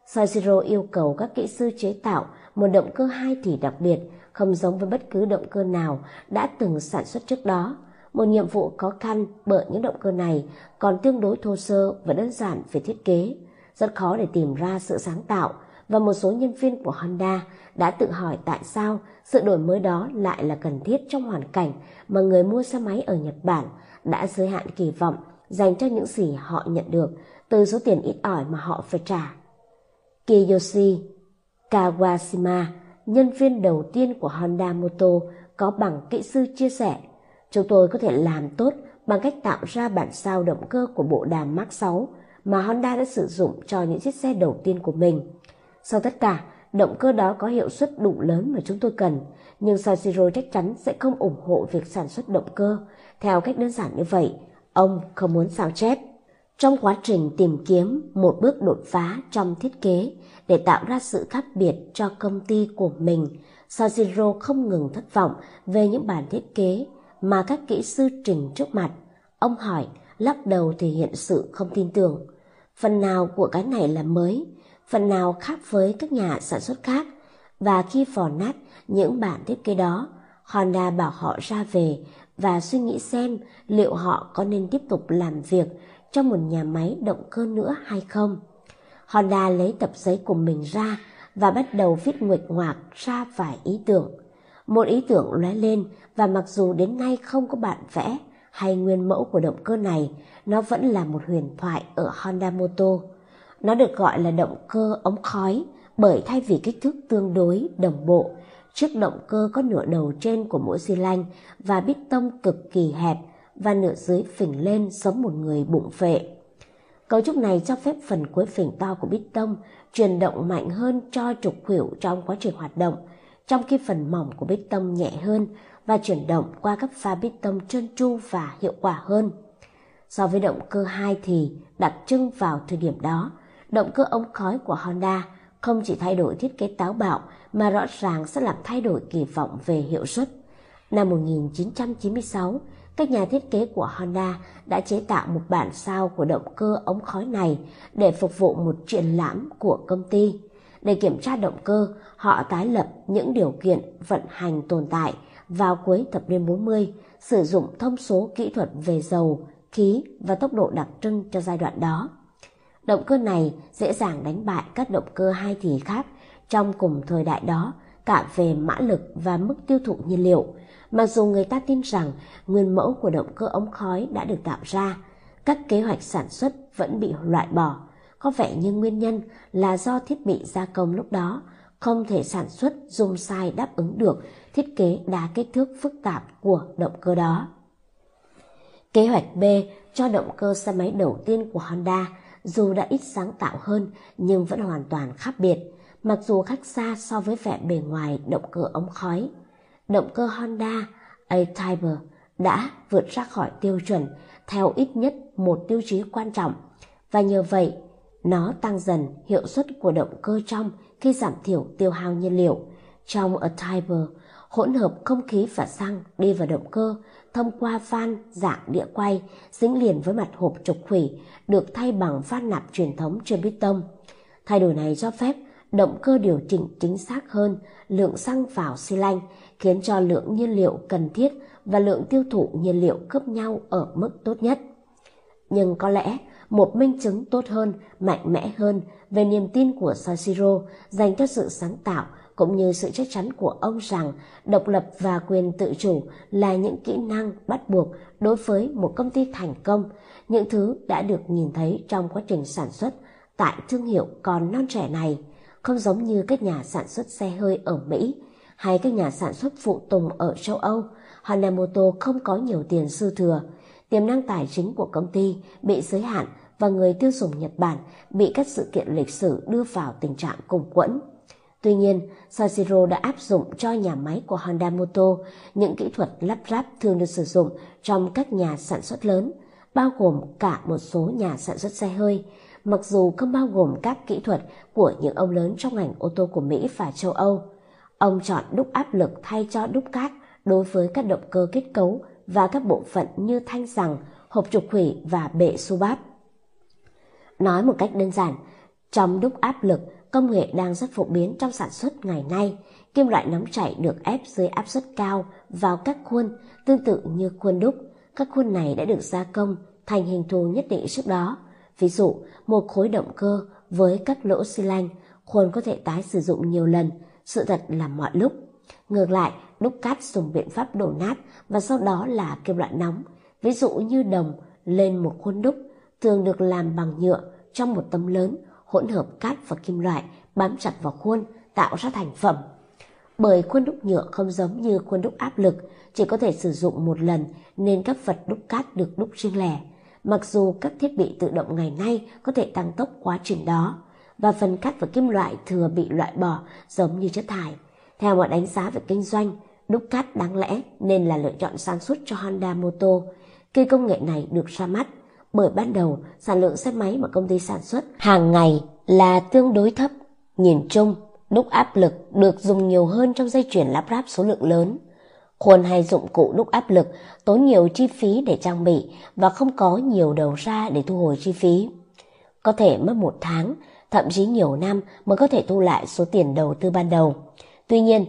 Sanshiro yêu cầu các kỹ sư chế tạo một động cơ hai thì đặc biệt, không giống với bất cứ động cơ nào đã từng sản xuất trước đó. Một nhiệm vụ khó khăn bởi những động cơ này còn tương đối thô sơ và đơn giản về thiết kế. Rất khó để tìm ra sự sáng tạo, và một số nhân viên của Honda đã tự hỏi tại sao sự đổi mới đó lại là cần thiết trong hoàn cảnh mà người mua xe máy ở Nhật Bản đã giới hạn kỳ vọng dành cho những gì họ nhận được từ số tiền ít ỏi mà họ phải trả. Kiyoshi Kawashima, nhân viên đầu tiên của Honda Motor, có bằng kỹ sư chia sẻ: "Chúng tôi có thể làm tốt bằng cách tạo ra bản sao động cơ của bộ đàm Mark 6 mà Honda đã sử dụng cho những chiếc xe đầu tiên của mình. Sau tất cả, động cơ đó có hiệu suất đủ lớn mà chúng tôi cần, nhưng Sanshiro chắc chắn sẽ không ủng hộ việc sản xuất động cơ theo cách đơn giản như vậy. Ông không muốn sao chép." Trong quá trình tìm kiếm một bước đột phá trong thiết kế để tạo ra sự khác biệt cho công ty của mình, Sanshiro không ngừng thất vọng về những bản thiết kế mà các kỹ sư trình trước mặt. Ông hỏi, lắc đầu thể hiện sự không tin tưởng. Phần nào của cái này là mới, phần nào khác với các nhà sản xuất khác, và khi vò nát những bản thiết kế đó, Honda bảo họ ra về và suy nghĩ xem liệu họ có nên tiếp tục làm việc trong một nhà máy động cơ nữa hay không. Honda lấy tập giấy của mình ra và bắt đầu viết nguệch ngoạc ra vài ý tưởng. Một ý tưởng lóe lên, và mặc dù đến nay không có bản vẽ hay nguyên mẫu của động cơ này, nó vẫn là một huyền thoại ở Honda Motor. Nó được gọi là động cơ ống khói bởi thay vì kích thước tương đối đồng bộ, chiếc động cơ có nửa đầu trên của mỗi xi lanh và bít tông cực kỳ hẹp và nửa dưới phình lên giống một người bụng vệ. Cấu trúc này cho phép phần cuối phình to của bít tông chuyển động mạnh hơn cho trục khuỷu trong quá trình hoạt động, trong khi phần mỏng của bít tông nhẹ hơn và chuyển động qua các pha bít tông trơn tru và hiệu quả hơn. So với động cơ 2 thì đặc trưng vào thời điểm đó, động cơ ống khói của Honda không chỉ thay đổi thiết kế táo bạo mà rõ ràng sẽ làm thay đổi kỳ vọng về hiệu suất. Năm 1996, các nhà thiết kế của Honda đã chế tạo một bản sao của động cơ ống khói này để phục vụ một triển lãm của công ty. Để kiểm tra động cơ, họ tái lập những điều kiện vận hành tồn tại vào cuối thập niên 40, sử dụng thông số kỹ thuật về dầu, khí và tốc độ đặc trưng cho giai đoạn đó. Động cơ này dễ dàng đánh bại các động cơ 2 thì khác trong cùng thời đại đó, cả về mã lực và mức tiêu thụ nhiên liệu. Mặc dù người ta tin rằng nguyên mẫu của động cơ ống khói đã được tạo ra, các kế hoạch sản xuất vẫn bị loại bỏ. Có vẻ như nguyên nhân là do thiết bị gia công lúc đó không thể sản xuất dung sai đáp ứng được thiết kế đa kích thước phức tạp của động cơ đó. Kế hoạch B cho động cơ xe máy đầu tiên của Honda dù đã ít sáng tạo hơn nhưng vẫn hoàn toàn khác biệt, mặc dù khác xa so với vẻ bề ngoài động cơ ống khói. Động cơ Honda A-Type đã vượt ra khỏi tiêu chuẩn theo ít nhất một tiêu chí quan trọng, và nhờ vậy nó tăng dần hiệu suất của động cơ trong khi giảm thiểu tiêu hao nhiên liệu. Trong A-Type, hỗn hợp không khí và xăng đi vào động cơ thông qua van dạng đĩa quay dính liền với mặt hộp trục khuỷu được thay bằng van nạp truyền thống trên bít tông. Thay đổi này cho phép động cơ điều chỉnh chính xác hơn lượng xăng vào xi lanh, khiến cho lượng nhiên liệu cần thiết và lượng tiêu thụ nhiên liệu khớp nhau ở mức tốt nhất. Nhưng có lẽ một minh chứng tốt hơn, mạnh mẽ hơn về niềm tin của Soichiro dành cho sự sáng tạo cũng như sự chắc chắn của ông rằng độc lập và quyền tự chủ là những kỹ năng bắt buộc đối với một công ty thành công, những thứ đã được nhìn thấy trong quá trình sản xuất tại thương hiệu còn non trẻ này, không giống như các nhà sản xuất xe hơi ở Mỹ hay các nhà sản xuất phụ tùng ở châu Âu. Honda Motor không có nhiều tiền dư thừa, tiềm năng tài chính của công ty bị giới hạn và người tiêu dùng Nhật Bản bị các sự kiện lịch sử đưa vào tình trạng cùng quẫn. Tuy nhiên, Soichiro đã áp dụng cho nhà máy của Honda Motor những kỹ thuật lắp ráp thường được sử dụng trong các nhà sản xuất lớn, bao gồm cả một số nhà sản xuất xe hơi, mặc dù không bao gồm các kỹ thuật của những ông lớn trong ngành ô tô của Mỹ và châu Âu. Ông chọn đúc áp lực thay cho đúc cát đối với các động cơ kết cấu và các bộ phận như thanh rằng, hộp trục khuỷu và bệ su báp. Nói một cách đơn giản, trong đúc áp lực, công nghệ đang rất phổ biến trong sản xuất ngày nay. Kim loại nóng chảy được ép dưới áp suất cao vào các khuôn, tương tự như khuôn đúc. Các khuôn này đã được gia công thành hình thù nhất định trước đó. Ví dụ, một khối động cơ với các lỗ xi lanh, khuôn có thể tái sử dụng nhiều lần, sự thật là mọi lúc. Ngược lại, đúc cát dùng biện pháp đổ nát và sau đó là kim loại nóng, ví dụ như đồng, lên một khuôn đúc, thường được làm bằng nhựa trong một tấm lớn, hỗn hợp cát và kim loại bám chặt vào khuôn tạo ra thành phẩm. Bởi khuôn đúc nhựa không giống như khuôn đúc áp lực, chỉ có thể sử dụng một lần nên các vật đúc cát được đúc riêng lẻ. Mặc dù các thiết bị tự động ngày nay có thể tăng tốc quá trình đó, và phần cát và kim loại thừa bị loại bỏ giống như chất thải. Theo một đánh giá về kinh doanh, đúc cát đáng lẽ nên là lựa chọn sáng suốt cho Honda Motor khi công nghệ này được ra mắt, bởi ban đầu sản lượng xe máy mà công ty sản xuất hàng ngày là tương đối thấp. Nhìn chung, đúc áp lực được dùng nhiều hơn trong dây chuyền lắp ráp số lượng lớn. Khuôn hay dụng cụ đúc áp lực tốn nhiều chi phí để trang bị và không có nhiều đầu ra để thu hồi chi phí. Có thể mất một tháng thậm chí nhiều năm mới có thể thu lại số tiền đầu tư ban đầu. Tuy nhiên,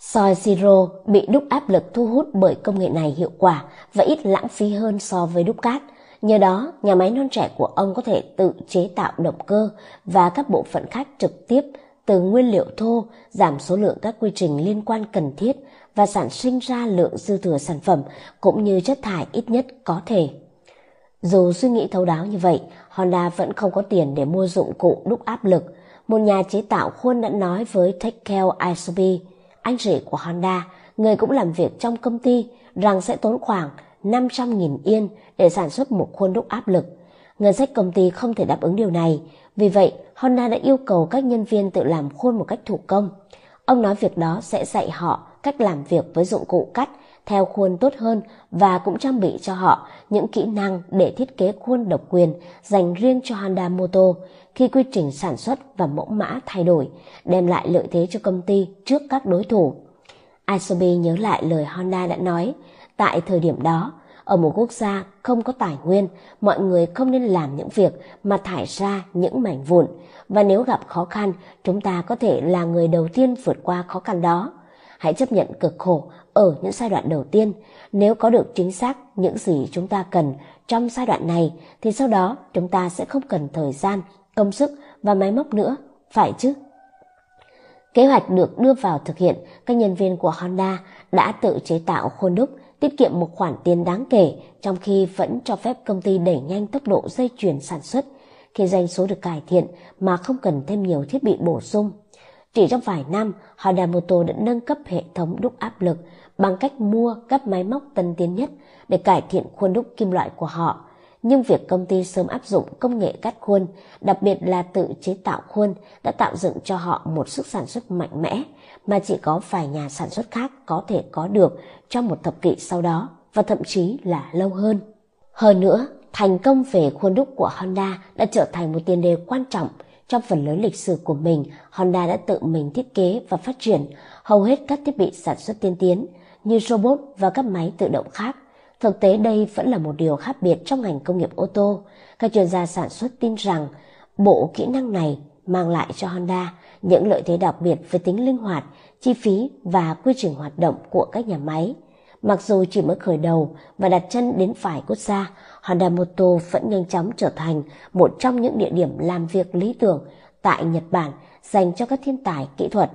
soi siro bị đúc áp lực thu hút bởi công nghệ này hiệu quả và ít lãng phí hơn so với đúc cát. Nhờ đó, nhà máy non trẻ của ông có thể tự chế tạo động cơ và các bộ phận khác trực tiếp từ nguyên liệu thô, giảm số lượng các quy trình liên quan cần thiết và sản sinh ra lượng dư thừa sản phẩm cũng như chất thải ít nhất có thể. Dù suy nghĩ thấu đáo như vậy, Honda vẫn không có tiền để mua dụng cụ đúc áp lực. Một nhà chế tạo khuôn đã nói với Takeo Isobe, anh rể của Honda, người cũng làm việc trong công ty, rằng sẽ tốn khoảng 500.000 yên để sản xuất một khuôn đúc áp lực. Ngân sách công ty không thể đáp ứng điều này, vì vậy Honda đã yêu cầu các nhân viên tự làm khuôn một cách thủ công. Ông nói việc đó sẽ dạy họ cách làm việc với dụng cụ cắt theo khuôn tốt hơn và cũng trang bị cho họ những kỹ năng để thiết kế khuôn độc quyền dành riêng cho Honda Motor khi quy trình sản xuất và mẫu mã thay đổi, đem lại lợi thế cho công ty trước các đối thủ. Isobe nhớ lại lời Honda đã nói, tại thời điểm đó, ở một quốc gia không có tài nguyên, mọi người không nên làm những việc mà thải ra những mảnh vụn, và nếu gặp khó khăn, chúng ta có thể là người đầu tiên vượt qua khó khăn đó. Hãy chấp nhận cực khổ ở những giai đoạn đầu tiên. Nếu có được chính xác những gì chúng ta cần trong giai đoạn này, thì sau đó chúng ta sẽ không cần thời gian, công sức và máy móc nữa, phải chứ? Kế hoạch được đưa vào thực hiện, các nhân viên của Honda đã tự chế tạo khuôn đúc, tiết kiệm một khoản tiền đáng kể trong khi vẫn cho phép công ty đẩy nhanh tốc độ dây chuyền sản xuất khi doanh số được cải thiện mà không cần thêm nhiều thiết bị bổ sung. Chỉ trong vài năm, Honda Motor đã nâng cấp hệ thống đúc áp lực bằng cách mua các máy móc tân tiến nhất để cải thiện khuôn đúc kim loại của họ. Nhưng việc công ty sớm áp dụng công nghệ cắt khuôn, đặc biệt là tự chế tạo khuôn, đã tạo dựng cho họ một sức sản xuất mạnh mẽ mà chỉ có vài nhà sản xuất khác có thể có được trong một thập kỷ sau đó và thậm chí là lâu hơn. Hơn nữa, thành công về khuôn đúc của Honda đã trở thành một tiền đề quan trọng. Trong phần lớn lịch sử của mình, Honda đã tự mình thiết kế và phát triển hầu hết các thiết bị sản xuất tiên tiến như robot và các máy tự động khác. Thực tế đây vẫn là một điều khác biệt trong ngành công nghiệp ô tô. Các chuyên gia sản xuất tin rằng bộ kỹ năng này mang lại cho Honda những lợi thế đặc biệt về tính linh hoạt, chi phí và quy trình hoạt động của các nhà máy. Mặc dù chỉ mới khởi đầu và đặt chân đến vài quốc gia, Honda Motor vẫn nhanh chóng trở thành một trong những địa điểm làm việc lý tưởng tại Nhật Bản dành cho các thiên tài kỹ thuật.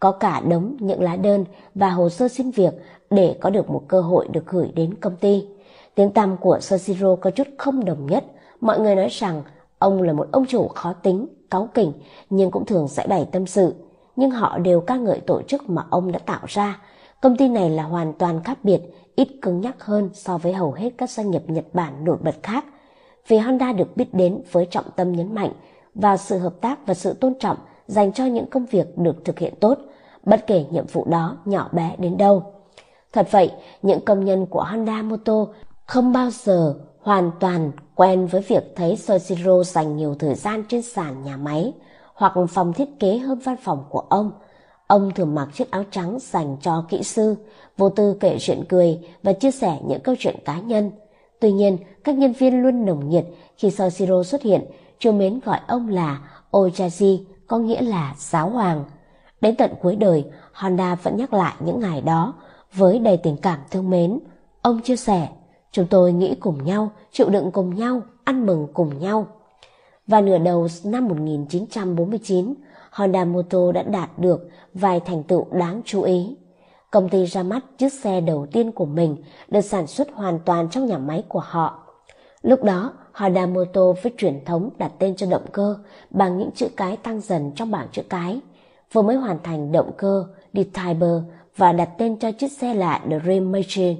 Có cả đống những lá đơn và hồ sơ xin việc để có được một cơ hội được gửi đến công ty. Tiếng tăm của Soichiro có chút không đồng nhất. Mọi người nói rằng ông là một ông chủ khó tính, cáu kỉnh nhưng cũng thường giải bày tâm sự. Nhưng họ đều ca ngợi tổ chức mà ông đã tạo ra. Công ty này là hoàn toàn khác biệt, ít cứng nhắc hơn so với hầu hết các doanh nghiệp Nhật Bản nổi bật khác. Vì Honda được biết đến với trọng tâm nhấn mạnh vào sự hợp tác và sự tôn trọng dành cho những công việc được thực hiện tốt, bất kể nhiệm vụ đó nhỏ bé đến đâu. Thật vậy, những công nhân của Honda Motor không bao giờ hoàn toàn quen với việc thấy Soichiro dành nhiều thời gian trên sàn nhà máy hoặc phòng thiết kế hơn văn phòng của ông. Ông thường mặc chiếc áo trắng dành cho kỹ sư, vô tư kể chuyện cười và chia sẻ những câu chuyện cá nhân. Tuy nhiên, các nhân viên luôn nồng nhiệt khi Soichiro xuất hiện, trêu mến gọi ông là Ojaji, có nghĩa là giáo hoàng. Đến tận cuối đời, Honda vẫn nhắc lại những ngày đó với đầy tình cảm thương mến. Ông chia sẻ, chúng tôi nghĩ cùng nhau, chịu đựng cùng nhau, ăn mừng cùng nhau. Và nửa đầu năm 1949, Honda Motor đã đạt được vài thành tựu đáng chú ý. Công ty ra mắt chiếc xe đầu tiên của mình được sản xuất hoàn toàn trong nhà máy của họ. Lúc đó, Honda Motor với truyền thống đặt tên cho động cơ bằng những chữ cái tăng dần trong bảng chữ cái, vừa mới hoàn thành động cơ D-Type và đặt tên cho chiếc xe là Dream Machine.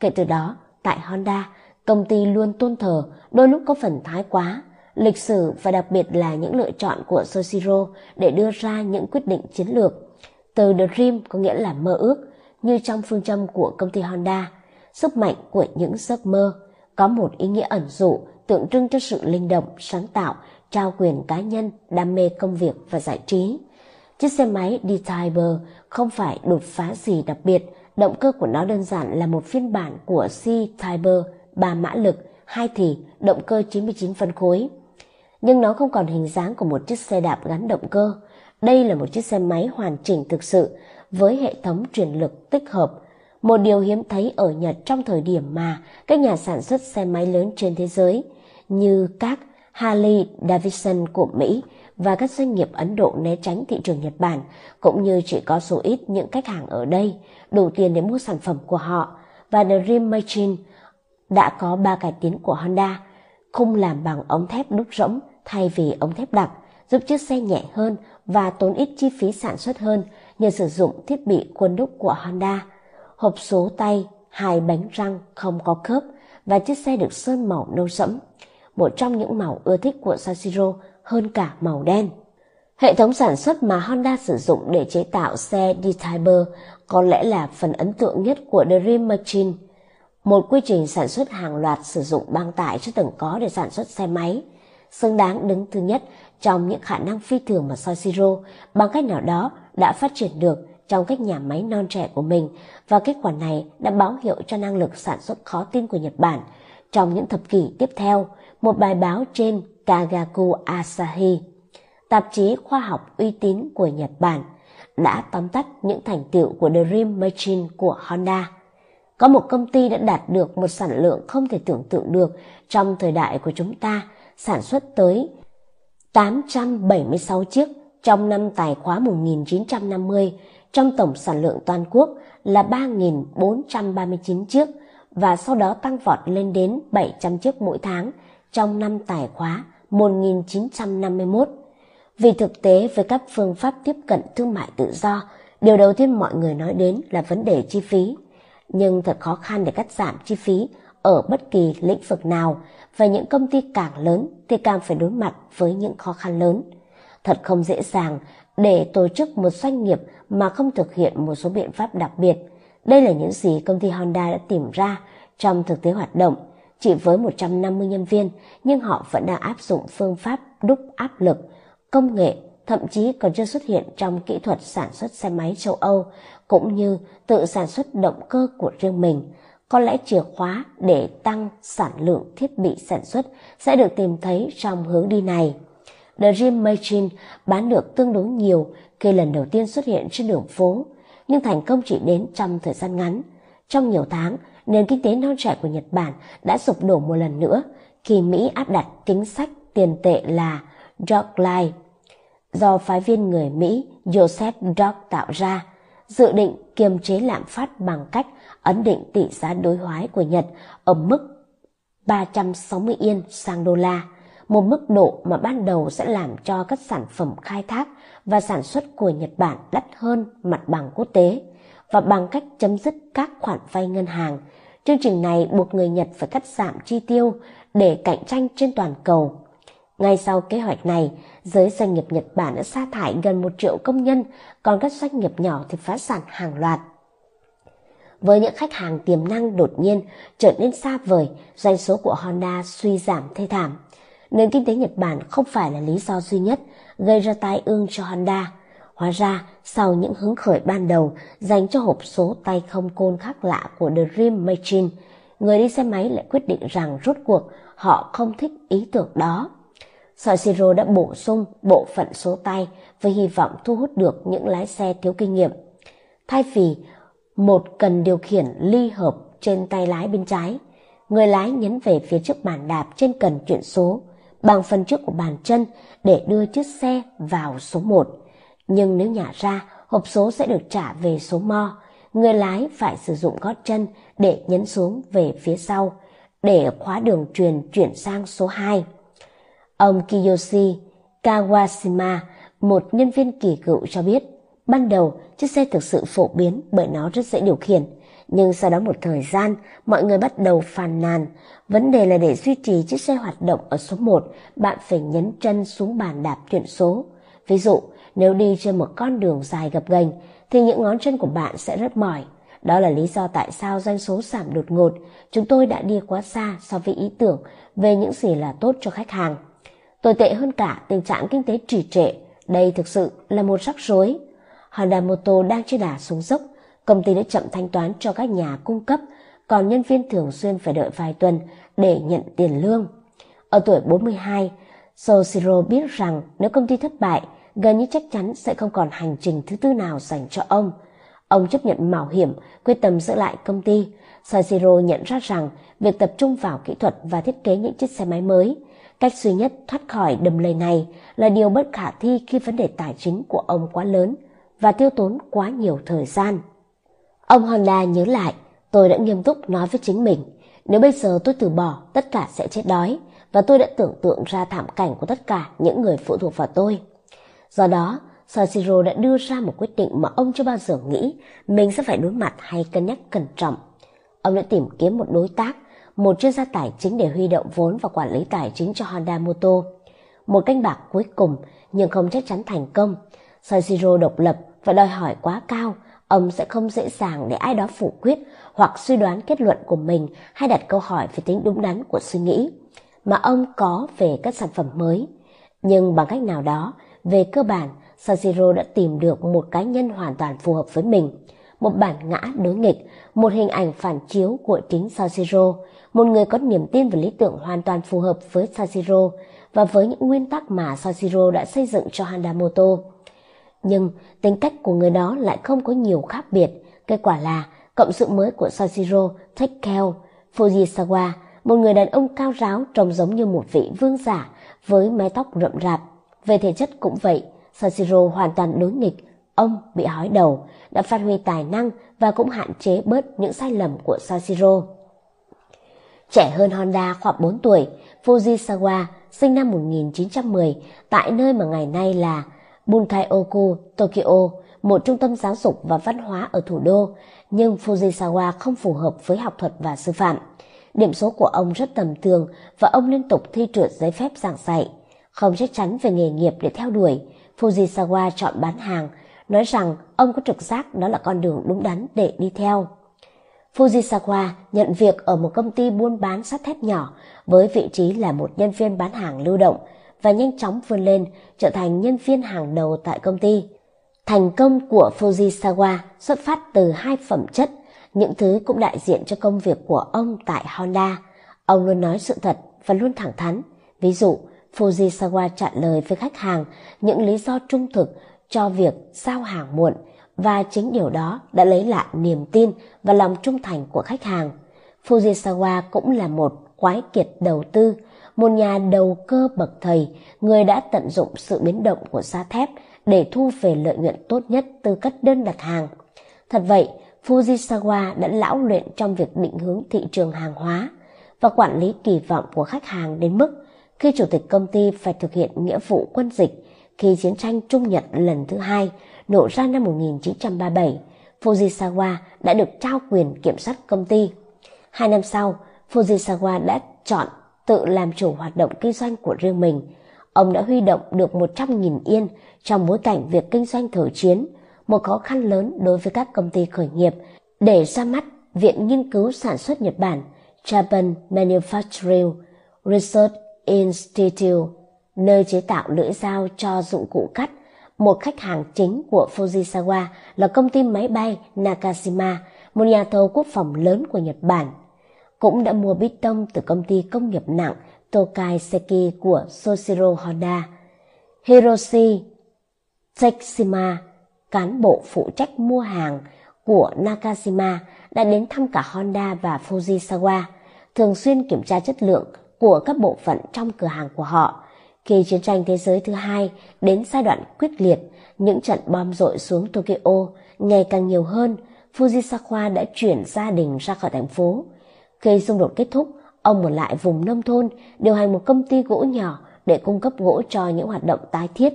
Kể từ đó, tại Honda, công ty luôn tôn thờ, đôi lúc có phần thái quá, lịch sử và đặc biệt là những lựa chọn của Soichiro để đưa ra những quyết định chiến lược. Từ Dream có nghĩa là mơ ước, như trong phương châm của công ty Honda, sức mạnh của những giấc mơ có một ý nghĩa ẩn dụ, tượng trưng cho sự linh động, sáng tạo, trao quyền cá nhân, đam mê công việc và giải trí. Chiếc xe máy D-Type không phải đột phá gì đặc biệt, động cơ của nó đơn giản là một phiên bản của C-Type 3 mã lực, 2 thì, động cơ 99 phân khối. nhưng nó không còn hình dáng của một chiếc xe đạp gắn động cơ. Đây là một chiếc xe máy hoàn chỉnh thực sự với hệ thống truyền lực tích hợp, một điều hiếm thấy ở Nhật trong thời điểm mà các nhà sản xuất xe máy lớn trên thế giới như các Harley Davidson của Mỹ và các doanh nghiệp Ấn Độ né tránh thị trường Nhật Bản, cũng như chỉ có số ít những khách hàng ở đây đủ tiền để mua sản phẩm của họ. Và The Dream Machine đã có 3 cải tiến của Honda: khung làm bằng ống thép đúc rỗng thay vì ống thép đặc, giúp chiếc xe nhẹ hơn và tốn ít chi phí sản xuất hơn nhờ sử dụng thiết bị khuôn đúc của Honda, hộp số tay, 2 bánh răng không có khớp, và chiếc xe được sơn màu nâu sẫm, một trong những màu ưa thích của Sashiro hơn cả màu đen. Hệ thống sản xuất mà Honda sử dụng để chế tạo xe D-Type có lẽ là phần ấn tượng nhất của The Dream Machine, một quy trình sản xuất hàng loạt sử dụng băng tải chưa từng có để sản xuất xe máy, xứng đáng đứng thứ nhất trong những khả năng phi thường mà Sashiro bằng cách nào đó đã phát triển được trong các nhà máy non trẻ của mình, và kết quả này đã báo hiệu cho năng lực sản xuất khó tin của Nhật Bản trong những thập kỷ tiếp theo. Một bài báo trên Kagaku Asahi, tạp chí khoa học uy tín của Nhật Bản, đã tóm tắt những thành tựu của The Dream Machine của Honda. Có một công ty đã đạt được một sản lượng không thể tưởng tượng được trong thời đại của chúng ta, sản xuất tới 876 chiếc trong năm tài khoá 1950, trong tổng sản lượng toàn quốc là 3.439 chiếc, và sau đó tăng vọt lên đến 700 chiếc mỗi tháng trong năm tài khoá 1951. Vì thực tế với các phương pháp tiếp cận thương mại tự do, điều đầu tiên mọi người nói đến là vấn đề chi phí. Nhưng thật khó khăn để cắt giảm chi phí ở bất kỳ lĩnh vực nào, và những công ty càng lớn thì càng phải đối mặt với những khó khăn lớn. Thật không dễ dàng để tổ chức một doanh nghiệp mà không thực hiện một số biện pháp đặc biệt. Đây là những gì công ty Honda đã tìm ra trong thực tế hoạt động. Chỉ với 150 nhân viên, nhưng họ vẫn đang áp dụng phương pháp đúc áp lực, công nghệ, thậm chí còn chưa xuất hiện trong kỹ thuật sản xuất xe máy châu Âu, cũng như tự sản xuất động cơ của riêng mình. Có lẽ chìa khóa để tăng sản lượng thiết bị sản xuất sẽ được tìm thấy trong hướng đi này. The Dream Machine bán được tương đối nhiều khi lần đầu tiên xuất hiện trên đường phố, nhưng thành công chỉ đến trong thời gian ngắn. Trong nhiều tháng, nền kinh tế non trẻ của Nhật Bản đã sụp đổ một lần nữa khi Mỹ áp đặt chính sách tiền tệ là Dodd-Frank do phái viên người Mỹ Joseph Dodd tạo ra, dự định kiềm chế lạm phát bằng cách ấn định tỷ giá đối hoái của Nhật ở mức 360 yên sang đô la, một mức độ mà ban đầu sẽ làm cho các sản phẩm khai thác và sản xuất của Nhật Bản đắt hơn mặt bằng quốc tế, và bằng cách chấm dứt các khoản vay ngân hàng. Chương trình này buộc người Nhật phải cắt giảm chi tiêu để cạnh tranh trên toàn cầu. Ngay sau kế hoạch này, giới doanh nghiệp Nhật Bản đã sa thải gần 1 triệu công nhân, còn các doanh nghiệp nhỏ thì phá sản hàng loạt. Với những khách hàng tiềm năng đột nhiên trở nên xa vời, doanh số của Honda suy giảm thê thảm. Nền kinh tế Nhật Bản không phải là lý do duy nhất gây ra tai ương cho Honda. Hóa ra, sau những hứng khởi ban đầu dành cho hộp số tay không côn khác lạ của The Dream Machine, người đi xe máy lại quyết định rằng rốt cuộc họ không thích ý tưởng đó. Sashiro đã bổ sung bộ phận số tay với hy vọng thu hút được những lái xe thiếu kinh nghiệm. Thay vì một cần điều khiển ly hợp trên tay lái bên trái, người lái nhấn về phía trước bàn đạp trên cần chuyển số bằng phần trước của bàn chân để đưa chiếc xe vào số 1. Nhưng nếu nhả ra, hộp số sẽ được trả về số mo. Người lái phải sử dụng gót chân để nhấn xuống về phía sau để khóa đường truyền chuyển sang số 2. Ông Kiyoshi Kawashima, một nhân viên kỳ cựu, cho biết ban đầu chiếc xe thực sự phổ biến bởi nó rất dễ điều khiển. Nhưng sau đó một thời gian, mọi người bắt đầu phàn nàn. Vấn đề là để duy trì chiếc xe hoạt động ở số 1, bạn phải nhấn chân xuống bàn đạp chuyển số. Ví dụ, nếu đi trên một con đường dài gập ghềnh thì những ngón chân của bạn sẽ rất mỏi. Đó là lý do tại sao doanh số giảm đột ngột. Chúng tôi đã đi quá xa so với ý tưởng về những gì là tốt cho khách hàng. Tồi tệ hơn cả, tình trạng kinh tế trì trệ. Đây thực sự là một rắc rối. Honda Motor đang trên đà xuống dốc. Công ty đã chậm thanh toán cho các nhà cung cấp, còn nhân viên thường xuyên phải đợi vài tuần để nhận tiền lương. Ở tuổi 42, Soichiro biết rằng nếu công ty thất bại, gần như chắc chắn sẽ không còn hành trình thứ tư nào dành cho ông. Ông chấp nhận mạo hiểm, quyết tâm giữ lại công ty. Soichiro nhận ra rằng việc tập trung vào kỹ thuật và thiết kế những chiếc xe máy mới, cách duy nhất thoát khỏi đầm lầy này, là điều bất khả thi khi vấn đề tài chính của ông quá lớn và tiêu tốn quá nhiều thời gian. Ông Honda nhớ lại, tôi đã nghiêm túc nói với chính mình, nếu bây giờ tôi từ bỏ, tất cả sẽ chết đói, và tôi đã tưởng tượng ra thảm cảnh của tất cả những người phụ thuộc vào tôi. Do đó, Soichiro đã đưa ra một quyết định mà ông chưa bao giờ nghĩ mình sẽ phải đối mặt hay cân nhắc cẩn trọng. Ông đã tìm kiếm một đối tác, một chuyên gia tài chính để huy động vốn và quản lý tài chính cho Honda Motor. Một canh bạc cuối cùng nhưng không chắc chắn thành công. Soichiro độc lập và đòi hỏi quá cao, ông sẽ không dễ dàng để ai đó phủ quyết hoặc suy đoán kết luận của mình hay đặt câu hỏi về tính đúng đắn của suy nghĩ mà ông có về các sản phẩm mới. Nhưng bằng cách nào đó, về cơ bản, Soichiro đã tìm được một cá nhân hoàn toàn phù hợp với mình, một bản ngã đối nghịch, một hình ảnh phản chiếu của chính Soichiro, một người có niềm tin và lý tưởng hoàn toàn phù hợp với Soichiro và với những nguyên tắc mà Soichiro đã xây dựng cho Honda Motor. Nhưng tính cách của người đó lại không có nhiều khác biệt. Kết quả là cộng sự mới của Soichiro, Takeo Fujisawa, một người đàn ông cao ráo trông giống như một vị vương giả với mái tóc rậm rạp. Về thể chất cũng vậy, Soichiro hoàn toàn đối nghịch. Ông bị hói đầu, đã phát huy tài năng và cũng hạn chế bớt những sai lầm của Soichiro. Trẻ hơn Honda khoảng 4 tuổi, Fujisawa sinh năm 1910 tại nơi mà ngày nay là Bunkaioku, Tokyo, một trung tâm giáo dục và văn hóa ở thủ đô, nhưng Fujisawa không phù hợp với học thuật và sư phạm. Điểm số của ông rất tầm thường và ông liên tục thi trượt giấy phép giảng dạy. Không chắc chắn về nghề nghiệp để theo đuổi, Fujisawa chọn bán hàng, nói rằng ông có trực giác đó là con đường đúng đắn để đi theo. Fujisawa nhận việc ở một công ty buôn bán sắt thép nhỏ với vị trí là một nhân viên bán hàng lưu động và nhanh chóng vươn lên trở thành nhân viên hàng đầu tại công ty. Thành công của Fujisawa xuất phát từ hai phẩm chất, những thứ cũng đại diện cho công việc của ông tại Honda. Ông luôn nói sự thật và luôn thẳng thắn. Ví dụ, Fujisawa trả lời với khách hàng những lý do trung thực cho việc giao hàng muộn, và chính điều đó đã lấy lại niềm tin và lòng trung thành của khách hàng. Fujisawa cũng là một quái kiệt đầu tư, một nhà đầu cơ bậc thầy, người đã tận dụng sự biến động của giá thép để thu về lợi nhuận tốt nhất từ các đơn đặt hàng. Thật vậy, Fujisawa đã lão luyện trong việc định hướng thị trường hàng hóa và quản lý kỳ vọng của khách hàng đến mức khi chủ tịch công ty phải thực hiện nghĩa vụ quân dịch khi chiến tranh Trung Nhật lần thứ hai nổ ra năm 1937, Fujisawa đã được trao quyền kiểm soát công ty. 2 năm sau, Fujisawa đã chọn tự làm chủ hoạt động kinh doanh của riêng mình. Ông đã huy động được 100.000 yên trong bối cảnh việc kinh doanh thời chiến, một khó khăn lớn đối với các công ty khởi nghiệp, để ra mắt Viện Nghiên cứu Sản xuất Nhật Bản, Japan Manufacturing Research Institute, nơi chế tạo lưỡi dao cho dụng cụ cắt. Một khách hàng chính của Fujisawa là công ty máy bay Nakashima, một nhà thầu quốc phòng lớn của Nhật Bản, cũng đã mua bê tông từ công ty công nghiệp nặng Tokaiseki của Soichiro Honda. Hiroshi Takeshima, cán bộ phụ trách mua hàng của Nakashima, đã đến thăm cả Honda và Fujisawa, thường xuyên kiểm tra chất lượng của các bộ phận trong cửa hàng của họ. Khi chiến tranh thế giới thứ hai đến giai đoạn quyết liệt, những trận bom dội xuống Tokyo ngày càng nhiều hơn, Fujisawa đã chuyển gia đình ra khỏi thành phố. Khi xung đột kết thúc, ông ở lại vùng nông thôn, điều hành một công ty gỗ nhỏ để cung cấp gỗ cho những hoạt động tái thiết.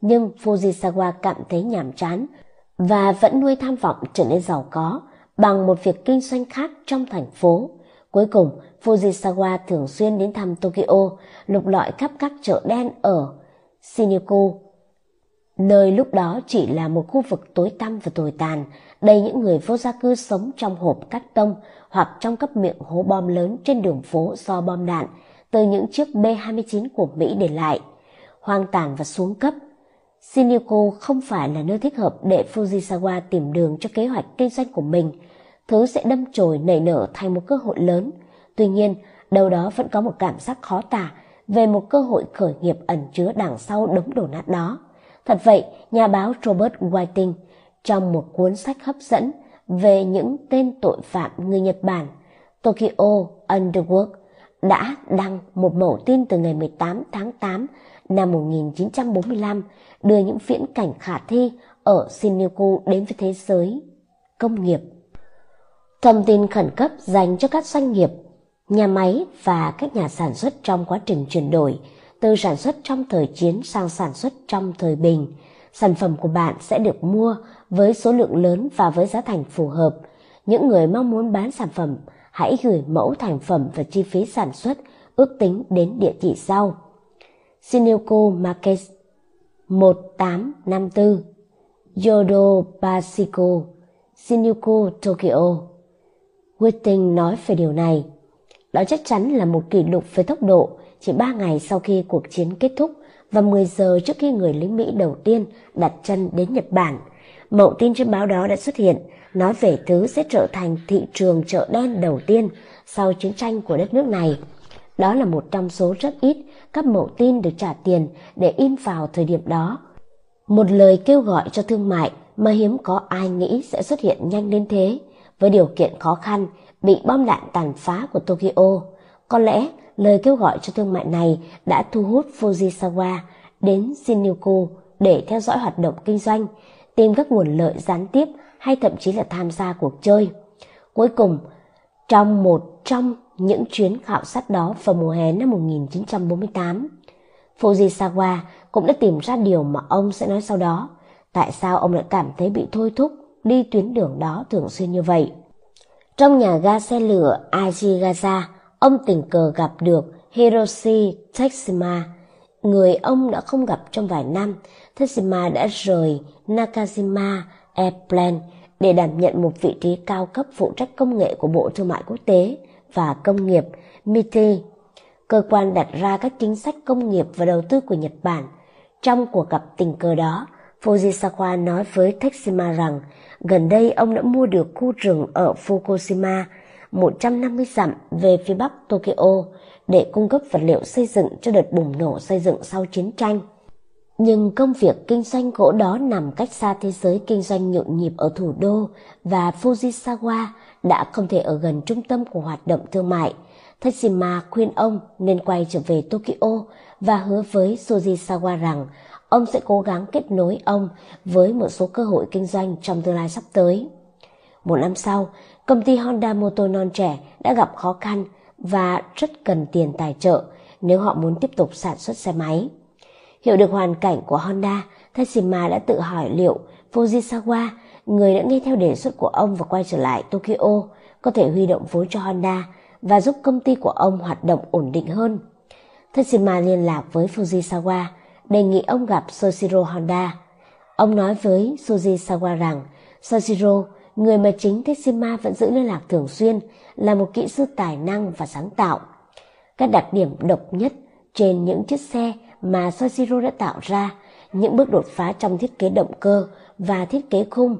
Nhưng Fujisawa cảm thấy nhàm chán và vẫn nuôi tham vọng trở nên giàu có bằng một việc kinh doanh khác trong thành phố. Cuối cùng, Fujisawa thường xuyên đến thăm Tokyo, lục lọi khắp các chợ đen ở Shinjuku, nơi lúc đó chỉ là một khu vực tối tăm và tồi tàn, đầy những người vô gia cư sống trong hộp cắt tông hoặc trong các miệng hố bom lớn trên đường phố do bom đạn từ những chiếc B-29 của Mỹ để lại. Hoang tàn và xuống cấp, Shinjuku không phải là nơi thích hợp để Fujisawa tìm đường cho kế hoạch kinh doanh của mình. Thứ sẽ đâm chồi nảy nở thành một cơ hội lớn. Tuy nhiên, đâu đó vẫn có một cảm giác khó tả về một cơ hội khởi nghiệp ẩn chứa đằng sau đống đổ nát đó. Thật vậy, nhà báo Robert Whiting trong một cuốn sách hấp dẫn về những tên tội phạm người Nhật Bản, Tokyo Underworld, đã đăng một mẩu tin từ ngày 18 tháng 8 năm 1945 đưa những viễn cảnh khả thi ở Shinjuku đến với thế giới công nghiệp. Thông tin khẩn cấp dành cho các doanh nghiệp, nhà máy và các nhà sản xuất trong quá trình chuyển đổi từ sản xuất trong thời chiến sang sản xuất trong thời bình. Sản phẩm của bạn sẽ được mua với số lượng lớn và với giá thành phù hợp. Những người mong muốn bán sản phẩm, hãy gửi mẫu thành phẩm và chi phí sản xuất ước tính đến địa chỉ sau: Shinjuku Market 1854, Yodobashiko, Shinjuku, Tokyo. Whiting nói về điều này. Đó chắc chắn là một kỷ lục về tốc độ, chỉ 3 ngày sau khi cuộc chiến kết thúc và 10 giờ trước khi người lính Mỹ đầu tiên đặt chân đến Nhật Bản. Mẫu tin trên báo đó đã xuất hiện, nói về thứ sẽ trở thành thị trường chợ đen đầu tiên sau chiến tranh của đất nước này. Đó là một trong số rất ít các mẫu tin được trả tiền để in vào thời điểm đó. Một lời kêu gọi cho thương mại mà hiếm có ai nghĩ sẽ xuất hiện nhanh đến thế, với điều kiện khó khăn bị bom đạn tàn phá của Tokyo. Có lẽ lời kêu gọi cho thương mại này đã thu hút Fujisawa đến Shinjuku để theo dõi hoạt động kinh doanh, tìm các nguồn lợi gián tiếp hay thậm chí là tham gia cuộc chơi. Cuối cùng, trong một trong những chuyến khảo sát đó vào mùa hè năm 1948, Fujisawa cũng đã tìm ra điều mà ông sẽ nói sau đó. Tại sao ông lại cảm thấy bị thôi thúc đi tuyến đường đó thường xuyên như vậy? Trong nhà ga xe lửa Ajigaza, ông tình cờ gặp được Hiroshi Takeshima, người ông đã không gặp trong vài năm. Takeshima đã rời Nakajima Airplane để đảm nhận một vị trí cao cấp phụ trách công nghệ của Bộ Thương mại Quốc tế và Công nghiệp MITI, cơ quan đặt ra các chính sách công nghiệp và đầu tư của Nhật Bản. Trong cuộc gặp tình cờ đó, Fujisawa nói với Takeshima rằng gần đây ông đã mua được khu rừng ở Fukushima, 150 dặm về phía bắc Tokyo, để cung cấp vật liệu xây dựng cho đợt bùng nổ xây dựng sau chiến tranh. Nhưng công việc kinh doanh gỗ đó nằm cách xa thế giới kinh doanh nhộn nhịp ở thủ đô, và Fujisawa đã không thể ở gần trung tâm của hoạt động thương mại. Takeshima khuyên ông nên quay trở về Tokyo và hứa với Fujisawa rằng ông sẽ cố gắng kết nối ông với một số cơ hội kinh doanh trong tương lai sắp tới. Một năm sau, công ty Honda Motor non trẻ đã gặp khó khăn và rất cần tiền tài trợ nếu họ muốn tiếp tục sản xuất xe máy. Hiểu được hoàn cảnh của Honda, Takeshima đã tự hỏi liệu Fujisawa, người đã nghe theo đề xuất của ông và quay trở lại Tokyo, có thể huy động vốn cho Honda và giúp công ty của ông hoạt động ổn định hơn. Takeshima liên lạc với Fujisawa, đề nghị ông gặp Soichiro Honda. Ông nói với Fujisawa rằng Soichiro, người mà chính Takeshima vẫn giữ liên lạc thường xuyên, là một kỹ sư tài năng và sáng tạo. Các đặc điểm độc nhất trên những chiếc xe mà Soichiro đã tạo ra, những bước đột phá trong thiết kế động cơ và thiết kế khung,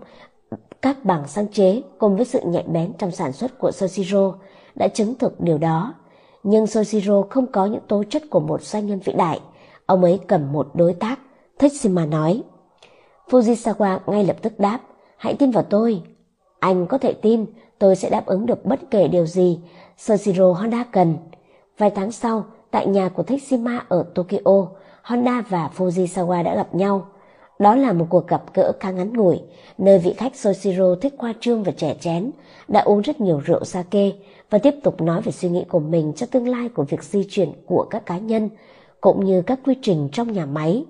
các bảng sáng chế cùng với sự nhạy bén trong sản xuất của Soichiro đã chứng thực điều đó. Nhưng Soichiro không có những tố chất của một doanh nhân vĩ đại. Ông ấy cần một đối tác, Takeshima nói. Fujisawa ngay lập tức đáp, hãy tin vào tôi. Anh có thể tin, tôi sẽ đáp ứng được bất kể điều gì Soichiro Honda cần. Vài tháng sau, tại nhà của Takeshima ở Tokyo, Honda và Fujisawa đã gặp nhau. Đó là một cuộc gặp gỡ khá ngắn ngủi, nơi vị khách Soichiro thích khoa trương và trẻ chén, đã uống rất nhiều rượu sake và tiếp tục nói về suy nghĩ của mình cho tương lai của việc di chuyển của các cá nhân, cũng như các quy trình trong nhà máy.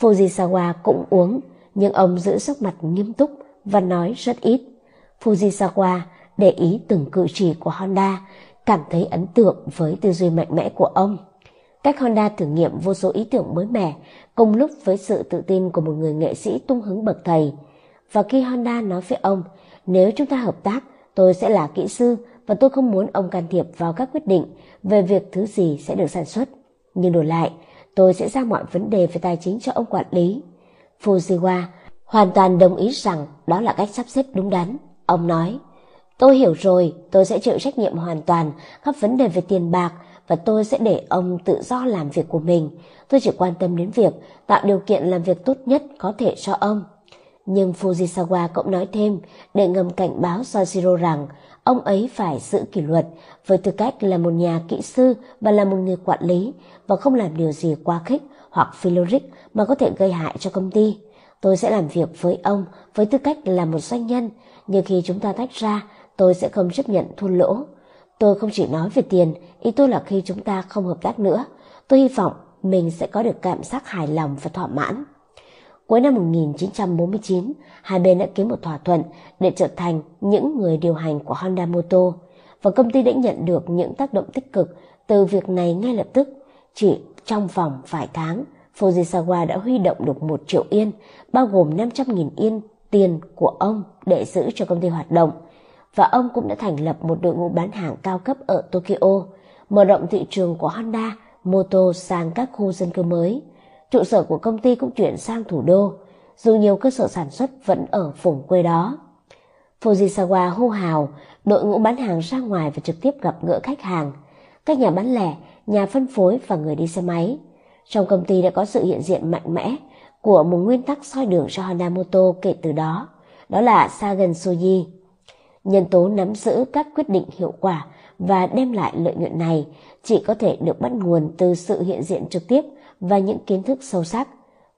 Fujisawa cũng uống, nhưng ông giữ sắc mặt nghiêm túc và nói rất ít. Fujisawa để ý từng cử chỉ của Honda, cảm thấy ấn tượng với tư duy mạnh mẽ của ông. Cách Honda thử nghiệm vô số ý tưởng mới mẻ, cùng lúc với sự tự tin của một người nghệ sĩ tung hứng bậc thầy. Và khi Honda nói với ông, nếu chúng ta hợp tác, tôi sẽ là kỹ sư và tôi không muốn ông can thiệp vào các quyết định về việc thứ gì sẽ được sản xuất. Nhưng đổi lại, tôi sẽ ra mọi vấn đề về tài chính cho ông quản lý. Fujisawa hoàn toàn đồng ý rằng đó là cách sắp xếp đúng đắn. Ông nói, tôi hiểu rồi, tôi sẽ chịu trách nhiệm hoàn toàn các vấn đề về tiền bạc và tôi sẽ để ông tự do làm việc của mình. Tôi chỉ quan tâm đến việc tạo điều kiện làm việc tốt nhất có thể cho ông. Nhưng Fujisawa cũng nói thêm để ngầm cảnh báo Soichiro rằng ông ấy phải giữ kỷ luật với tư cách là một nhà kỹ sư và là một người quản lý, và không làm điều gì quá khích hoặc phi logic mà có thể gây hại cho công ty. Tôi sẽ làm việc với ông với tư cách là một doanh nhân, nhưng khi chúng ta tách ra, tôi sẽ không chấp nhận thua lỗ. Tôi không chỉ nói về tiền, ý tôi là khi chúng ta không hợp tác nữa, tôi hy vọng mình sẽ có được cảm giác hài lòng và thỏa mãn. Cuối năm 1949, hai bên đã ký một thỏa thuận để trở thành những người điều hành của Honda Motor, và công ty đã nhận được những tác động tích cực từ việc này ngay lập tức. Chỉ trong vòng vài tháng, Fujisawa đã huy động được 1 triệu yên, bao gồm 500.000 yên tiền của ông để giữ cho công ty hoạt động. Và ông cũng đã thành lập một đội ngũ bán hàng cao cấp ở Tokyo, mở rộng thị trường của Honda Motor sang các khu dân cư mới. Trụ sở của công ty cũng chuyển sang thủ đô, dù nhiều cơ sở sản xuất vẫn ở vùng quê đó. Fujisawa hô hào đội ngũ bán hàng ra ngoài và trực tiếp gặp gỡ khách hàng, các nhà bán lẻ, nhà phân phối và người đi xe máy. Trong công ty đã có sự hiện diện mạnh mẽ của một nguyên tắc soi đường cho Honda Motor kể từ đó, đó là Sagan Shoji. Nhân tố nắm giữ các quyết định hiệu quả và đem lại lợi nhuận này chỉ có thể được bắt nguồn từ sự hiện diện trực tiếp và những kiến thức sâu sắc.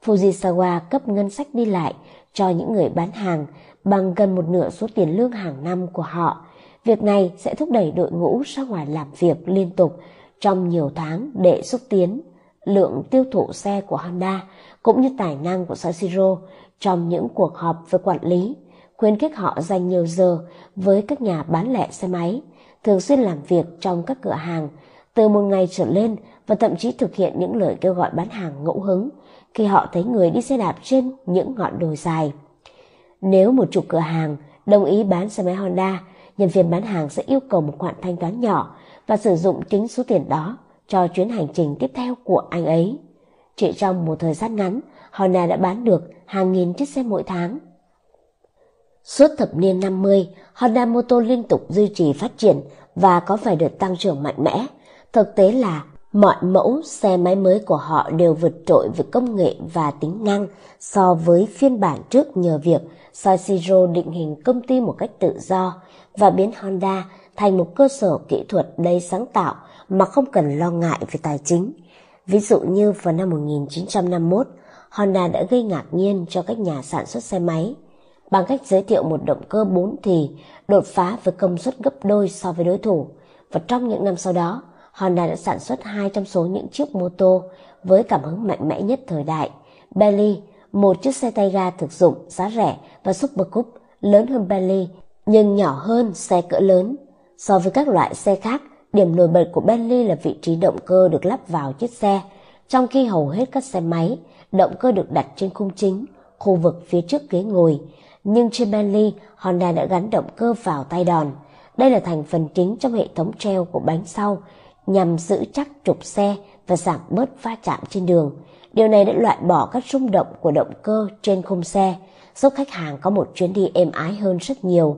Fujisawa cấp ngân sách đi lại cho những người bán hàng bằng gần một nửa số tiền lương hàng năm của họ. Việc này sẽ thúc đẩy đội ngũ ra ngoài làm việc liên tục trong nhiều tháng để xúc tiến lượng tiêu thụ xe của Honda cũng như tài năng của Soichiro trong những cuộc họp với quản lý, khuyến khích họ dành nhiều giờ với các nhà bán lẻ xe máy, thường xuyên làm việc trong các cửa hàng từ một ngày trở lên và thậm chí thực hiện những lời kêu gọi bán hàng ngẫu hứng khi họ thấy người đi xe đạp trên những ngọn đồi dài. Nếu một chủ cửa hàng đồng ý bán xe máy Honda, nhân viên bán hàng sẽ yêu cầu một khoản thanh toán nhỏ và sử dụng chính số tiền đó cho chuyến hành trình tiếp theo của anh ấy. Chỉ trong một thời gian ngắn, Honda đã bán được hàng nghìn chiếc xe mỗi tháng. Suốt thập niên 50, Honda Motor liên tục duy trì phát triển và có vài đợt tăng trưởng mạnh mẽ. Thực tế là mọi mẫu xe máy mới của họ đều vượt trội về công nghệ và tính năng so với phiên bản trước nhờ việc Soichiro định hình công ty một cách tự do và biến Honda thành một cơ sở kỹ thuật đầy sáng tạo mà không cần lo ngại về tài chính. Ví dụ như vào năm 1951, Honda đã gây ngạc nhiên cho các nhà sản xuất xe máy bằng cách giới thiệu một động cơ 4 thì đột phá với công suất gấp đôi so với đối thủ. Và trong những năm sau đó, Honda đã sản xuất 2 trong số những chiếc mô tô với cảm hứng mạnh mẽ nhất thời đại: Bentley, một chiếc xe tay ga thực dụng giá rẻ, và Super Coupe, lớn hơn Bentley nhưng nhỏ hơn xe cỡ lớn. So với các loại xe khác, điểm nổi bật của Bentley là vị trí động cơ được lắp vào chiếc xe, trong khi hầu hết các xe máy, động cơ được đặt trên khung chính, khu vực phía trước ghế ngồi. Nhưng trên Bentley, Honda đã gắn động cơ vào tay đòn. Đây là thành phần chính trong hệ thống treo của bánh sau nhằm giữ chắc trục xe và giảm bớt va chạm trên đường. Điều này đã loại bỏ các rung động của động cơ trên khung xe, giúp khách hàng có một chuyến đi êm ái hơn rất nhiều.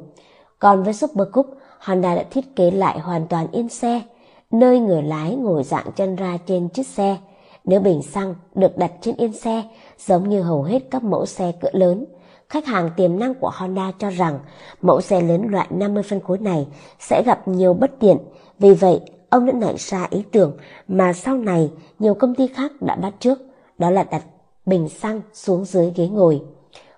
Còn với Super Coupe, Honda đã thiết kế lại hoàn toàn yên xe, nơi người lái ngồi dạng chân ra trên chiếc xe. Nếu bình xăng được đặt trên yên xe, giống như hầu hết các mẫu xe cỡ lớn, khách hàng tiềm năng của Honda cho rằng mẫu xe lớn loại 50 phân khối này sẽ gặp nhiều bất tiện. Vì vậy, ông đã nảy ra ý tưởng mà sau này nhiều công ty khác đã bắt chước, đó là đặt bình xăng xuống dưới ghế ngồi.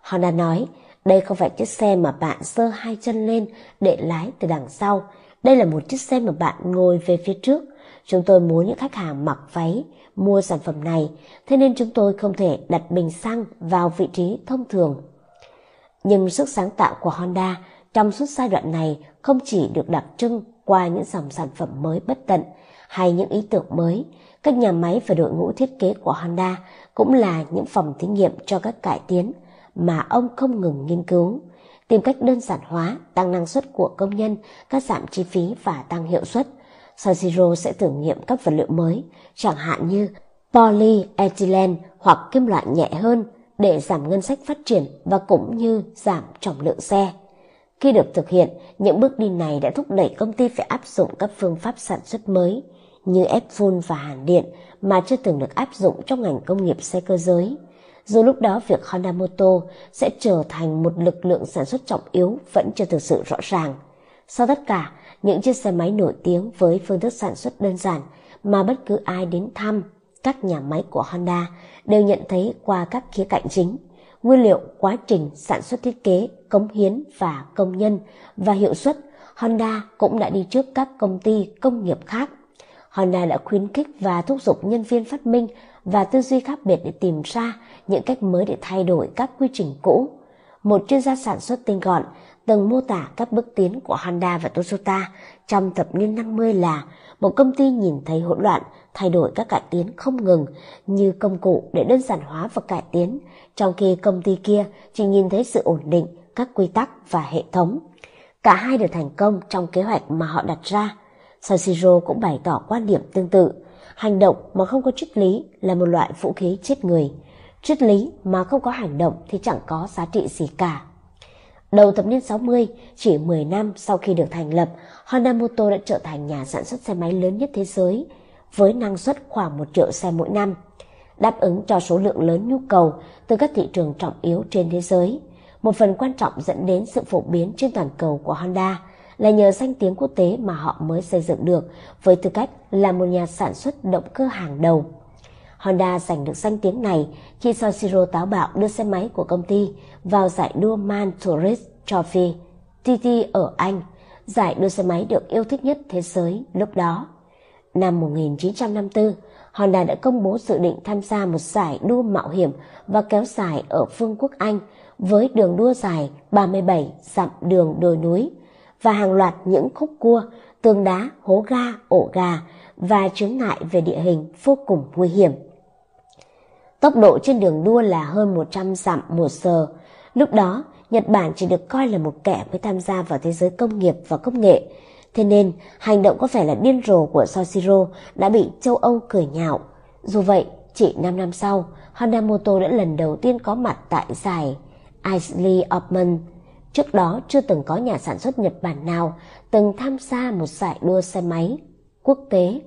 Honda nói, đây không phải chiếc xe mà bạn xơ hai chân lên để lái từ đằng sau. Đây là một chiếc xe mà bạn ngồi về phía trước. Chúng tôi muốn những khách hàng mặc váy mua sản phẩm này, thế nên chúng tôi không thể đặt bình xăng vào vị trí thông thường. Nhưng sức sáng tạo của Honda trong suốt giai đoạn này không chỉ được đặc trưng qua những dòng sản phẩm mới bất tận hay những ý tưởng mới. Các nhà máy và đội ngũ thiết kế của Honda cũng là những phòng thí nghiệm cho các cải tiến mà ông không ngừng nghiên cứu, tìm cách đơn giản hóa, tăng năng suất của công nhân, cắt giảm chi phí và tăng hiệu suất. Soichiro sẽ thử nghiệm các vật liệu mới, chẳng hạn như polyethylene hoặc kim loại nhẹ hơn, để giảm ngân sách phát triển và cũng như giảm trọng lượng xe. Khi được thực hiện, những bước đi này đã thúc đẩy công ty phải áp dụng các phương pháp sản xuất mới, như ép phun và hàn điện mà chưa từng được áp dụng trong ngành công nghiệp xe cơ giới. Dù lúc đó việc Honda Motor sẽ trở thành một lực lượng sản xuất trọng yếu vẫn chưa thực sự rõ ràng. Sau tất cả, những chiếc xe máy nổi tiếng với phương thức sản xuất đơn giản mà bất cứ ai đến thăm các nhà máy của Honda đều nhận thấy qua các khía cạnh chính: nguyên liệu, quá trình sản xuất, thiết kế, cống hiến và công nhân và hiệu suất. Honda cũng đã đi trước các công ty công nghiệp khác. Honda đã khuyến khích và thúc giục nhân viên phát minh và tư duy khác biệt để tìm ra những cách mới để thay đổi các quy trình cũ. Một chuyên gia sản xuất tên gọn từng mô tả các bước tiến của Honda và Toyota trong thập niên 50 là một công ty nhìn thấy hỗn loạn, thay đổi các cải tiến không ngừng như công cụ để đơn giản hóa và cải tiến, trong khi công ty kia chỉ nhìn thấy sự ổn định, các quy tắc và hệ thống. Cả hai đều thành công trong kế hoạch mà họ đặt ra. Saussure cũng bày tỏ quan điểm tương tự. Hành động mà không có triết lý là một loại vũ khí chết người. Triết lý mà không có hành động thì chẳng có giá trị gì cả. Đầu thập niên 60, chỉ 10 năm sau khi được thành lập, Honda Motor đã trở thành nhà sản xuất xe máy lớn nhất thế giới, với năng suất khoảng 1 triệu xe mỗi năm, đáp ứng cho số lượng lớn nhu cầu từ các thị trường trọng yếu trên thế giới. Một phần quan trọng dẫn đến sự phổ biến trên toàn cầu của Honda là nhờ danh tiếng quốc tế mà họ mới xây dựng được với tư cách là một nhà sản xuất động cơ hàng đầu. Honda giành được danh tiếng này khi Saussure táo bạo đưa xe máy của công ty vào giải đua Man Tourist Trophy TT ở Anh, giải đua xe máy được yêu thích nhất thế giới lúc đó. Năm 1954, Honda đã công bố dự định tham gia một giải đua mạo hiểm và kéo dài ở Vương quốc Anh với đường đua dài 37 dặm đường đồi núi và hàng loạt những khúc cua, tường đá, hố ga, ổ gà và chướng ngại về địa hình vô cùng nguy hiểm. Tốc độ trên đường đua là hơn 100 dặm một giờ. Lúc đó, Nhật Bản chỉ được coi là một kẻ mới tham gia vào thế giới công nghiệp và công nghệ. Thế nên, hành động có vẻ là điên rồ của Saussure đã bị châu Âu cười nhạo. Dù vậy, chỉ 5 năm sau, Honda Motor đã lần đầu tiên có mặt tại giải Isle of Man. Trước đó chưa từng có nhà sản xuất Nhật Bản nào từng tham gia một giải đua xe máy quốc tế.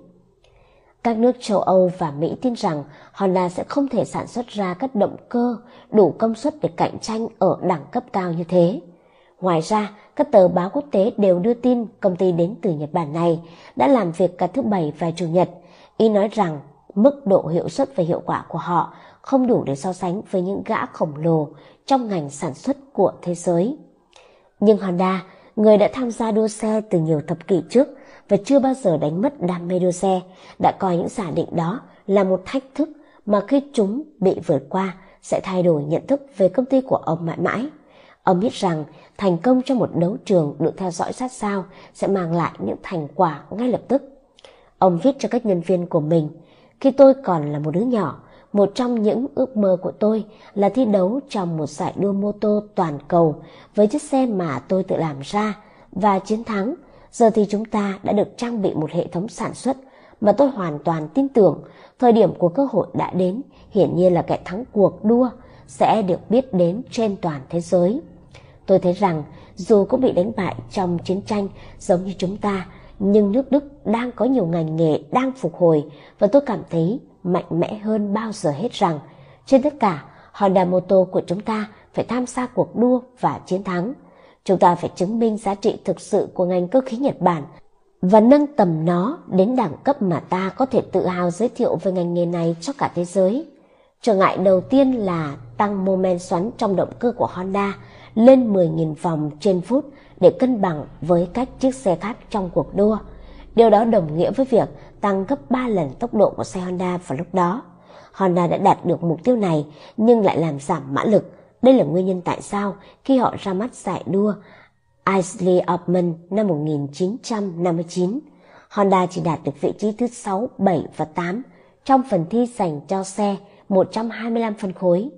Các nước châu Âu và Mỹ tin rằng Honda sẽ không thể sản xuất ra các động cơ đủ công suất để cạnh tranh ở đẳng cấp cao như thế. Ngoài ra, các tờ báo quốc tế đều đưa tin công ty đến từ Nhật Bản này đã làm việc cả thứ Bảy và Chủ nhật, ý nói rằng mức độ hiệu suất và hiệu quả của họ không đủ để so sánh với những gã khổng lồ trong ngành sản xuất của thế giới. Nhưng Honda, người đã tham gia đua xe từ nhiều thập kỷ trước và chưa bao giờ đánh mất đam mê đua xe, đã coi những giả định đó là một thách thức mà khi chúng bị vượt qua sẽ thay đổi nhận thức về công ty của ông mãi mãi. Ông biết rằng thành công trong một đấu trường được theo dõi sát sao sẽ mang lại những thành quả ngay lập tức. Ông viết cho các nhân viên của mình: "Khi tôi còn là một đứa nhỏ, một trong những ước mơ của tôi là thi đấu trong một giải đua mô tô toàn cầu với chiếc xe mà tôi tự làm ra và chiến thắng. Giờ thì chúng ta đã được trang bị một hệ thống sản xuất mà tôi hoàn toàn tin tưởng. Thời điểm của cơ hội đã đến, hiển nhiên là kẻ thắng cuộc đua sẽ được biết đến trên toàn thế giới. Tôi thấy rằng dù cũng bị đánh bại trong chiến tranh giống như chúng ta, nhưng nước Đức đang có nhiều ngành nghề đang phục hồi và tôi cảm thấy mạnh mẽ hơn bao giờ hết rằng trên tất cả, Honda Motor của chúng ta phải tham gia cuộc đua và chiến thắng. Chúng ta phải chứng minh giá trị thực sự của ngành cơ khí Nhật Bản và nâng tầm nó đến đẳng cấp mà ta có thể tự hào giới thiệu về ngành nghề này cho cả thế giới." Trở ngại đầu tiên là tăng mô men xoắn trong động cơ của Honda lên 10.000 vòng trên phút để cân bằng với các chiếc xe khác trong cuộc đua. Điều đó đồng nghĩa với việc tăng gấp 3 lần tốc độ của xe Honda vào lúc đó. Honda đã đạt được mục tiêu này nhưng lại làm giảm mã lực. Đây là nguyên nhân tại sao khi họ ra mắt giải đua Isle of Man năm 1959, Honda chỉ đạt được vị trí thứ 6, 7 và 8 trong phần thi dành cho xe 125 phân khối.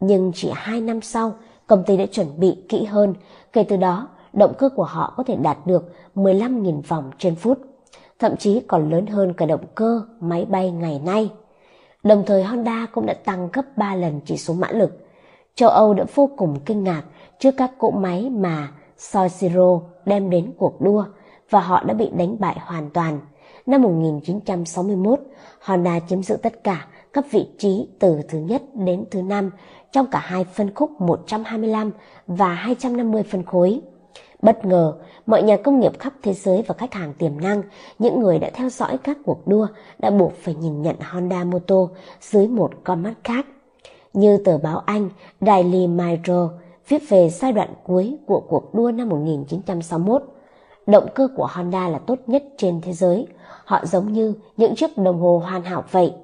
Nhưng chỉ 2 năm sau, công ty đã chuẩn bị kỹ hơn. Kể từ đó, động cơ của họ có thể đạt được 15.000 vòng trên phút, thậm chí còn lớn hơn cả động cơ máy bay ngày nay. Đồng thời, Honda cũng đã tăng gấp 3 lần chỉ số mã lực. Châu Âu đã vô cùng kinh ngạc trước các cỗ máy mà Saussure đem đến cuộc đua và họ đã bị đánh bại hoàn toàn. Năm 1961, Honda chiếm giữ tất cả các vị trí từ thứ nhất đến thứ năm trong cả hai phân khúc 125 và 250 phân khối. Bất ngờ, mọi nhà công nghiệp khắp thế giới và khách hàng tiềm năng, những người đã theo dõi các cuộc đua đã buộc phải nhìn nhận Honda Motor dưới một con mắt khác. Như tờ báo Anh Daily Mail viết về giai đoạn cuối của cuộc đua năm 1961, động cơ của Honda là tốt nhất trên thế giới. Họ giống như những chiếc đồng hồ hoàn hảo vậy.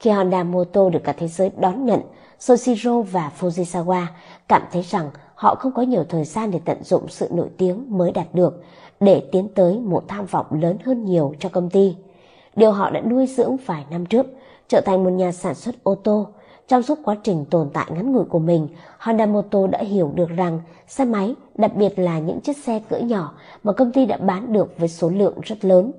Khi Honda Motor được cả thế giới đón nhận, Soichiro và Fujisawa cảm thấy rằng họ không có nhiều thời gian để tận dụng sự nổi tiếng mới đạt được để tiến tới một tham vọng lớn hơn nhiều cho công ty. Điều họ đã nuôi dưỡng vài năm trước trở thành một nhà sản xuất ô tô. Trong suốt quá trình tồn tại ngắn ngủi của mình, Honda Motor đã hiểu được rằng xe máy, đặc biệt là những chiếc xe cỡ nhỏ mà công ty đã bán được với số lượng rất lớn,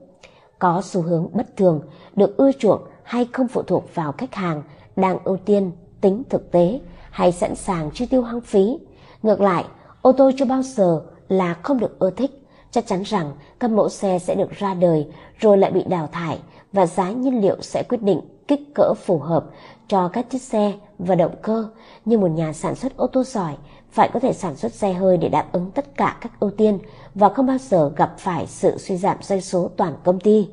có xu hướng bất thường, được ưa chuộng hay không phụ thuộc vào khách hàng đang ưu tiên tính thực tế hay sẵn sàng chi tiêu hoang phí. Ngược lại, ô tô chưa bao giờ là không được ưa thích. Chắc chắn rằng các mẫu xe sẽ được ra đời rồi lại bị đào thải và giá nhiên liệu sẽ quyết định kích cỡ phù hợp cho các chiếc xe và động cơ. Nhưng một nhà sản xuất ô tô giỏi phải có thể sản xuất xe hơi để đáp ứng tất cả các ưu tiên và không bao giờ gặp phải sự suy giảm doanh số toàn công ty.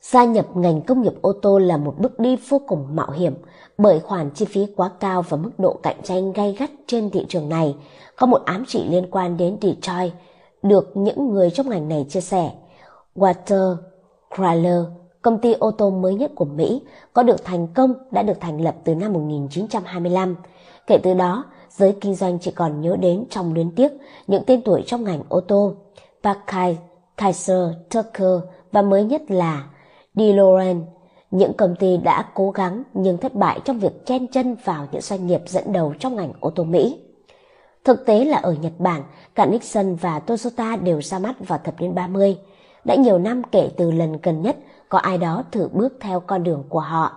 Gia nhập ngành công nghiệp ô tô là một bước đi vô cùng mạo hiểm bởi khoản chi phí quá cao và mức độ cạnh tranh gay gắt trên thị trường này. Có một ám chỉ liên quan đến Detroit được những người trong ngành này chia sẻ. Walter Chrysler, công ty ô tô mới nhất của Mỹ có được thành công, đã được thành lập từ năm 1925. Kể từ đó, giới kinh doanh chỉ còn nhớ đến trong luyến tiếc những tên tuổi trong ngành ô tô: Packard, Chrysler, Tucker và mới nhất là DeLorean. Những công ty đã cố gắng nhưng thất bại trong việc chen chân vào những doanh nghiệp dẫn đầu trong ngành ô tô Mỹ. Thực tế là ở Nhật Bản, cả Nixon và Toyota đều ra mắt vào thập niên 30. Đã nhiều năm kể từ lần gần nhất có ai đó thử bước theo con đường của họ.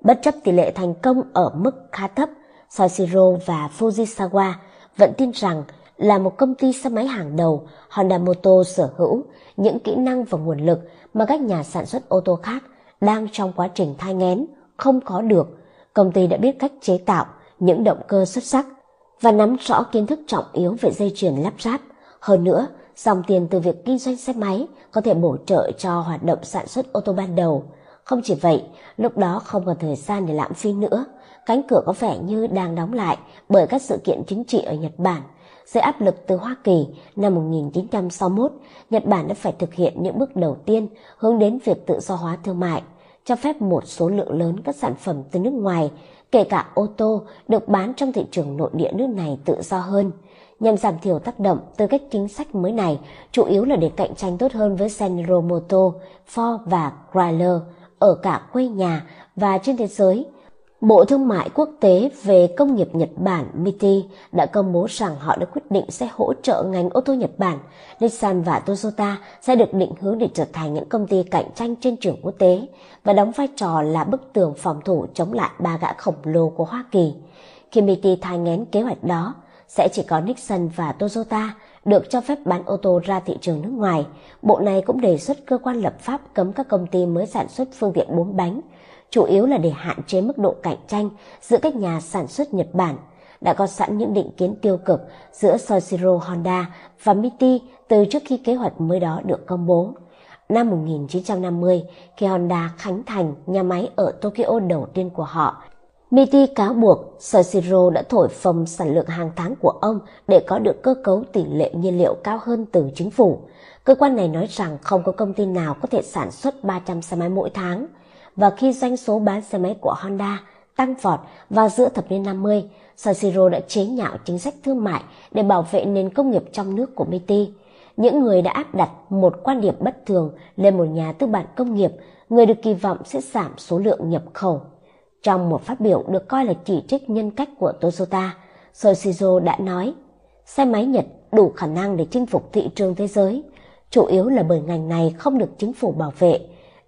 Bất chấp tỷ lệ thành công ở mức khá thấp, Soichiro và Fujisawa vẫn tin rằng là một công ty xe máy hàng đầu, Honda Motor sở hữu những kỹ năng và nguồn lực mà các nhà sản xuất ô tô khác đang trong quá trình thai nghén không có được. Công ty đã biết cách chế tạo những động cơ xuất sắc và nắm rõ kiến thức trọng yếu về dây chuyền lắp ráp. Hơn nữa, dòng tiền từ việc kinh doanh xe máy có thể bổ trợ cho hoạt động sản xuất ô tô ban đầu. Không chỉ vậy, lúc đó không còn thời gian để lãng phí nữa. Cánh cửa có vẻ như đang đóng lại bởi các sự kiện chính trị ở Nhật Bản. Dưới áp lực từ Hoa Kỳ, năm 1961, Nhật Bản đã phải thực hiện những bước đầu tiên hướng đến việc tự do hóa thương mại, cho phép một số lượng lớn các sản phẩm từ nước ngoài, kể cả ô tô, được bán trong thị trường nội địa nước này tự do hơn. Nhằm giảm thiểu tác động từ các chính sách mới này, chủ yếu là để cạnh tranh tốt hơn với General Motors, Ford và Chrysler ở cả quê nhà và trên thế giới. Bộ Thương mại Quốc tế về Công nghiệp Nhật Bản (MITI) đã công bố rằng họ đã quyết định sẽ hỗ trợ ngành ô tô Nhật Bản. Nissan và Toyota sẽ được định hướng để trở thành những công ty cạnh tranh trên trường quốc tế và đóng vai trò là bức tường phòng thủ chống lại ba gã khổng lồ của Hoa Kỳ. Khi MITI thai nghén kế hoạch đó, sẽ chỉ có Nixon và Toyota được cho phép bán ô tô ra thị trường nước ngoài. Bộ này cũng đề xuất cơ quan lập pháp cấm các công ty mới sản xuất phương tiện 4 bánh, chủ yếu là để hạn chế mức độ cạnh tranh giữa các nhà sản xuất Nhật Bản. Đã có sẵn những định kiến tiêu cực giữa Soichiro Honda và MITI từ trước khi kế hoạch mới đó được công bố. Năm 1950, khi Honda khánh thành nhà máy ở Tokyo đầu tiên của họ, MITI cáo buộc Soichiro đã thổi phồng sản lượng hàng tháng của ông để có được cơ cấu tỷ lệ nhiên liệu cao hơn từ chính phủ. Cơ quan này nói rằng không có công ty nào có thể sản xuất 300 xe máy mỗi tháng. Và khi doanh số bán xe máy của Honda tăng vọt vào giữa thập niên 50, Soichiro đã chế nhạo chính sách thương mại để bảo vệ nền công nghiệp trong nước của MITI. Những người đã áp đặt một quan điểm bất thường lên một nhà tư bản công nghiệp, người được kỳ vọng sẽ giảm số lượng nhập khẩu. Trong một phát biểu được coi là chỉ trích nhân cách của Toyota, Soichiro đã nói, xe máy Nhật đủ khả năng để chinh phục thị trường thế giới, chủ yếu là bởi ngành này không được chính phủ bảo vệ.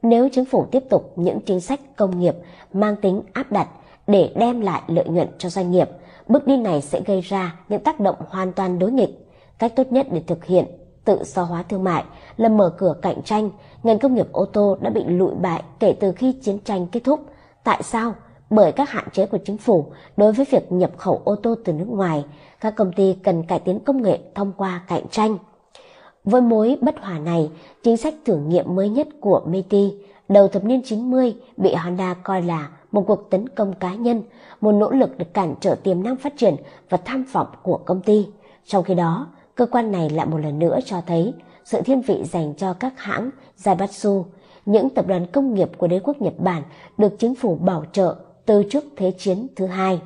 Nếu chính phủ tiếp tục những chính sách công nghiệp mang tính áp đặt để đem lại lợi nhuận cho doanh nghiệp, bước đi này sẽ gây ra những tác động hoàn toàn đối nghịch. Cách tốt nhất để thực hiện tự so hóa thương mại, là mở cửa cạnh tranh, ngành công nghiệp ô tô đã bị lụi bại kể từ khi chiến tranh kết thúc. Tại sao? Bởi các hạn chế của chính phủ đối với việc nhập khẩu ô tô từ nước ngoài, các công ty cần cải tiến công nghệ thông qua cạnh tranh. Với mối bất hòa này, chính sách thử nghiệm mới nhất của Métis đầu thập niên 90 bị Honda coi là một cuộc tấn công cá nhân, một nỗ lực để cản trở tiềm năng phát triển và tham vọng của công ty. Trong khi đó, cơ quan này lại một lần nữa cho thấy sự thiên vị dành cho các hãng Zaibatsu, những tập đoàn công nghiệp của đế quốc Nhật Bản được chính phủ bảo trợ từ trước Thế chiến thứ hai.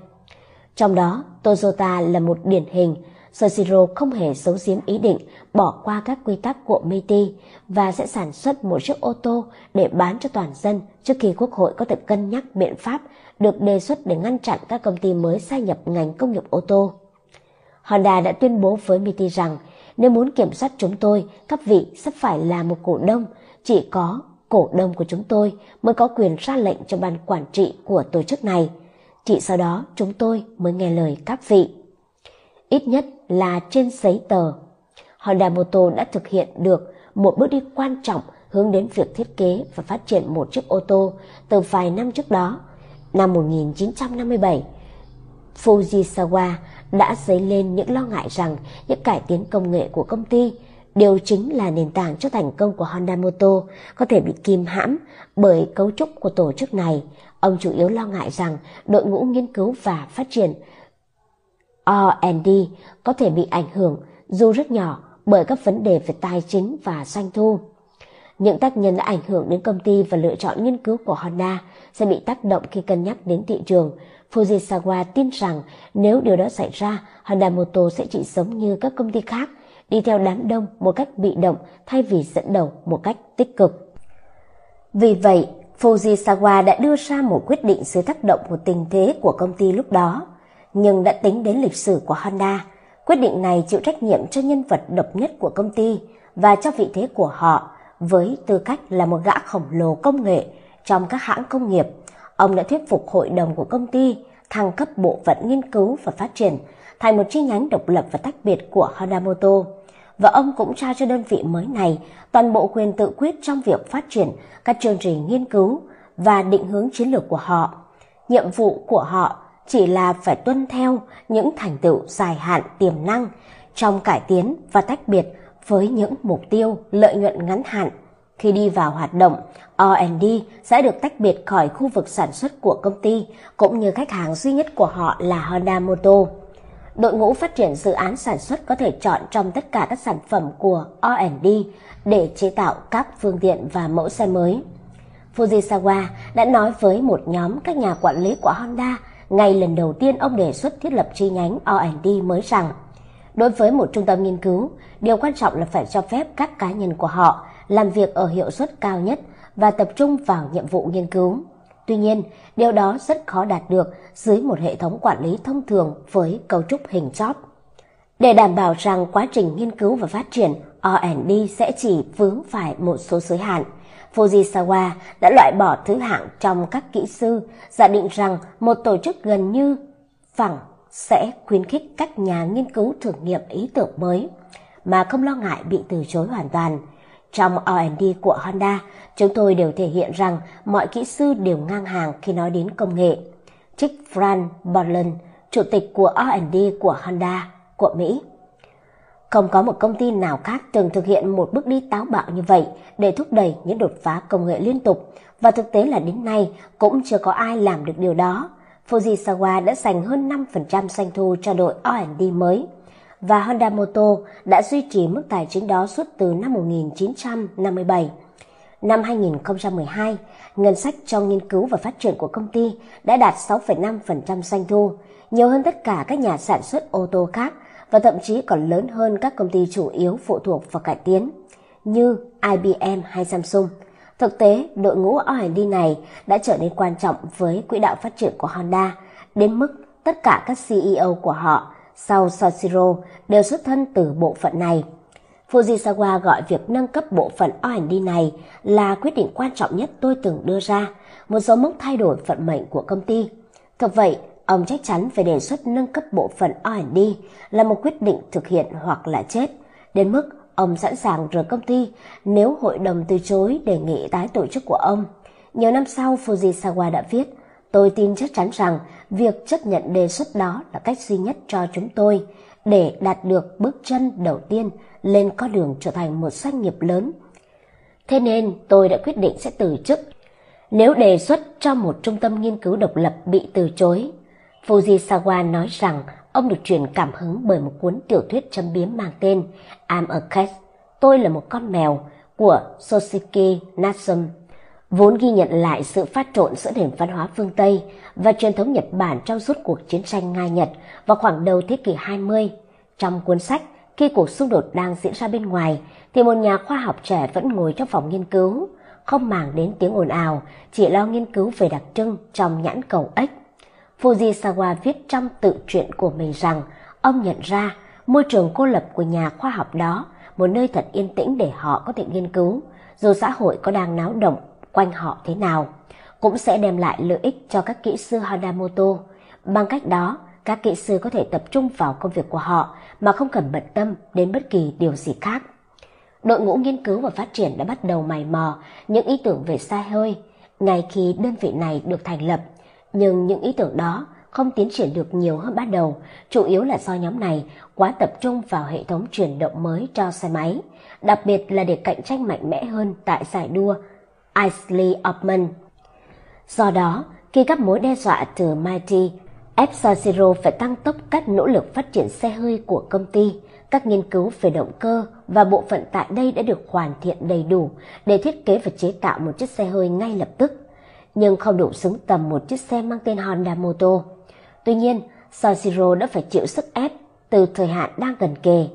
Trong đó, Toyota là một điển hình. Soichiro không hề giấu giếm ý định bỏ qua các quy tắc của Métis và sẽ sản xuất một chiếc ô tô để bán cho toàn dân trước khi Quốc hội có thể cân nhắc biện pháp được đề xuất để ngăn chặn các công ty mới gia nhập ngành công nghiệp ô tô. Honda đã tuyên bố với Métis rằng nếu muốn kiểm soát chúng tôi, các vị sắp phải là một cổ đông, chỉ có cổ đông của chúng tôi mới có quyền ra lệnh cho ban quản trị của tổ chức này. Chỉ sau đó chúng tôi mới nghe lời các vị. Ít nhất là trên giấy tờ, Honda Motor đã thực hiện được một bước đi quan trọng hướng đến việc thiết kế và phát triển một chiếc ô tô từ vài năm trước đó. Năm 1957, Fujisawa đã dấy lên những lo ngại rằng những cải tiến công nghệ của công ty, điều chính là nền tảng cho thành công của Honda Motor, có thể bị kìm hãm bởi cấu trúc của tổ chức này. Ông chủ yếu lo ngại rằng đội ngũ nghiên cứu và phát triển R&D có thể bị ảnh hưởng, dù rất nhỏ, bởi các vấn đề về tài chính và doanh thu. Những tác nhân đã ảnh hưởng đến công ty và lựa chọn nghiên cứu của Honda sẽ bị tác động khi cân nhắc đến thị trường. Fujisawa tin rằng nếu điều đó xảy ra, Honda Motor sẽ chỉ giống như các công ty khác, đi theo đám đông một cách bị động thay vì dẫn đầu một cách tích cực. Vì vậy, Fujisawa đã đưa ra một quyết định dưới tác động của tình thế của công ty lúc đó, nhưng đã tính đến lịch sử của Honda. Quyết định này chịu trách nhiệm cho nhân vật độc nhất của công ty và cho vị thế của họ với tư cách là một gã khổng lồ công nghệ trong các hãng công nghiệp. Ông đã thuyết phục hội đồng của công ty thăng cấp bộ phận nghiên cứu và phát triển thành một chi nhánh độc lập và tách biệt của Honda Motor, và ông cũng trao cho đơn vị mới này toàn bộ quyền tự quyết trong việc phát triển các chương trình nghiên cứu và định hướng chiến lược của họ. Nhiệm vụ của họ chỉ là phải tuân theo những thành tựu dài hạn tiềm năng trong cải tiến và tách biệt với những mục tiêu lợi nhuận ngắn hạn. Khi đi vào hoạt động, R&D sẽ được tách biệt khỏi khu vực sản xuất của công ty, cũng như khách hàng duy nhất của họ là Honda Motor. Đội ngũ phát triển dự án sản xuất có thể chọn trong tất cả các sản phẩm của R&D để chế tạo các phương tiện và mẫu xe mới. Fujisawa đã nói với một nhóm các nhà quản lý của Honda ngay lần đầu tiên ông đề xuất thiết lập chi nhánh R&D mới rằng, đối với một trung tâm nghiên cứu, điều quan trọng là phải cho phép các cá nhân của họ làm việc ở hiệu suất cao nhất và tập trung vào nhiệm vụ nghiên cứu. Tuy nhiên, điều đó rất khó đạt được dưới một hệ thống quản lý thông thường với cấu trúc hình chóp. Để đảm bảo rằng quá trình nghiên cứu và phát triển R&D sẽ chỉ vướng phải một số giới hạn, Fujisawa đã loại bỏ thứ hạng trong các kỹ sư, giả định rằng một tổ chức gần như phẳng sẽ khuyến khích các nhà nghiên cứu thử nghiệm ý tưởng mới mà không lo ngại bị từ chối hoàn toàn. Trong R&D của Honda, chúng tôi đều thể hiện rằng mọi kỹ sư đều ngang hàng khi nói đến công nghệ. Trích Frank Borland, chủ tịch của R&D của Honda của Mỹ. Không có một công ty nào khác từng thực hiện một bước đi táo bạo như vậy để thúc đẩy những đột phá công nghệ liên tục, và thực tế là đến nay cũng chưa có ai làm được điều đó. Fujisawa đã dành hơn 5% doanh thu cho đội R&D mới, và Honda Motor đã duy trì mức tài chính đó suốt từ năm 1957. Năm 2012, ngân sách cho nghiên cứu và phát triển của công ty đã đạt 6,5% doanh thu, nhiều hơn tất cả các nhà sản xuất ô tô khác, và thậm chí còn lớn hơn các công ty chủ yếu phụ thuộc vào cải tiến như IBM hay Samsung. Thực tế, đội ngũ R&D này đã trở nên quan trọng với quỹ đạo phát triển của Honda, đến mức tất cả các CEO của họ sau Soichiro đều xuất thân từ bộ phận này. Fujisawa gọi việc nâng cấp bộ phận R&D này là quyết định quan trọng nhất tôi từng đưa ra, một dấu mốc thay đổi vận mệnh của công ty. Thật vậy, ông chắc chắn phải đề xuất nâng cấp bộ phận R&D là một quyết định thực hiện hoặc là chết, đến mức ông sẵn sàng rời công ty nếu hội đồng từ chối đề nghị tái tổ chức của ông. Nhiều năm sau, Fujisawa đã viết, tôi tin chắc chắn rằng việc chấp nhận đề xuất đó là cách duy nhất cho chúng tôi để đạt được bước chân đầu tiên lên con đường trở thành một doanh nghiệp lớn. Thế nên tôi đã quyết định sẽ từ chức nếu đề xuất cho một trung tâm nghiên cứu độc lập bị từ chối. Fujisawa nói rằng ông được truyền cảm hứng bởi một cuốn tiểu thuyết châm biếm mang tên I'm a Cat, tôi là một con mèo, của Shosuke Natsume, vốn ghi nhận lại sự pha trộn giữa nền văn hóa phương Tây và truyền thống Nhật Bản trong suốt cuộc chiến tranh Nga-Nhật vào khoảng đầu thế kỷ 20. Trong cuốn sách, khi cuộc xung đột đang diễn ra bên ngoài, thì một nhà khoa học trẻ vẫn ngồi trong phòng nghiên cứu, không màng đến tiếng ồn ào, chỉ lo nghiên cứu về đặc trưng trong nhãn cầu ếch. Fujisawa viết trong tự truyện của mình rằng ông nhận ra môi trường cô lập của nhà khoa học đó, một nơi thật yên tĩnh để họ có thể nghiên cứu, dù xã hội có đang náo động quanh họ thế nào, cũng sẽ đem lại lợi ích cho các kỹ sư Honda Motor. Bằng cách đó, các kỹ sư có thể tập trung vào công việc của họ mà không cần bận tâm đến bất kỳ điều gì khác. Đội ngũ nghiên cứu và phát triển đã bắt đầu mày mò những ý tưởng về xe hơi ngay khi đơn vị này được thành lập. Nhưng những ý tưởng đó không tiến triển được nhiều hơn ban đầu, chủ yếu là do nhóm này quá tập trung vào hệ thống truyền động mới cho xe máy, đặc biệt là để cạnh tranh mạnh mẽ hơn tại giải đua Isley Open. Do đó, khi các mối đe dọa từ Mighty F-Zero phải tăng tốc các nỗ lực phát triển xe hơi của công ty, các nghiên cứu về động cơ và bộ phận tại đây đã được hoàn thiện đầy đủ để thiết kế và chế tạo một chiếc xe hơi ngay lập tức, nhưng không đủ xứng tầm một chiếc xe mang tên Honda Motor. Tuy nhiên, Sanshiro đã phải chịu sức ép từ thời hạn đang gần kề,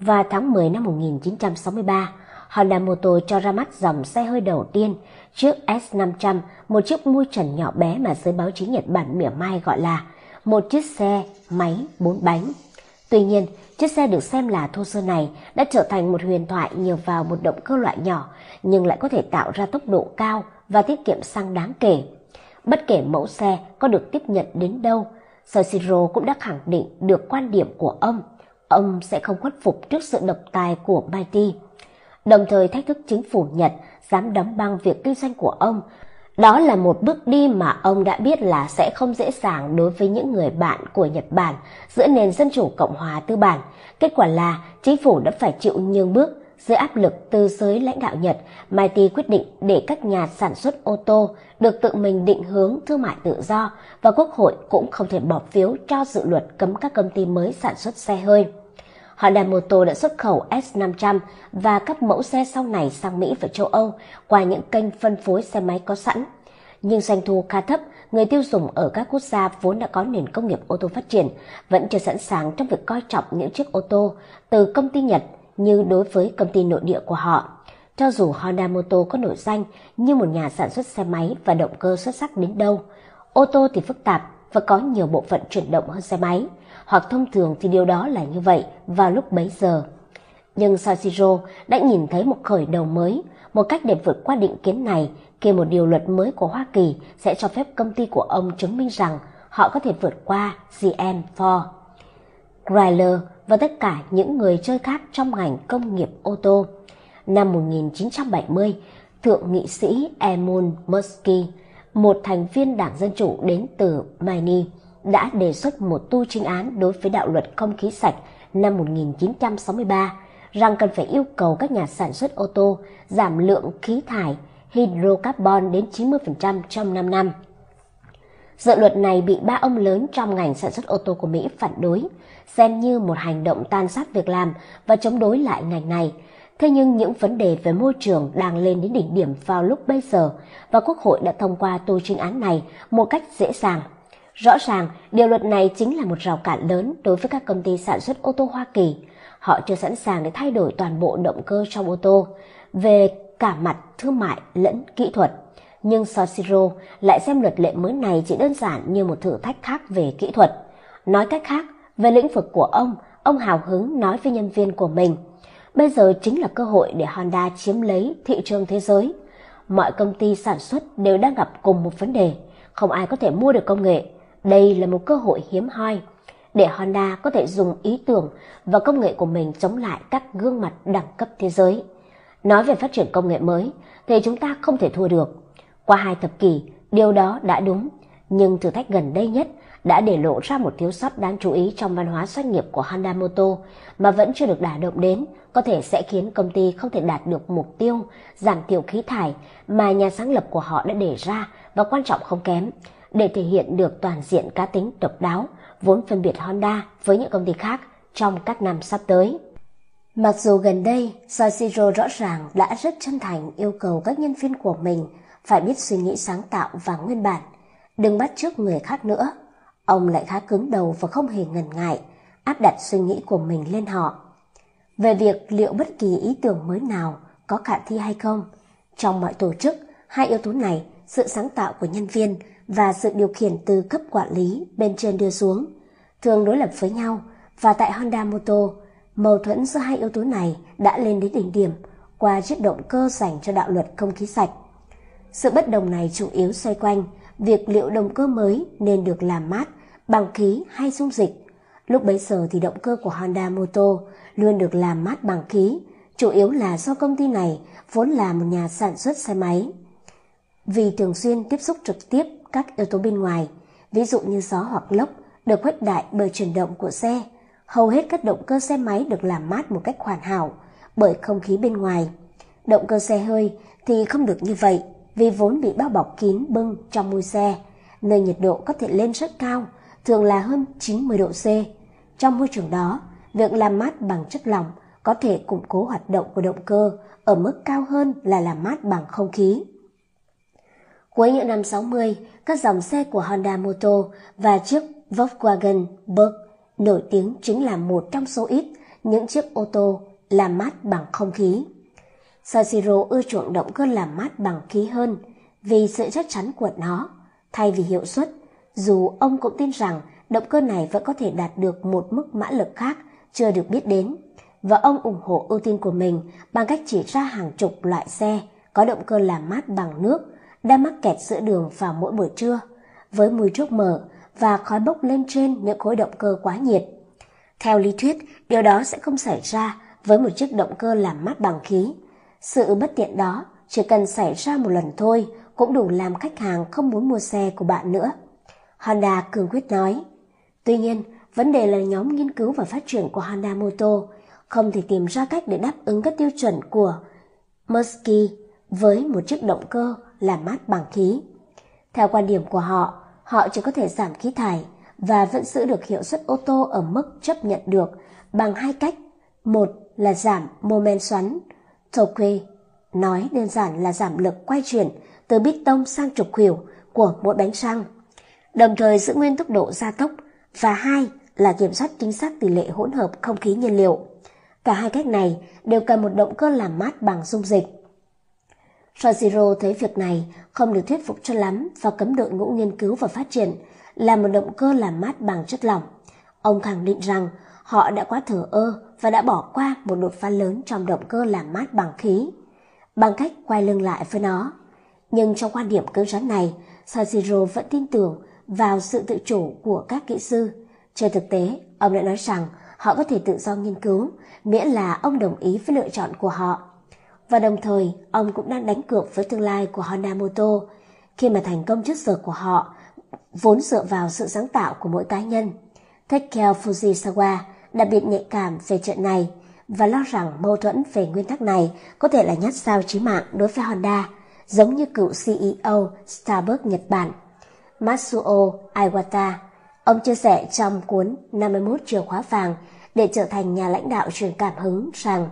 và tháng 10 năm 1963, Honda Motor cho ra mắt dòng xe hơi đầu tiên, chiếc S500, một chiếc mui trần nhỏ bé mà giới báo chí Nhật Bản mỉa mai gọi là một chiếc xe máy 4 bánh. Tuy nhiên, chiếc xe được xem là thô sơ này đã trở thành một huyền thoại nhờ vào một động cơ loại nhỏ nhưng lại có thể tạo ra tốc độ cao và tiết kiệm xăng đáng kể. Bất kể mẫu xe có được tiếp nhận đến đâu, Soichiro cũng đã khẳng định được quan điểm của ông sẽ không khuất phục trước sự độc tài của Mighty, đồng thời thách thức chính phủ Nhật dám đóng băng việc kinh doanh của ông. Đó là một bước đi mà ông đã biết là sẽ không dễ dàng đối với những người bạn của Nhật Bản giữa nền dân chủ Cộng hòa tư bản. Kết quả là chính phủ đã phải chịu nhường bước dưới áp lực từ giới lãnh đạo Nhật. Mighty quyết định để các nhà sản xuất ô tô được tự mình định hướng thương mại tự do, và Quốc hội cũng không thể bỏ phiếu cho dự luật cấm các công ty mới sản xuất xe hơi. Honda Motor đã xuất khẩu S500 và các mẫu xe sau này sang Mỹ và châu Âu qua những kênh phân phối xe máy có sẵn. Nhưng doanh thu khá thấp, người tiêu dùng ở các quốc gia vốn đã có nền công nghiệp ô tô phát triển vẫn chưa sẵn sàng trong việc coi trọng những chiếc ô tô từ công ty Nhật như đối với công ty nội địa của họ. Cho dù Honda Motor có nổi danh như một nhà sản xuất xe máy và động cơ xuất sắc đến đâu, ô tô thì phức tạp và có nhiều bộ phận chuyển động hơn xe máy, hoặc thông thường thì điều đó là như vậy vào lúc bấy giờ. Nhưng Soichiro đã nhìn thấy một khởi đầu mới, một cách để vượt qua định kiến này, khi một điều luật mới của Hoa Kỳ sẽ cho phép công ty của ông chứng minh rằng họ có thể vượt qua GM, Ford, Chrysler và tất cả những người chơi khác trong ngành công nghiệp ô tô. Năm 1970, Thượng nghị sĩ Edmund Muskie, một thành viên Đảng Dân Chủ đến từ Maine, đã đề xuất một tu chính án đối với đạo luật không khí sạch năm 1963 rằng cần phải yêu cầu các nhà sản xuất ô tô giảm lượng khí thải hydrocarbon đến 90% trong 5 năm. Dự luật này bị 3 ông lớn trong ngành sản xuất ô tô của Mỹ phản đối, xem như một hành động tàn sát việc làm và chống đối lại ngành này. Thế nhưng những vấn đề về môi trường đang lên đến đỉnh điểm vào lúc bây giờ, và Quốc hội đã thông qua tu chính án này một cách dễ dàng. Rõ ràng, điều luật này chính là một rào cản lớn đối với các công ty sản xuất ô tô Hoa Kỳ. Họ chưa sẵn sàng để thay đổi toàn bộ động cơ trong ô tô, về cả mặt thương mại lẫn kỹ thuật. Nhưng Soichiro lại xem luật lệ mới này chỉ đơn giản như một thử thách khác về kỹ thuật. Nói cách khác, về lĩnh vực của ông hào hứng nói với nhân viên của mình, bây giờ chính là cơ hội để Honda chiếm lấy thị trường thế giới. Mọi công ty sản xuất đều đang gặp cùng một vấn đề, không ai có thể mua được công nghệ. Đây là một cơ hội hiếm hoi. để Honda có thể dùng ý tưởng và công nghệ của mình chống lại các gương mặt đẳng cấp thế giới. Nói về phát triển công nghệ mới thì chúng ta không thể thua được. Qua 2 thập kỷ, điều đó đã đúng, nhưng thử thách gần đây nhất đã để lộ ra một thiếu sót đáng chú ý trong văn hóa doanh nghiệp của Honda Motor mà vẫn chưa được đả động đến, có thể sẽ khiến công ty không thể đạt được mục tiêu giảm thiểu khí thải mà nhà sáng lập của họ đã đề ra, và quan trọng không kém, để thể hiện được toàn diện cá tính độc đáo vốn phân biệt Honda với những công ty khác trong các năm sắp tới. Mặc dù gần đây, Soichiro rõ ràng đã rất chân thành yêu cầu các nhân viên của mình phải biết suy nghĩ sáng tạo và nguyên bản, đừng bắt chước người khác nữa, ông lại khá cứng đầu và không hề ngần ngại áp đặt suy nghĩ của mình lên họ. Về việc liệu bất kỳ ý tưởng mới nào có khả thi hay không, trong mọi tổ chức, hai yếu tố này, sự sáng tạo của nhân viên và sự điều khiển từ cấp quản lý bên trên đưa xuống, thường đối lập với nhau, và tại Honda Motor, mâu thuẫn giữa hai yếu tố này đã lên đến đỉnh điểm qua chiếc động cơ dành cho đạo luật không khí sạch. Sự bất đồng này chủ yếu xoay quanh việc liệu động cơ mới nên được làm mát bằng khí hay dung dịch. Lúc bấy giờ thì động cơ của Honda Motor luôn được làm mát bằng khí, chủ yếu là do công ty này vốn là một nhà sản xuất xe máy. Vì thường xuyên tiếp xúc trực tiếp các yếu tố bên ngoài, ví dụ như gió hoặc lốc, được khuếch đại bởi chuyển động của xe, hầu hết các động cơ xe máy được làm mát một cách hoàn hảo bởi không khí bên ngoài. Động cơ xe hơi thì không được như vậy, vì vốn bị bao bọc kín bưng trong môi xe, nơi nhiệt độ có thể lên rất cao, thường là hơn 90 độ C. Trong môi trường đó, việc làm mát bằng chất lỏng có thể củng cố hoạt động của động cơ ở mức cao hơn là làm mát bằng không khí. Cuối những năm 60, các dòng xe của Honda Motor và chiếc Volkswagen Beetle nổi tiếng chính là một trong số ít những chiếc ô tô làm mát bằng không khí. Soichiro ưa chuộng động cơ làm mát bằng khí hơn vì sự chắc chắn của nó, thay vì hiệu suất, dù ông cũng tin rằng động cơ này vẫn có thể đạt được một mức mã lực khác chưa được biết đến, và ông ủng hộ ưu tiên của mình bằng cách chỉ ra hàng chục loại xe có động cơ làm mát bằng nước đang mắc kẹt giữa đường vào mỗi buổi trưa, với mùi thuốc mở và khói bốc lên trên những khối động cơ quá nhiệt. Theo lý thuyết, điều đó sẽ không xảy ra với một chiếc động cơ làm mát bằng khí. Sự bất tiện đó chỉ cần xảy ra một lần thôi cũng đủ làm khách hàng không muốn mua xe của bạn nữa, Honda cương quyết nói. Tuy nhiên, vấn đề là nhóm nghiên cứu và phát triển của Honda Motor không thể tìm ra cách để đáp ứng các tiêu chuẩn của Muskie với một chiếc động cơ làm mát bằng khí. Theo quan điểm của họ, họ chỉ có thể giảm khí thải và vẫn giữ được hiệu suất ô tô ở mức chấp nhận được bằng hai cách. Một là giảm mô-men xoắn. Torque nói đơn giản là giảm lực quay chuyển từ bít tông sang trục khuỷu của mỗi bánh xăng, đồng thời giữ nguyên tốc độ gia tốc, và hai là kiểm soát chính xác tỷ lệ hỗn hợp không khí nhiên liệu. Cả hai cách này đều cần một động cơ làm mát bằng dung dịch. Soichiro thấy việc này không được thuyết phục cho lắm và cấm đội ngũ nghiên cứu và phát triển làm một động cơ làm mát bằng chất lỏng. Ông khẳng định rằng họ đã quá thờ ơ và đã bỏ qua một đột phá lớn trong động cơ làm mát bằng khí, bằng cách quay lưng lại với nó. Nhưng trong quan điểm cứng rắn này, Soichiro vẫn tin tưởng vào sự tự chủ của các kỹ sư. Trên thực tế, ông đã nói rằng họ có thể tự do nghiên cứu, miễn là ông đồng ý với lựa chọn của họ. Và đồng thời, ông cũng đang đánh cược với tương lai của Honda Motor, khi mà thành công trước giờ của họ vốn dựa vào sự sáng tạo của mỗi cá nhân. Takeo Fujisawa đặc biệt nhạy cảm về chuyện này và lo rằng mâu thuẫn về nguyên tắc này có thể là nhát dao chí mạng đối với Honda, giống như cựu CEO Starbucks Nhật Bản Matsuo Iwata. Ông chia sẻ trong cuốn 51 chìa khóa vàng để trở thành nhà lãnh đạo truyền cảm hứng rằng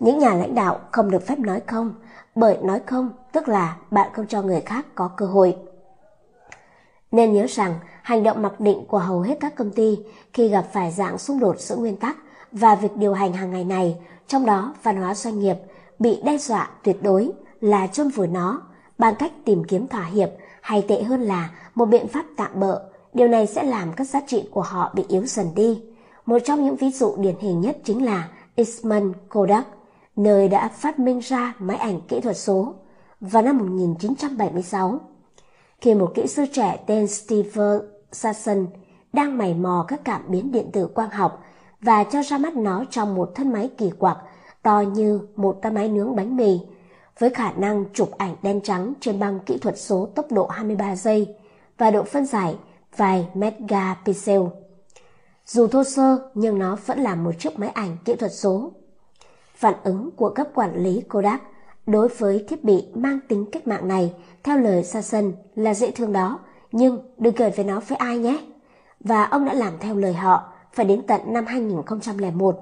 những nhà lãnh đạo không được phép nói không, bởi nói không tức là bạn không cho người khác có cơ hội. Nên nhớ rằng hành động mặc định của hầu hết các công ty khi gặp phải dạng xung đột giữa nguyên tắc và việc điều hành hàng ngày này, trong đó văn hóa doanh nghiệp, bị đe dọa tuyệt đối là chôn vùi nó bằng cách tìm kiếm thỏa hiệp, hay tệ hơn là một biện pháp tạm bợ. Điều này sẽ làm các giá trị của họ bị yếu dần đi. Một trong những ví dụ điển hình nhất chính là Eastman Kodak, nơi đã phát minh ra máy ảnh kỹ thuật số vào năm 1976. Khi một kỹ sư trẻ tên Steve Sasson đang mày mò các cảm biến điện tử quang học và cho ra mắt nó trong một thân máy kỳ quặc to như một cái máy nướng bánh mì, với khả năng chụp ảnh đen trắng trên băng kỹ thuật số tốc độ 23 giây và độ phân giải vài megapixel. Dù thô sơ nhưng nó vẫn là một chiếc máy ảnh kỹ thuật số. Phản ứng của cấp quản lý Kodak đối với thiết bị mang tính cách mạng này theo lời Sasson là dễ thương đó, nhưng đừng kể về nó với ai nhé. Và ông đã làm theo lời họ, phải đến tận năm 2001.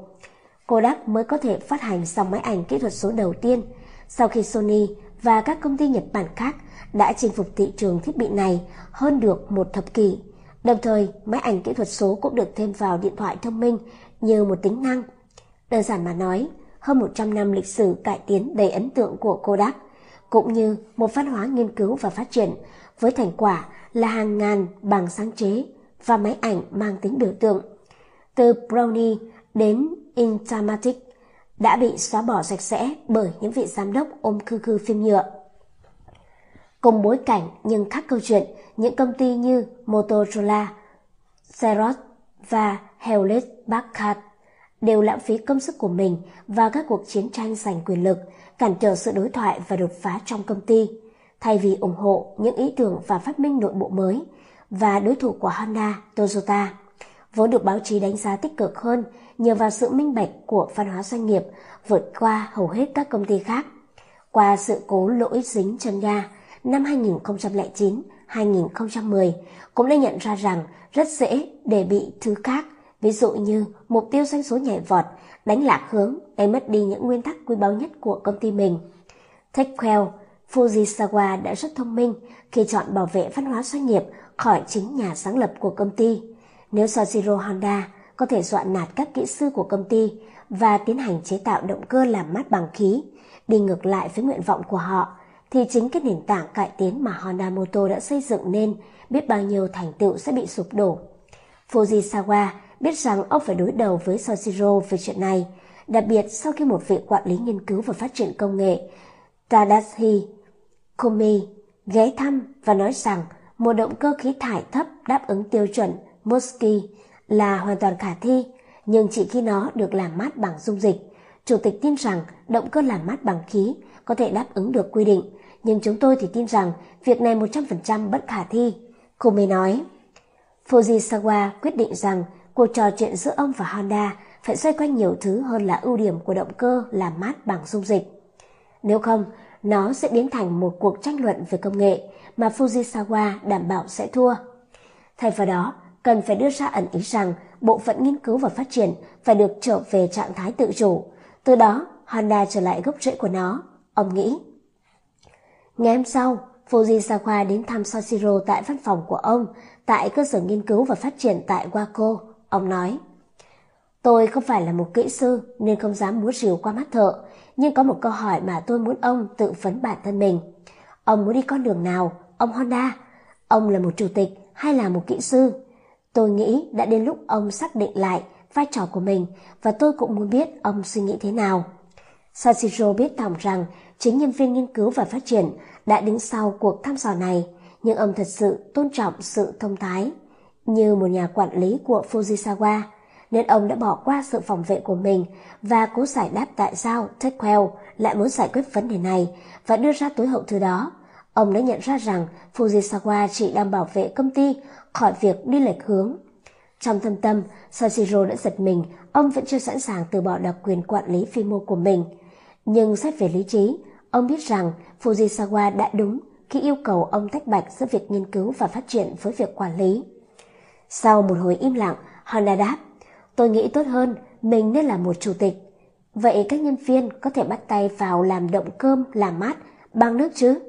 Kodak mới có thể phát hành dòng máy ảnh kỹ thuật số đầu tiên, sau khi Sony và các công ty Nhật Bản khác đã chinh phục thị trường thiết bị này hơn được một thập kỷ. Đồng thời, máy ảnh kỹ thuật số cũng được thêm vào điện thoại thông minh như một tính năng. Đơn giản mà nói, hơn 100 năm lịch sử cải tiến đầy ấn tượng của Kodak, cũng như một văn hóa nghiên cứu và phát triển, với thành quả là hàng ngàn bằng sáng chế và máy ảnh mang tính biểu tượng. Từ Brownie đến Intermatic đã bị xóa bỏ sạch sẽ bởi những vị giám đốc ôm khư khư phim nhựa. Cùng bối cảnh nhưng khác câu chuyện, những công ty như Motorola, Xerox và Hewlett Packard đều lãng phí công sức của mình vào các cuộc chiến tranh giành quyền lực, cản trở sự đối thoại và đột phá trong công ty, thay vì ủng hộ những ý tưởng và phát minh nội bộ mới. Và đối thủ của Honda, Toyota, vốn được báo chí đánh giá tích cực hơn nhờ vào sự minh bạch của văn hóa doanh nghiệp vượt qua hầu hết các công ty khác. Qua sự cố lỗi dính chân ga năm 2009-2010 cũng đã nhận ra rằng rất dễ để bị thứ khác, ví dụ như mục tiêu doanh số nhảy vọt, đánh lạc hướng, đánh mất đi những nguyên tắc quý báu nhất của công ty mình. TechQuell, Fujisawa đã rất thông minh khi chọn bảo vệ văn hóa doanh nghiệp khỏi chính nhà sáng lập của công ty. Nếu Sojiro Honda có thể dọa nạt các kỹ sư của công ty và tiến hành chế tạo động cơ làm mát bằng khí, đi ngược lại với nguyện vọng của họ, thì chính cái nền tảng cải tiến mà Honda Motor đã xây dựng nên biết bao nhiêu thành tựu sẽ bị sụp đổ. Fujisawa biết rằng ông phải đối đầu với Sojiro về chuyện này, đặc biệt sau khi một vị quản lý nghiên cứu và phát triển công nghệ Tadashi Komi ghé thăm và nói rằng một động cơ khí thải thấp đáp ứng tiêu chuẩn Musky là hoàn toàn khả thi, nhưng chỉ khi nó được làm mát bằng dung dịch. Chủ tịch tin rằng động cơ làm mát bằng khí có thể đáp ứng được quy định, nhưng chúng tôi thì tin rằng việc này 100% bất khả thi, Komi nói. Fujisawa quyết định rằng cuộc trò chuyện giữa ông và Honda phải xoay quanh nhiều thứ hơn là ưu điểm của động cơ làm mát bằng dung dịch. Nếu không, nó sẽ biến thành một cuộc tranh luận về công nghệ mà Fujisawa đảm bảo sẽ thua. Thay vào đó, cần phải đưa ra ẩn ý rằng bộ phận nghiên cứu và phát triển phải được trở về trạng thái tự chủ. Từ đó, Honda trở lại gốc rễ của nó, ông nghĩ. Ngày hôm sau, Fujisawa đến thăm Soichiro tại văn phòng của ông, tại cơ sở nghiên cứu và phát triển tại Wako. Ông nói, tôi không phải là một kỹ sư nên không dám múa rìu qua mắt thợ, nhưng có một câu hỏi mà tôi muốn ông tự vấn bản thân mình. Ông muốn đi con đường nào, ông Honda? Ông là một chủ tịch hay là một kỹ sư? Tôi nghĩ đã đến lúc ông xác định lại vai trò của mình, và tôi cũng muốn biết ông suy nghĩ thế nào. Sashiro biết thỏng rằng chính nhân viên nghiên cứu và phát triển đã đứng sau cuộc thăm dò này, nhưng ông thật sự tôn trọng sự thông thái như một nhà quản lý của Fujisawa, nên ông đã bỏ qua sự phòng vệ của mình và cố giải đáp tại sao TechQuell lại muốn giải quyết vấn đề này và đưa ra tối hậu thư đó. Ông đã nhận ra rằng Fujisawa chỉ đang bảo vệ công ty khỏi việc đi lệch hướng. Trong thâm tâm, Sashiro đã giật mình, ông vẫn chưa sẵn sàng từ bỏ đặc quyền quản lý phi mô của mình. Nhưng xét về lý trí, ông biết rằng Fujisawa đã đúng khi yêu cầu ông tách bạch giữa việc nghiên cứu và phát triển với việc quản lý. Sau một hồi im lặng, Honda đáp, tôi nghĩ tốt hơn, mình nên là một chủ tịch. Vậy các nhân viên có thể bắt tay vào làm động cơm làm mát bằng nước chứ?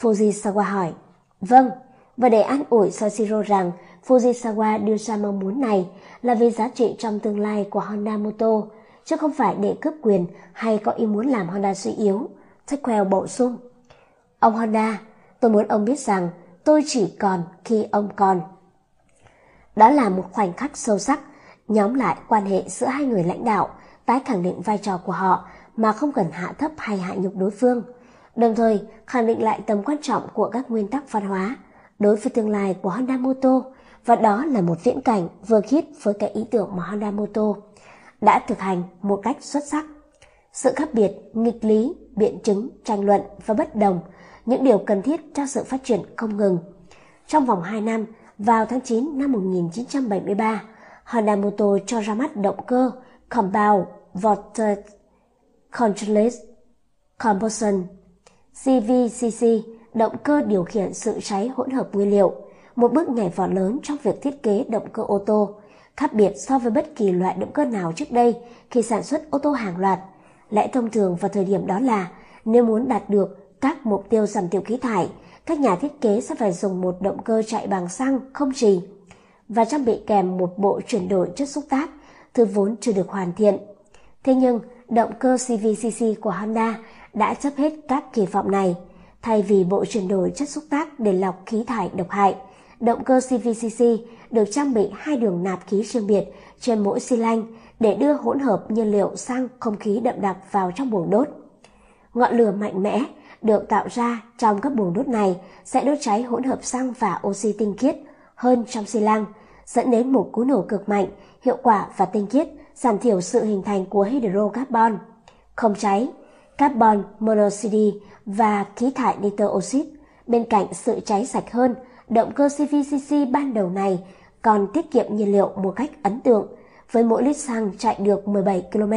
Fujisawa hỏi. Vâng, và để an ủi Soichiro rằng Fujisawa đưa ra mong muốn này là vì giá trị trong tương lai của Honda Motor, chứ không phải để cướp quyền hay có ý muốn làm Honda suy yếu, TechQuell bổ sung. Ông Honda, tôi muốn ông biết rằng tôi chỉ còn khi ông còn. Đó là một khoảnh khắc sâu sắc, nhóm lại quan hệ giữa hai người lãnh đạo, tái khẳng định vai trò của họ mà không cần hạ thấp hay hạ nhục đối phương, đồng thời khẳng định lại tầm quan trọng của các nguyên tắc văn hóa đối với tương lai của Honda Motor Và đó là một viễn cảnh vừa khít với cái ý tưởng mà Honda Motor đã thực hành một cách xuất sắc. Sự khác biệt, nghịch lý, biện chứng, tranh luận và bất đồng, những điều cần thiết cho sự phát triển không ngừng. Trong vòng 2 năm, vào tháng 9 năm 1973, Honda Motor cho ra mắt động cơ Compound Vortex Controlled Combustion CVCC, động cơ điều khiển sự cháy hỗn hợp nguyên liệu, một bước nhảy vọt lớn trong việc thiết kế động cơ ô tô, khác biệt so với bất kỳ loại động cơ nào trước đây khi sản xuất ô tô hàng loạt. Lẽ thông thường vào thời điểm đó là nếu muốn đạt được các mục tiêu giảm thiểu khí thải, các nhà thiết kế sẽ phải dùng một động cơ chạy bằng xăng không trì và trang bị kèm một bộ chuyển đổi chất xúc tác, thứ vốn chưa được hoàn thiện. Thế nhưng, động cơ CVCC của Honda đã chấp hết các kỳ vọng này. Thay vì bộ chuyển đổi chất xúc tác để lọc khí thải độc hại, động cơ CVCC được trang bị 2 đường nạp khí riêng biệt trên mỗi xi lanh để đưa hỗn hợp nhiên liệu sang không khí đậm đặc vào trong buồng đốt. Ngọn lửa mạnh mẽ được tạo ra trong các buồng đốt này sẽ đốt cháy hỗn hợp xăng và oxy tinh khiết hơn trong xi lăng, dẫn đến một cú nổ cực mạnh, hiệu quả và tinh khiết, giảm thiểu sự hình thành của hydrocarbon, không cháy, carbon monoxide và khí thải nitơ oxit. Bên cạnh sự cháy sạch hơn, động cơ CVCC ban đầu này còn tiết kiệm nhiên liệu một cách ấn tượng, với mỗi lít xăng chạy được 17 km,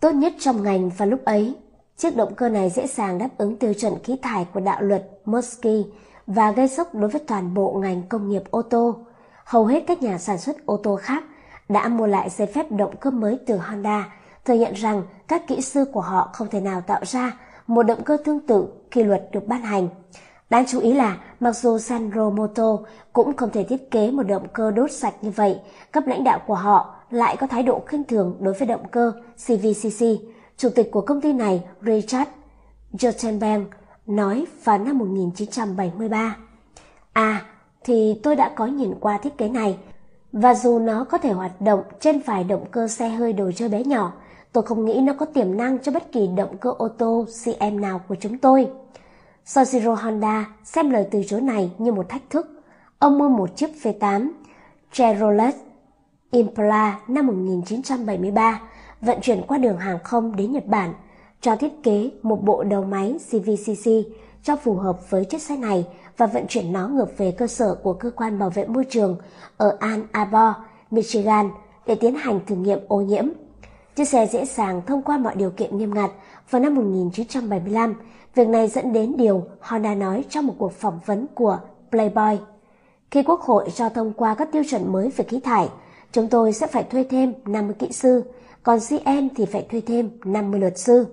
tốt nhất trong ngành vào lúc ấy. Chiếc động cơ này dễ dàng đáp ứng tiêu chuẩn khí thải của đạo luật Minsky và gây sốc đối với toàn bộ ngành công nghiệp ô tô. Hầu hết các nhà sản xuất ô tô khác đã mua lại giấy phép động cơ mới từ Honda, thừa nhận rằng các kỹ sư của họ không thể nào tạo ra một động cơ tương tự khi luật được ban hành. Đáng chú ý là mặc dù Sandro Motor cũng không thể thiết kế một động cơ đốt sạch như vậy, cấp lãnh đạo của họ lại có thái độ khinh thường đối với động cơ CVCC. Chủ tịch của công ty này Richard Jottenberg nói vào năm 1973: thì tôi đã có nhìn qua thiết kế này, và dù nó có thể hoạt động trên vài động cơ xe hơi đồ chơi bé nhỏ, tôi không nghĩ nó có tiềm năng cho bất kỳ động cơ ô tô CM nào của chúng tôi. Soichiro Honda xem lời từ chối này như một thách thức. Ông mua một chiếc V8 Chevrolet Impala năm 1973, vận chuyển qua đường hàng không đến Nhật Bản, cho thiết kế một bộ đầu máy CVCC cho phù hợp với chiếc xe này và vận chuyển nó ngược về cơ sở của cơ quan bảo vệ môi trường ở Ann Arbor, Michigan để tiến hành thử nghiệm ô nhiễm. Chiếc xe dễ dàng thông qua mọi điều kiện nghiêm ngặt. Vào năm 1975, việc này dẫn đến điều Honda nói trong một cuộc phỏng vấn của Playboy: khi Quốc hội cho thông qua các tiêu chuẩn mới về khí thải, chúng tôi sẽ phải thuê thêm 50 kỹ sư, còn GM thì phải thuê thêm 50 luật sư.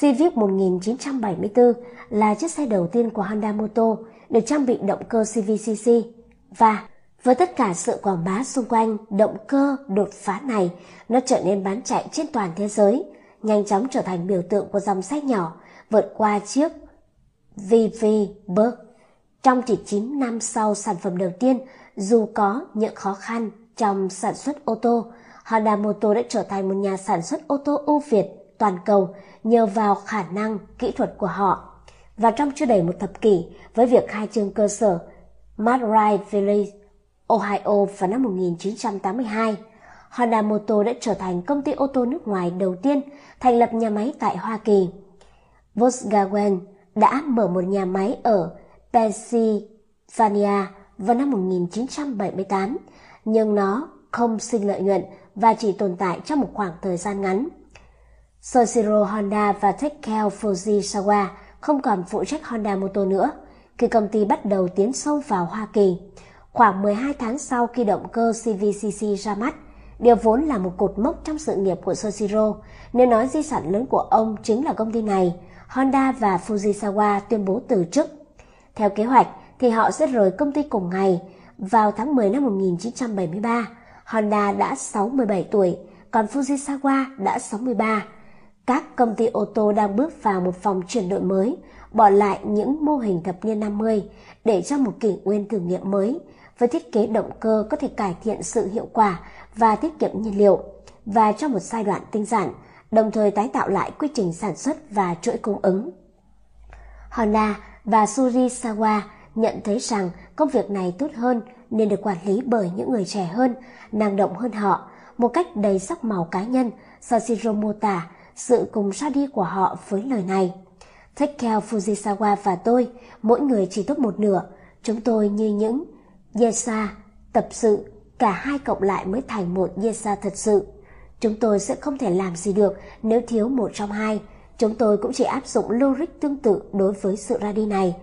Civic 1974 là chiếc xe đầu tiên của Honda Motor được trang bị động cơ CVCC, và với tất cả sự quảng bá xung quanh động cơ đột phá này, nó trở nên bán chạy trên toàn thế giới, nhanh chóng trở thành biểu tượng của dòng xe nhỏ, vượt qua chiếc VW Bug. Trong chỉ 9 năm sau sản phẩm đầu tiên, dù có những khó khăn trong sản xuất ô tô, Honda Motor đã trở thành một nhà sản xuất ô tô ưu việt toàn cầu nhờ vào khả năng kỹ thuật của họ. Và trong chưa đầy một thập kỷ, với việc khai trương cơ sở Marysville, Ohio vào năm 1982, Honda Motor đã trở thành công ty ô tô nước ngoài đầu tiên thành lập nhà máy tại Hoa Kỳ. Volkswagen đã mở một nhà máy ở Pennsylvania vào năm 1978, nhưng nó không sinh lợi nhuận và chỉ tồn tại trong một khoảng thời gian ngắn. Soichiro Honda và Takeo Fujisawa không còn phụ trách Honda Motor nữa khi công ty bắt đầu tiến sâu vào Hoa Kỳ. Khoảng 12 tháng sau khi động cơ CVCC ra mắt, điều vốn là một cột mốc trong sự nghiệp của Soichiro, nếu nói di sản lớn của ông chính là công ty này, Honda và Fujisawa tuyên bố từ chức. Theo kế hoạch thì họ sẽ rời công ty cùng ngày. Vào tháng 10 năm 1973, Honda đã 67 tuổi, còn Fujisawa đã 63. Các công ty ô tô đang bước vào một vòng chuyển đổi mới, bỏ lại những mô hình thập niên 50 để cho một kỷ nguyên thử nghiệm mới, với thiết kế động cơ có thể cải thiện sự hiệu quả và tiết kiệm nhiên liệu, và trong một giai đoạn tinh giản, đồng thời tái tạo lại quy trình sản xuất và chuỗi cung ứng. Honda và Fujisawa nhận thấy rằng công việc này tốt hơn nên được quản lý bởi những người trẻ hơn, năng động hơn họ, một cách đầy sắc màu cá nhân. Sashiro mô tả sự cùng ra đi của họ với lời này: Takeo Fujisawa và tôi, mỗi người chỉ tốt một nửa. Chúng tôi như những yesa tập sự, cả hai cộng lại mới thành một yesa thật sự. Chúng tôi sẽ không thể làm gì được nếu thiếu một trong hai. Chúng tôi cũng chỉ áp dụng logic tương tự đối với sự ra đi này.